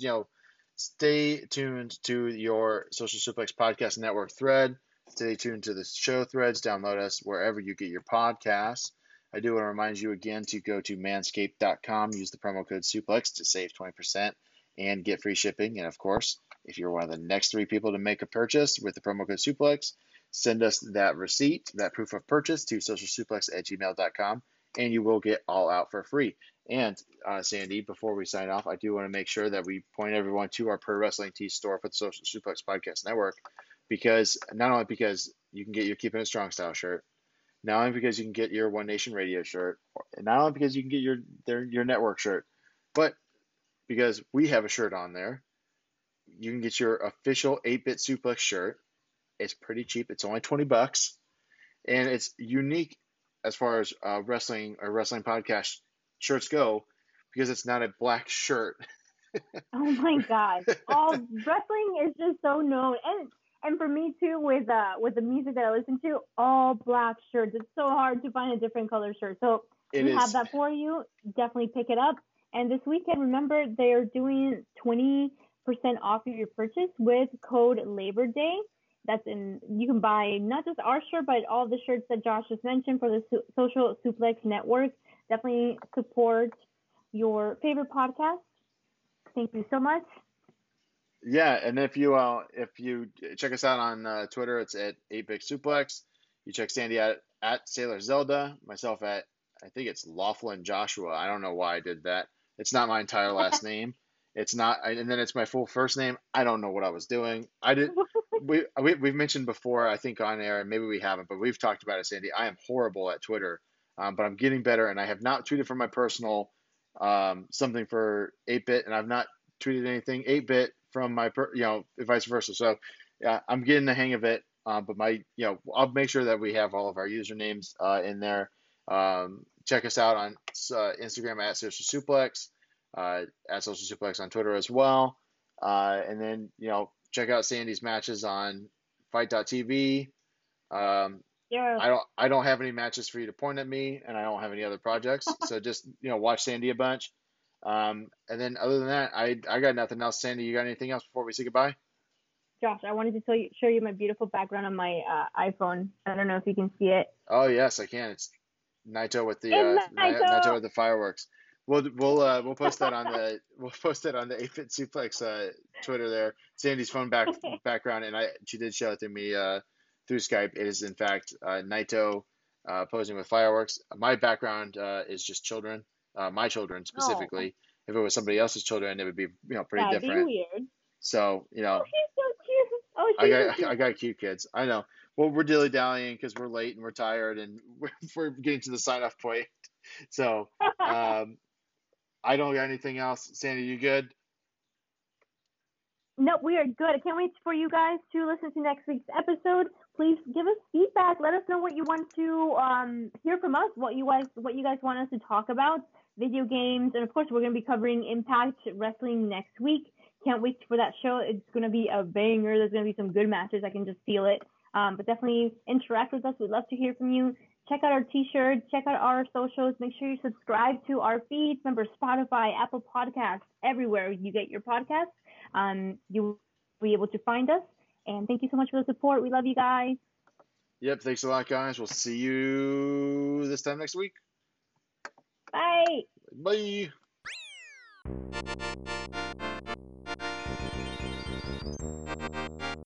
stay tuned to your Social Suplex Podcast Network thread. Stay tuned to the show threads. Download us wherever you get your podcasts. I do want to remind you again to go to manscaped.com, use the promo code SUPLEX to save 20% and get free shipping. And, of course, if you're one of the next 3 people to make a purchase with the promo code SUPLEX, send us that receipt, that proof of purchase, to socialsuplex@gmail.com, and you will get All Out for free. And, Sandy, before we sign off, I do want to make sure that we point everyone to our Pro Wrestling Tees store for the Social Suplex Podcast Network, because not only because you can get your Keeping It Strong Style shirt, not only because you can get your One Nation Radio shirt, not only because you can get your network shirt, but because we have a shirt on there. You can get your official 8-Bit Suplex shirt. It's pretty cheap. It's only $20. And it's unique as far as wrestling or wrestling podcast shirts go because it's not a black shirt. Oh, my gosh. Wrestling is just so known. And for me too, with the music that I listen to, all black shirts. It's so hard to find a different color shirt. So we have that for you. Definitely pick it up. And this weekend, remember, they are doing 20% off of your purchase with code Labor Day. that's in, you can buy not just our shirt, but all the shirts that Josh just mentioned for the Social Suplex Network. Definitely support your favorite podcast. Thank you so much. Yeah, and if you check us out on Twitter, it's at 8BigSuplex. You check Sandy at Sailor Zelda, myself at, I think it's Laughlin Joshua. I don't know why I did that. It's not my entire last name. It's not, and then it's my full first name. I don't know what I was doing. I did. We've mentioned before, I think on air, and maybe we haven't, but we've talked about it, Sandy. I am horrible at Twitter, but I'm getting better, and I have not tweeted from my personal something for 8-Bit, and I've not tweeted anything 8-Bit from my, vice versa. So yeah, I'm getting the hang of it, but I'll make sure that we have all of our usernames in there. Check us out on Instagram at Social Suplex. At Social Suplex on Twitter as well. And then, check out Sandy's matches on Fight.tv. Yeah. I don't have any matches for you to point at me, and I don't have any other projects. So just, watch Sandy a bunch. And then other than that, I got nothing else. Sandy, you got anything else before we say goodbye? Josh, I wanted to show you my beautiful background on my iPhone. I don't know if you can see it. Oh, yes, I can. It's Naito with the Naito with the fireworks. We'll post that on the AFIT Suplex Twitter there. Sandy's phone background, and she did show it to me through Skype. It is in fact Naito posing with fireworks. My background is just children, my children specifically. Oh. If it was somebody else's children, it would be pretty different. That'd be weird. So Oh, he's so cute. Oh, I got cute kids. I know. Well, we're dilly-dallying because we're late and we're tired and we're getting to the sign-off point. So. I don't got anything else. Sandy, you good? No, we are good. I can't wait for you guys to listen to next week's episode. Please give us feedback. Let us know what you want to hear from us, what you guys want us to talk about, video games. And, of course, we're going to be covering Impact Wrestling next week. Can't wait for that show. It's going to be a banger. There's going to be some good matches. I can just feel it. But definitely interact with us. We'd love to hear from you. Check out our t-shirts, check out our socials, make sure you subscribe to our feeds. Remember, Spotify, Apple Podcasts, everywhere you get your podcasts. You'll be able to find us. And thank you so much for the support. We love you guys. Yep, thanks a lot, guys. We'll see you this time next week. Bye. Bye.